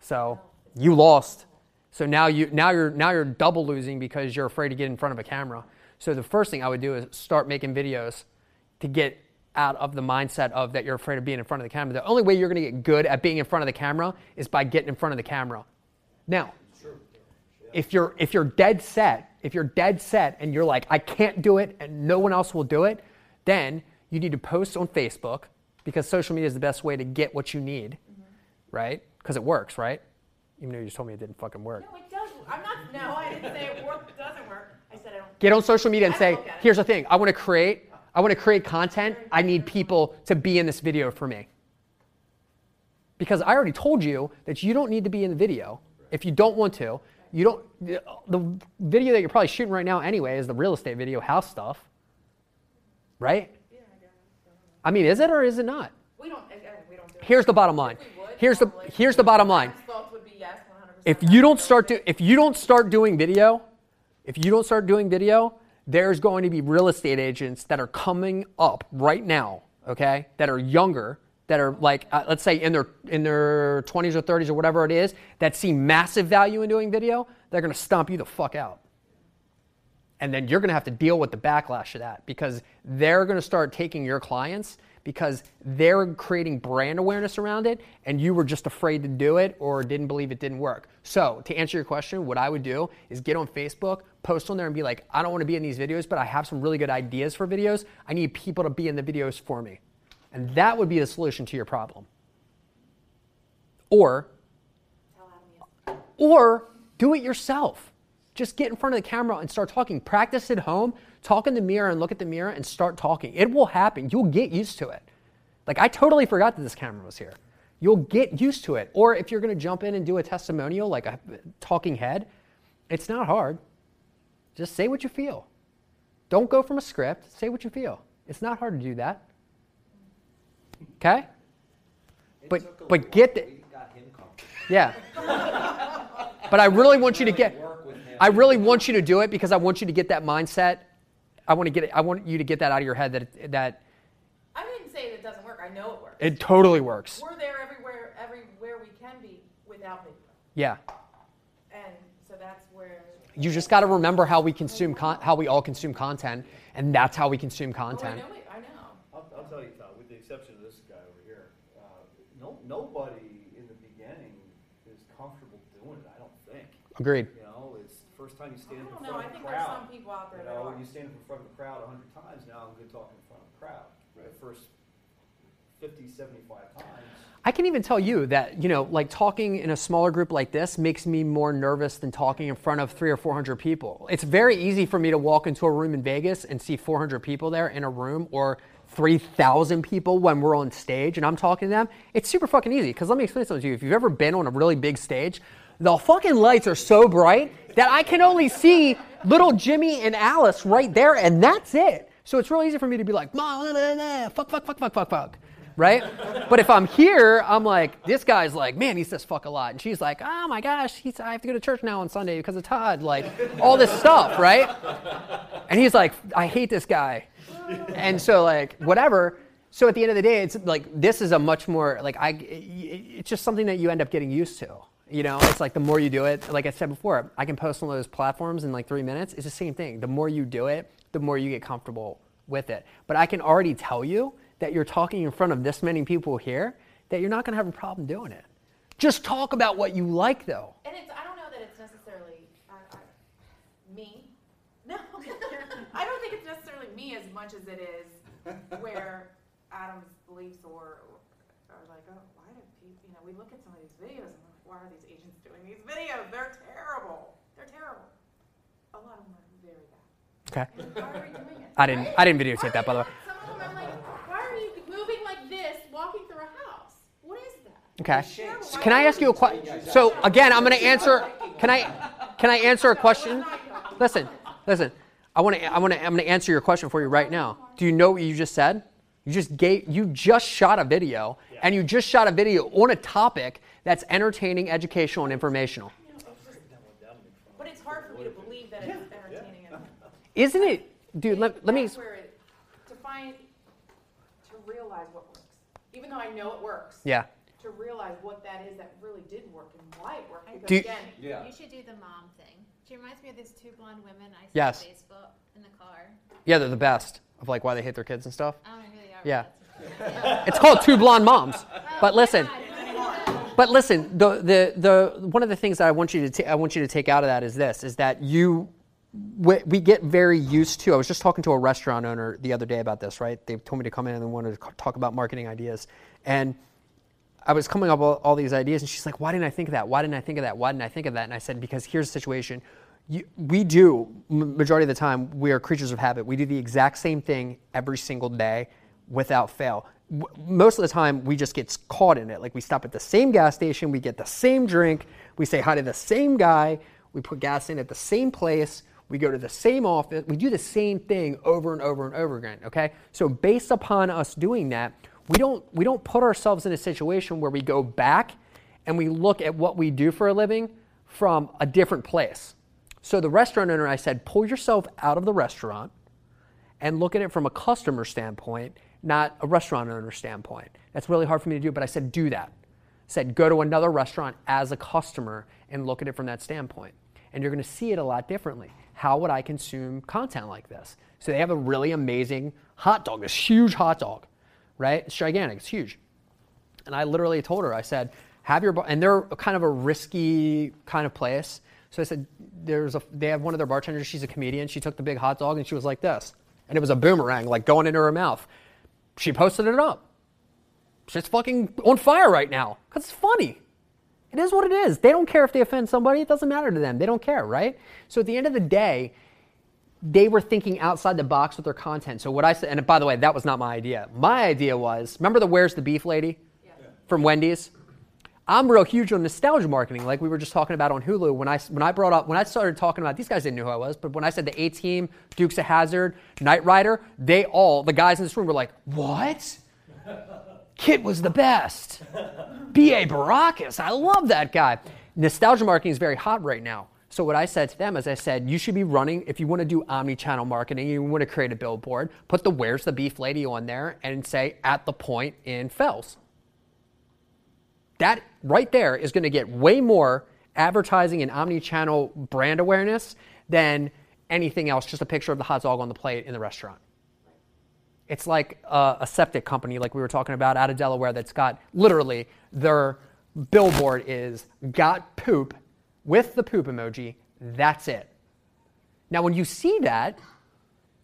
So you lost. So now, you, now, you're, now you're double losing because you're afraid to get in front of a camera. So the first thing I would do is start making videos to get out of the mindset of that you're afraid of being in front of the camera. The only way you're going to get good at being in front of the camera is by getting in front of the camera. Now, sure. Yeah. if you're if you're dead set, if you're dead set and you're like, I can't do it and no one else will do it, then you need to post on Facebook because social media is the best way to get what you need, mm-hmm. right? Because it works, right? Even though you just told me it didn't fucking work. No, it does. I'm not, no, I didn't say it worked. It doesn't work. I said I don't. Get on social media and say, here's the thing. I want to create. I want to create content. I need people to be in this video for me. Because I already told you that you don't need to be in the video if you don't want to. You don't. The video that you're probably shooting right now anyway is the real estate video, house stuff, right? I mean, is it or is it not? We don't. We don't do it. Here's the bottom line. Here's the here's the bottom line. If you don't start to if you don't start doing video. If you don't start doing video, there's going to be real estate agents that are coming up right now, okay, that are younger, that are like, uh, let's say in their in their twenties or thirties or whatever it is, that see massive value in doing video, they're going to stomp you the fuck out. And then you're going to have to deal with the backlash of that because they're going to start taking your clients because they're creating brand awareness around it and you were just afraid to do it or didn't believe it didn't work. So to answer your question, what I would do is get on Facebook, post on there and be like, I don't want to be in these videos, but I have some really good ideas for videos. I need people to be in the videos for me. And that would be the solution to your problem. Or, or do it yourself. Just get in front of the camera and start talking. Practice at home. Talk in the mirror and look at the mirror and start talking. It will happen. You'll get used to it. Like, I totally forgot that this camera was here. You'll get used to it. Or if you're going to jump in and do a testimonial, like a talking head, it's not hard. Just say what you feel. Don't go from a script. Say what you feel. It's not hard to do that. Okay? But but get the... Yeah. But I really want you to get... I really want you to do it because I want you to get that mindset. I want to get it, I want you to get that out of your head that that. I didn't say it doesn't work. I know it works. It totally works. We're there everywhere, everywhere we can be without video. Yeah. And so that's where. You just got to remember how we consume con- how we all consume content, and that's how we consume content. Oh, I know. I know. I'll, I'll tell you, Todd. With the exception of this guy over here, uh, no nobody in the beginning is comfortable doing it. I don't think. Agreed. First time you stand up in front of a crowd. I don't know. I think there's some people out there that are. You stand up in front of a crowd a hundred times now, I'm going to talk in front of a crowd. Right. The first fifty, seventy-five times. I can even tell you that, you know, like talking in a smaller group like this makes me more nervous than talking in front of three or four hundred people. It's very easy for me to walk into a room in Vegas and see four hundred people there in a room, or three thousand people when we're on stage and I'm talking to them. It's super fucking easy because let me explain something to you. If you've ever been on a really big stage. The fucking lights are so bright that I can only see little Jimmy and Alice right there, and that's it. So it's real easy for me to be like, nah, nah, nah, fuck, fuck, fuck, fuck, fuck, fuck, right? But if I'm here, I'm like, this guy's like, man, he says fuck a lot. And she's like, oh my gosh, he's, I have to go to church now on Sunday because of Todd. Like, all this stuff, right? And he's like, I hate this guy. And so, like, whatever. So at the end of the day, it's like, this is a much more, like, I, it's just something that you end up getting used to. You know, it's like the more you do it, like I said before, I can post on those platforms in like three minutes. It's the same thing. The more you do it, the more you get comfortable with it. But I can already tell you that you're talking in front of this many people here that you're not going to have a problem doing it. Just talk about what you like, though. And it's, I don't know that it's necessarily uh, uh, me. No, I don't think it's necessarily me as much as it is where Adam's beliefs or are like, oh, why do people, you know, we look at some of these videos and why are these agents doing these videos? They're terrible. They're terrible. A lot of them are very bad. Okay. Why are we doing it? I didn't. Right? I didn't videotape that, by the way. Some of them are like, why are you moving like this, walking through a house? What is that? Okay. Sure, so can I ask you a question? So again, I'm going to answer. Can I? Can I answer a question? Listen, listen. I want to. I want to. I'm going to answer your question for you right now. Do you know what you just said? You just gave. You just shot a video, yeah. and you just shot a video on a topic that's entertaining, educational, and informational. But it's hard for me to believe that it's entertaining. Isn't it, dude, let, let me... It, to find, to realize what works. Even though I know it works. Yeah. To realize what that is that really did work and why it worked. Because do, again, yeah. You should do the mom thing. She reminds me of these two blonde women I saw yes. on Facebook in the car. Yeah, they're the best of like why they hate their kids and stuff. I don't know who they are. Yeah. yeah. It's called Two Blonde Moms. Oh, but listen, but listen, the, the, the, one of the things that I want you to, t- I want you to take out of that is this, is that you... we get very used to, I was just talking to a restaurant owner the other day about this, right? They told me to come in and they wanted to talk about marketing ideas. And I was coming up with all these ideas and she's like, why didn't I think of that? Why didn't I think of that? Why didn't I think of that? And I said, because here's the situation. You, we do, majority of the time, we are creatures of habit. We do the exact same thing every single day without fail. Most of the time, we just get caught in it. Like we stop at the same gas station, we get the same drink, we say hi to the same guy, we put gas in at the same place, we go to the same office, we do the same thing over and over and over again, okay? So based upon us doing that, we don't we don't put ourselves in a situation where we go back and we look at what we do for a living from a different place. So the restaurant owner, I said, pull yourself out of the restaurant and look at it from a customer standpoint, not a restaurant owner standpoint. That's really hard for me to do, but I said, do that. I said, go to another restaurant as a customer and look at it from that standpoint. And you're gonna see it a lot differently. How would I consume content like this? So they have a really amazing hot dog, this huge hot dog, right? It's gigantic, it's huge. And I literally told her, I said, have your, bar-, and they're kind of a risky kind of place. So I said, there's a, they have one of their bartenders, she's a comedian, she took the big hot dog and she was like this. And it was a boomerang, like going into her mouth. She posted it up. Shit's fucking on fire right now, because it's funny. It is what it is. They don't care if they offend somebody. It doesn't matter to them. They don't care, right? So at the end of the day, they were thinking outside the box with their content. So what I said, and by the way, that was not my idea. My idea was, remember the Where's the Beef lady yeah. from Wendy's? I'm real huge on nostalgia marketing, like we were just talking about on Hulu. When I when I brought up, when I started talking about, these guys didn't know who I was, but when I said the A Team, Dukes of Hazzard, Knight Rider, they all, the guys in this room were like, what? Kid was the best. B A. Baracus, I love that guy. Nostalgia marketing is very hot right now. So what I said to them is I said, you should be running, if you want to do omni-channel marketing, you want to create a billboard, put the Where's the Beef lady on there and say, at the point in Fells. That right there is going to get way more advertising and omni-channel brand awareness than anything else, just a picture of the hot dog on the plate in the restaurant. It's like a, a septic company like we were talking about out of Delaware that's got literally their billboard is got poop with the poop emoji. That's it. Now, when you see that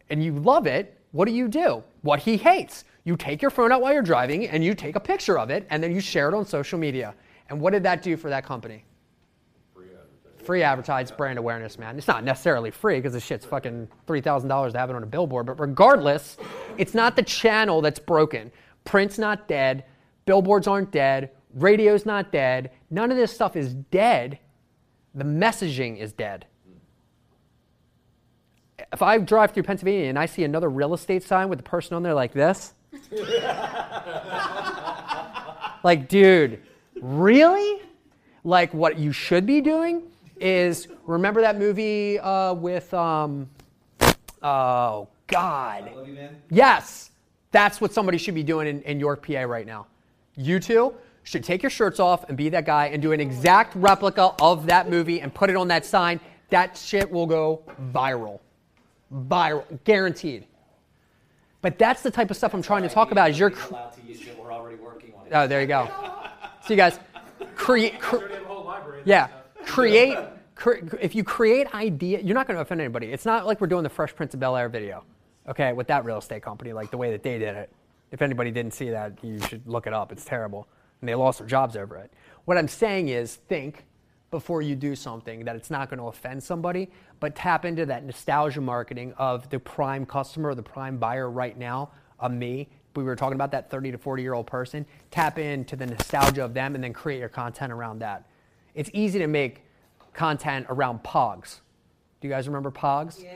and you love it, what do you do? What he hates. You take your phone out while you're driving and you take a picture of it and then you share it on social media. And what did that do for that company? Free advertising. Free advertised brand awareness, man. It's not necessarily free because this shit's fucking three thousand dollars to have it on a billboard. But regardless... it's not the channel that's broken. Print's not dead. Billboards aren't dead. Radio's not dead. None of this stuff is dead. The messaging is dead. If I drive through Pennsylvania and I see another real estate sign with a person on there like this, like, dude, really? Like, what you should be doing is, remember that movie uh, with, um, oh, God. I Love You, Man? Yes. That's what somebody should be doing in, in York, P A right now. You two should take your shirts off and be that guy and do an exact replica of that movie and put it on that sign. That shit will go viral. Viral. Guaranteed. But that's the type of stuff I'm trying to talk about. Is you're cr- allowed to use it. We're already working on it. Oh, there you go. So you guys, create. Cre- yeah, create. Cre- if you create idea, you're not going to offend anybody. It's not like we're doing the Fresh Prince of Bel-Air video, okay? With that real estate company, like the way that they did it. If anybody didn't see that, you should look it up. It's terrible, and they lost their jobs over it. What I'm saying is, think before you do something that it's not going to offend somebody, but tap into that nostalgia marketing of the prime customer, the prime buyer right now, a me. We were talking about that thirty to forty-year-old person. Tap into the nostalgia of them and then create your content around that. It's easy to make content around Pogs. Do you guys remember Pogs? Yeah.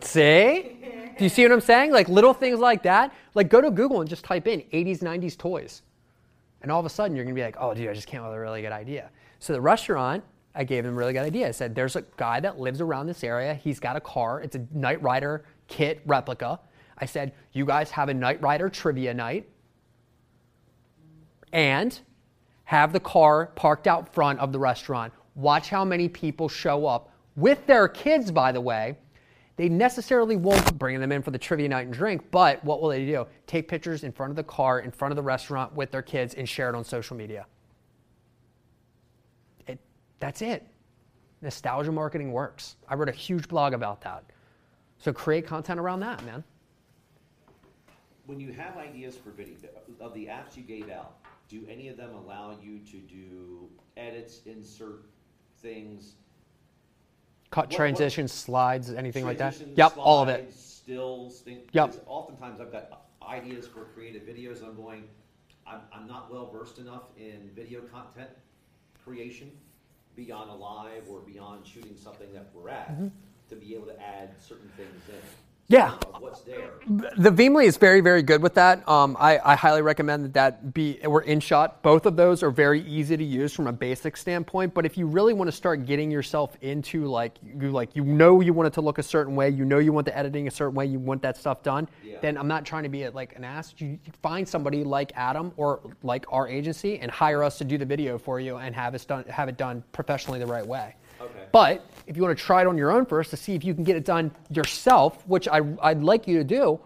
See? Do you see what I'm saying? Like little things like that. Like go to Google and just type in eighties, nineties toys. And all of a sudden you're going to be like, oh, dude, I just came up with a really good idea. So the restaurant, I gave them a really good idea. I said, there's a guy that lives around this area. He's got a car. It's a Knight Rider kit replica. I said, you guys have a Knight Rider trivia night and have the car parked out front of the restaurant. Watch how many people show up with their kids, by the way. They necessarily won't bring them in for the trivia night and drink, but what will they do? Take pictures in front of the car, in front of the restaurant with their kids and share it on social media. It, that's it. Nostalgia marketing works. I wrote a huge blog about that. So create content around that, man. When you have ideas for video, of the apps you gave out, do any of them allow you to do edits, insert things? Cut transitions, slides, anything like that? Yep, slides, all of it. Stills, things. Yep. Oftentimes I've got ideas for creative videos. I'm going, I'm, I'm not well versed enough in video content creation beyond a live or beyond shooting something that we're at. Mm-hmm. To be able to add certain things in. Yeah. Uh, what's there? The Vemely is very, very good with that. Um, I, I highly recommend that that be, or InShot. Both of those are very easy to use from a basic standpoint, but if you really want to start getting yourself into like, you like you know you want it to look a certain way, you know you want the editing a certain way, you want that stuff done, yeah. Then I'm not trying to be a, like an ass. You find somebody like Adam or like our agency and hire us to do the video for you and have it done, have it done professionally the right way. Okay. But if you want to try it on your own first to see if you can get it done yourself, which I, I'd like you to do,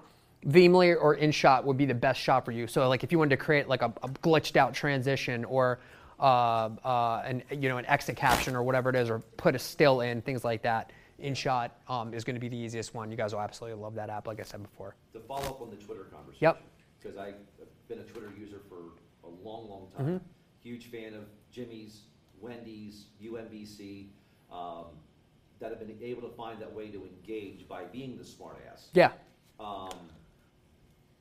Vemely or InShot would be the best shot for you. So like if you wanted to create like a, a glitched out transition or uh, uh, an, you know, an exit caption or whatever it is, or put a still in, things like that, InShot um, is going to be the easiest one. You guys will absolutely love that app, like I said before. The follow-up on the Twitter conversation. Yep. Because I've been a Twitter user for a long, long time. Mm-hmm. Huge fan of Jimmy's, Wendy's, U M B C. Um, that have been able to find that way to engage by being the smart ass. Yeah. Um,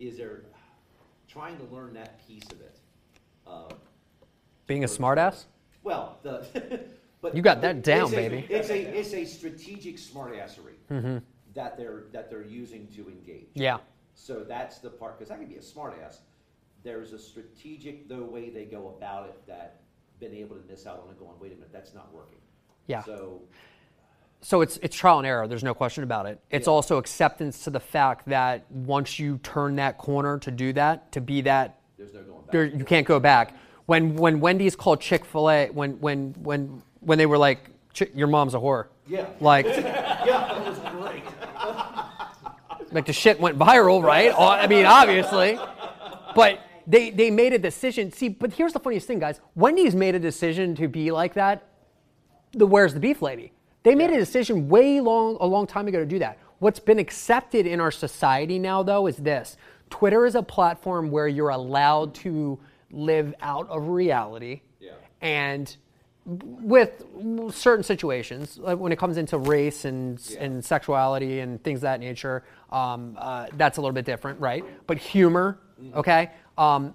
is there trying to learn that piece of it? Uh, being a smart ass? Well, the but you got that down, it's baby. A, it's a it's a strategic smart assery mm-hmm. that they're that they're using to engage. Yeah. So that's the part, because I can be a smart ass. There's a strategic the way they go about it that been able to miss out on and going, wait a minute, that's not working. Yeah. So, so it's it's trial and error. There's no question about it. It's yeah. also acceptance to the fact that once you turn that corner to do that, to be that, there's no going back. There, you can't go back. When when Wendy's called Chick-fil-A, when when when when they were like, your mom's a whore. Yeah. Like. Yeah, that was great. Like the shit went viral, right? I mean, obviously, but. They they made a decision. See, but here's the funniest thing, guys. Wendy's made a decision to be like that. The Where's the Beef Lady? They made yeah. a decision way long a long time ago to do that. What's been accepted in our society now, though, is this. Twitter is a platform where you're allowed to live out of reality. Yeah. And with certain situations, like when it comes into race and yeah. and sexuality and things of that nature, um, uh, that's a little bit different, right? But humor, mm-hmm. okay? Um,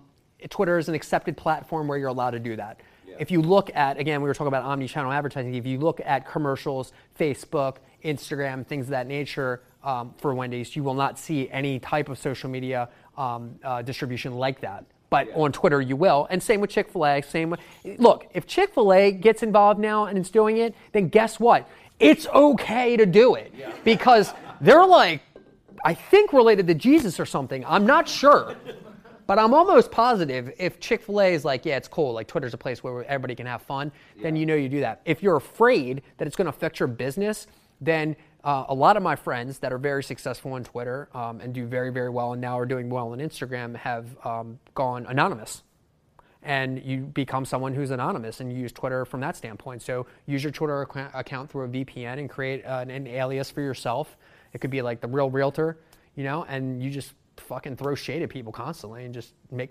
Twitter is an accepted platform where you're allowed to do that. Yeah. If you look at, again, we were talking about omni-channel advertising, if you look at commercials, Facebook, Instagram, things of that nature um, for Wendy's, you will not see any type of social media um, uh, distribution like that. But yeah. on Twitter, you will. And same with Chick-fil-A. Same with, look, if Chick-fil-A gets involved now and it's doing it, then guess what? It's okay to do it yeah. because they're like, I think related to Jesus or something. I'm not sure. But I'm almost positive if Chick-fil-A is like, yeah, it's cool, like Twitter's a place where everybody can have fun, yeah. then you know you do that. If you're afraid that it's going to affect your business, then uh, a lot of my friends that are very successful on Twitter um, and do very, very well and now are doing well on Instagram have um, gone anonymous. And you become someone who's anonymous and you use Twitter from that standpoint. So use your Twitter ac- account through a V P N and create an, an alias for yourself. It could be like the Real Realtor, you know, and you just fucking throw shade at people constantly and just make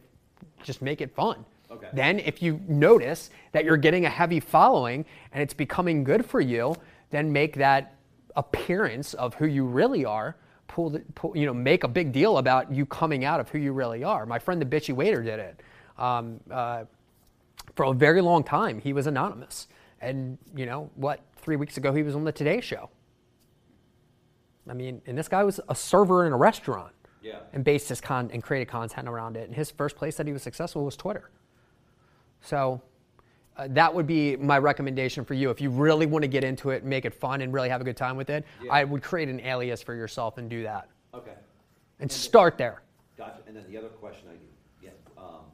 just make it fun. Okay. Then if you notice that you're getting a heavy following and it's becoming good for you, then make that appearance of who you really are, pull, the, pull you know, make a big deal about you coming out of who you really are. My friend the bitchy waiter did it. Um, uh, for a very long time, he was anonymous. And, you know, what, three weeks ago he was on the Today Show. I mean, and this guy was a server in a restaurant. Yeah. And based his con and created content around it. And his first place that he was successful was Twitter. So uh, that would be my recommendation for you. If you really want to get into it and make it fun and really have a good time with it, yeah. I would create an alias for yourself and do that. Okay. And, and start there. Gotcha. And then the other question I do, yeah, um,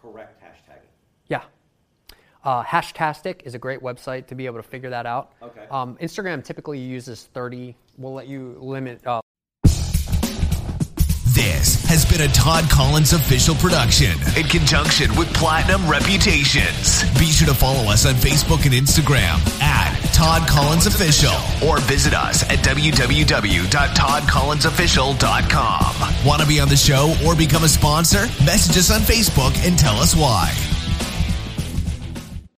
correct hashtagging. Yeah. Uh, Hashtastic is a great website to be able to figure that out. Okay. Um, Instagram typically uses thirty. We'll let you limit... Uh, This has been a Todd Collins official production in conjunction with Platinum Reputations. Be sure to follow us on Facebook and Instagram at Todd Collins Official or visit us at w w w dot todd collins official dot com. Want to be on the show or become a sponsor? Message us on Facebook and tell us why.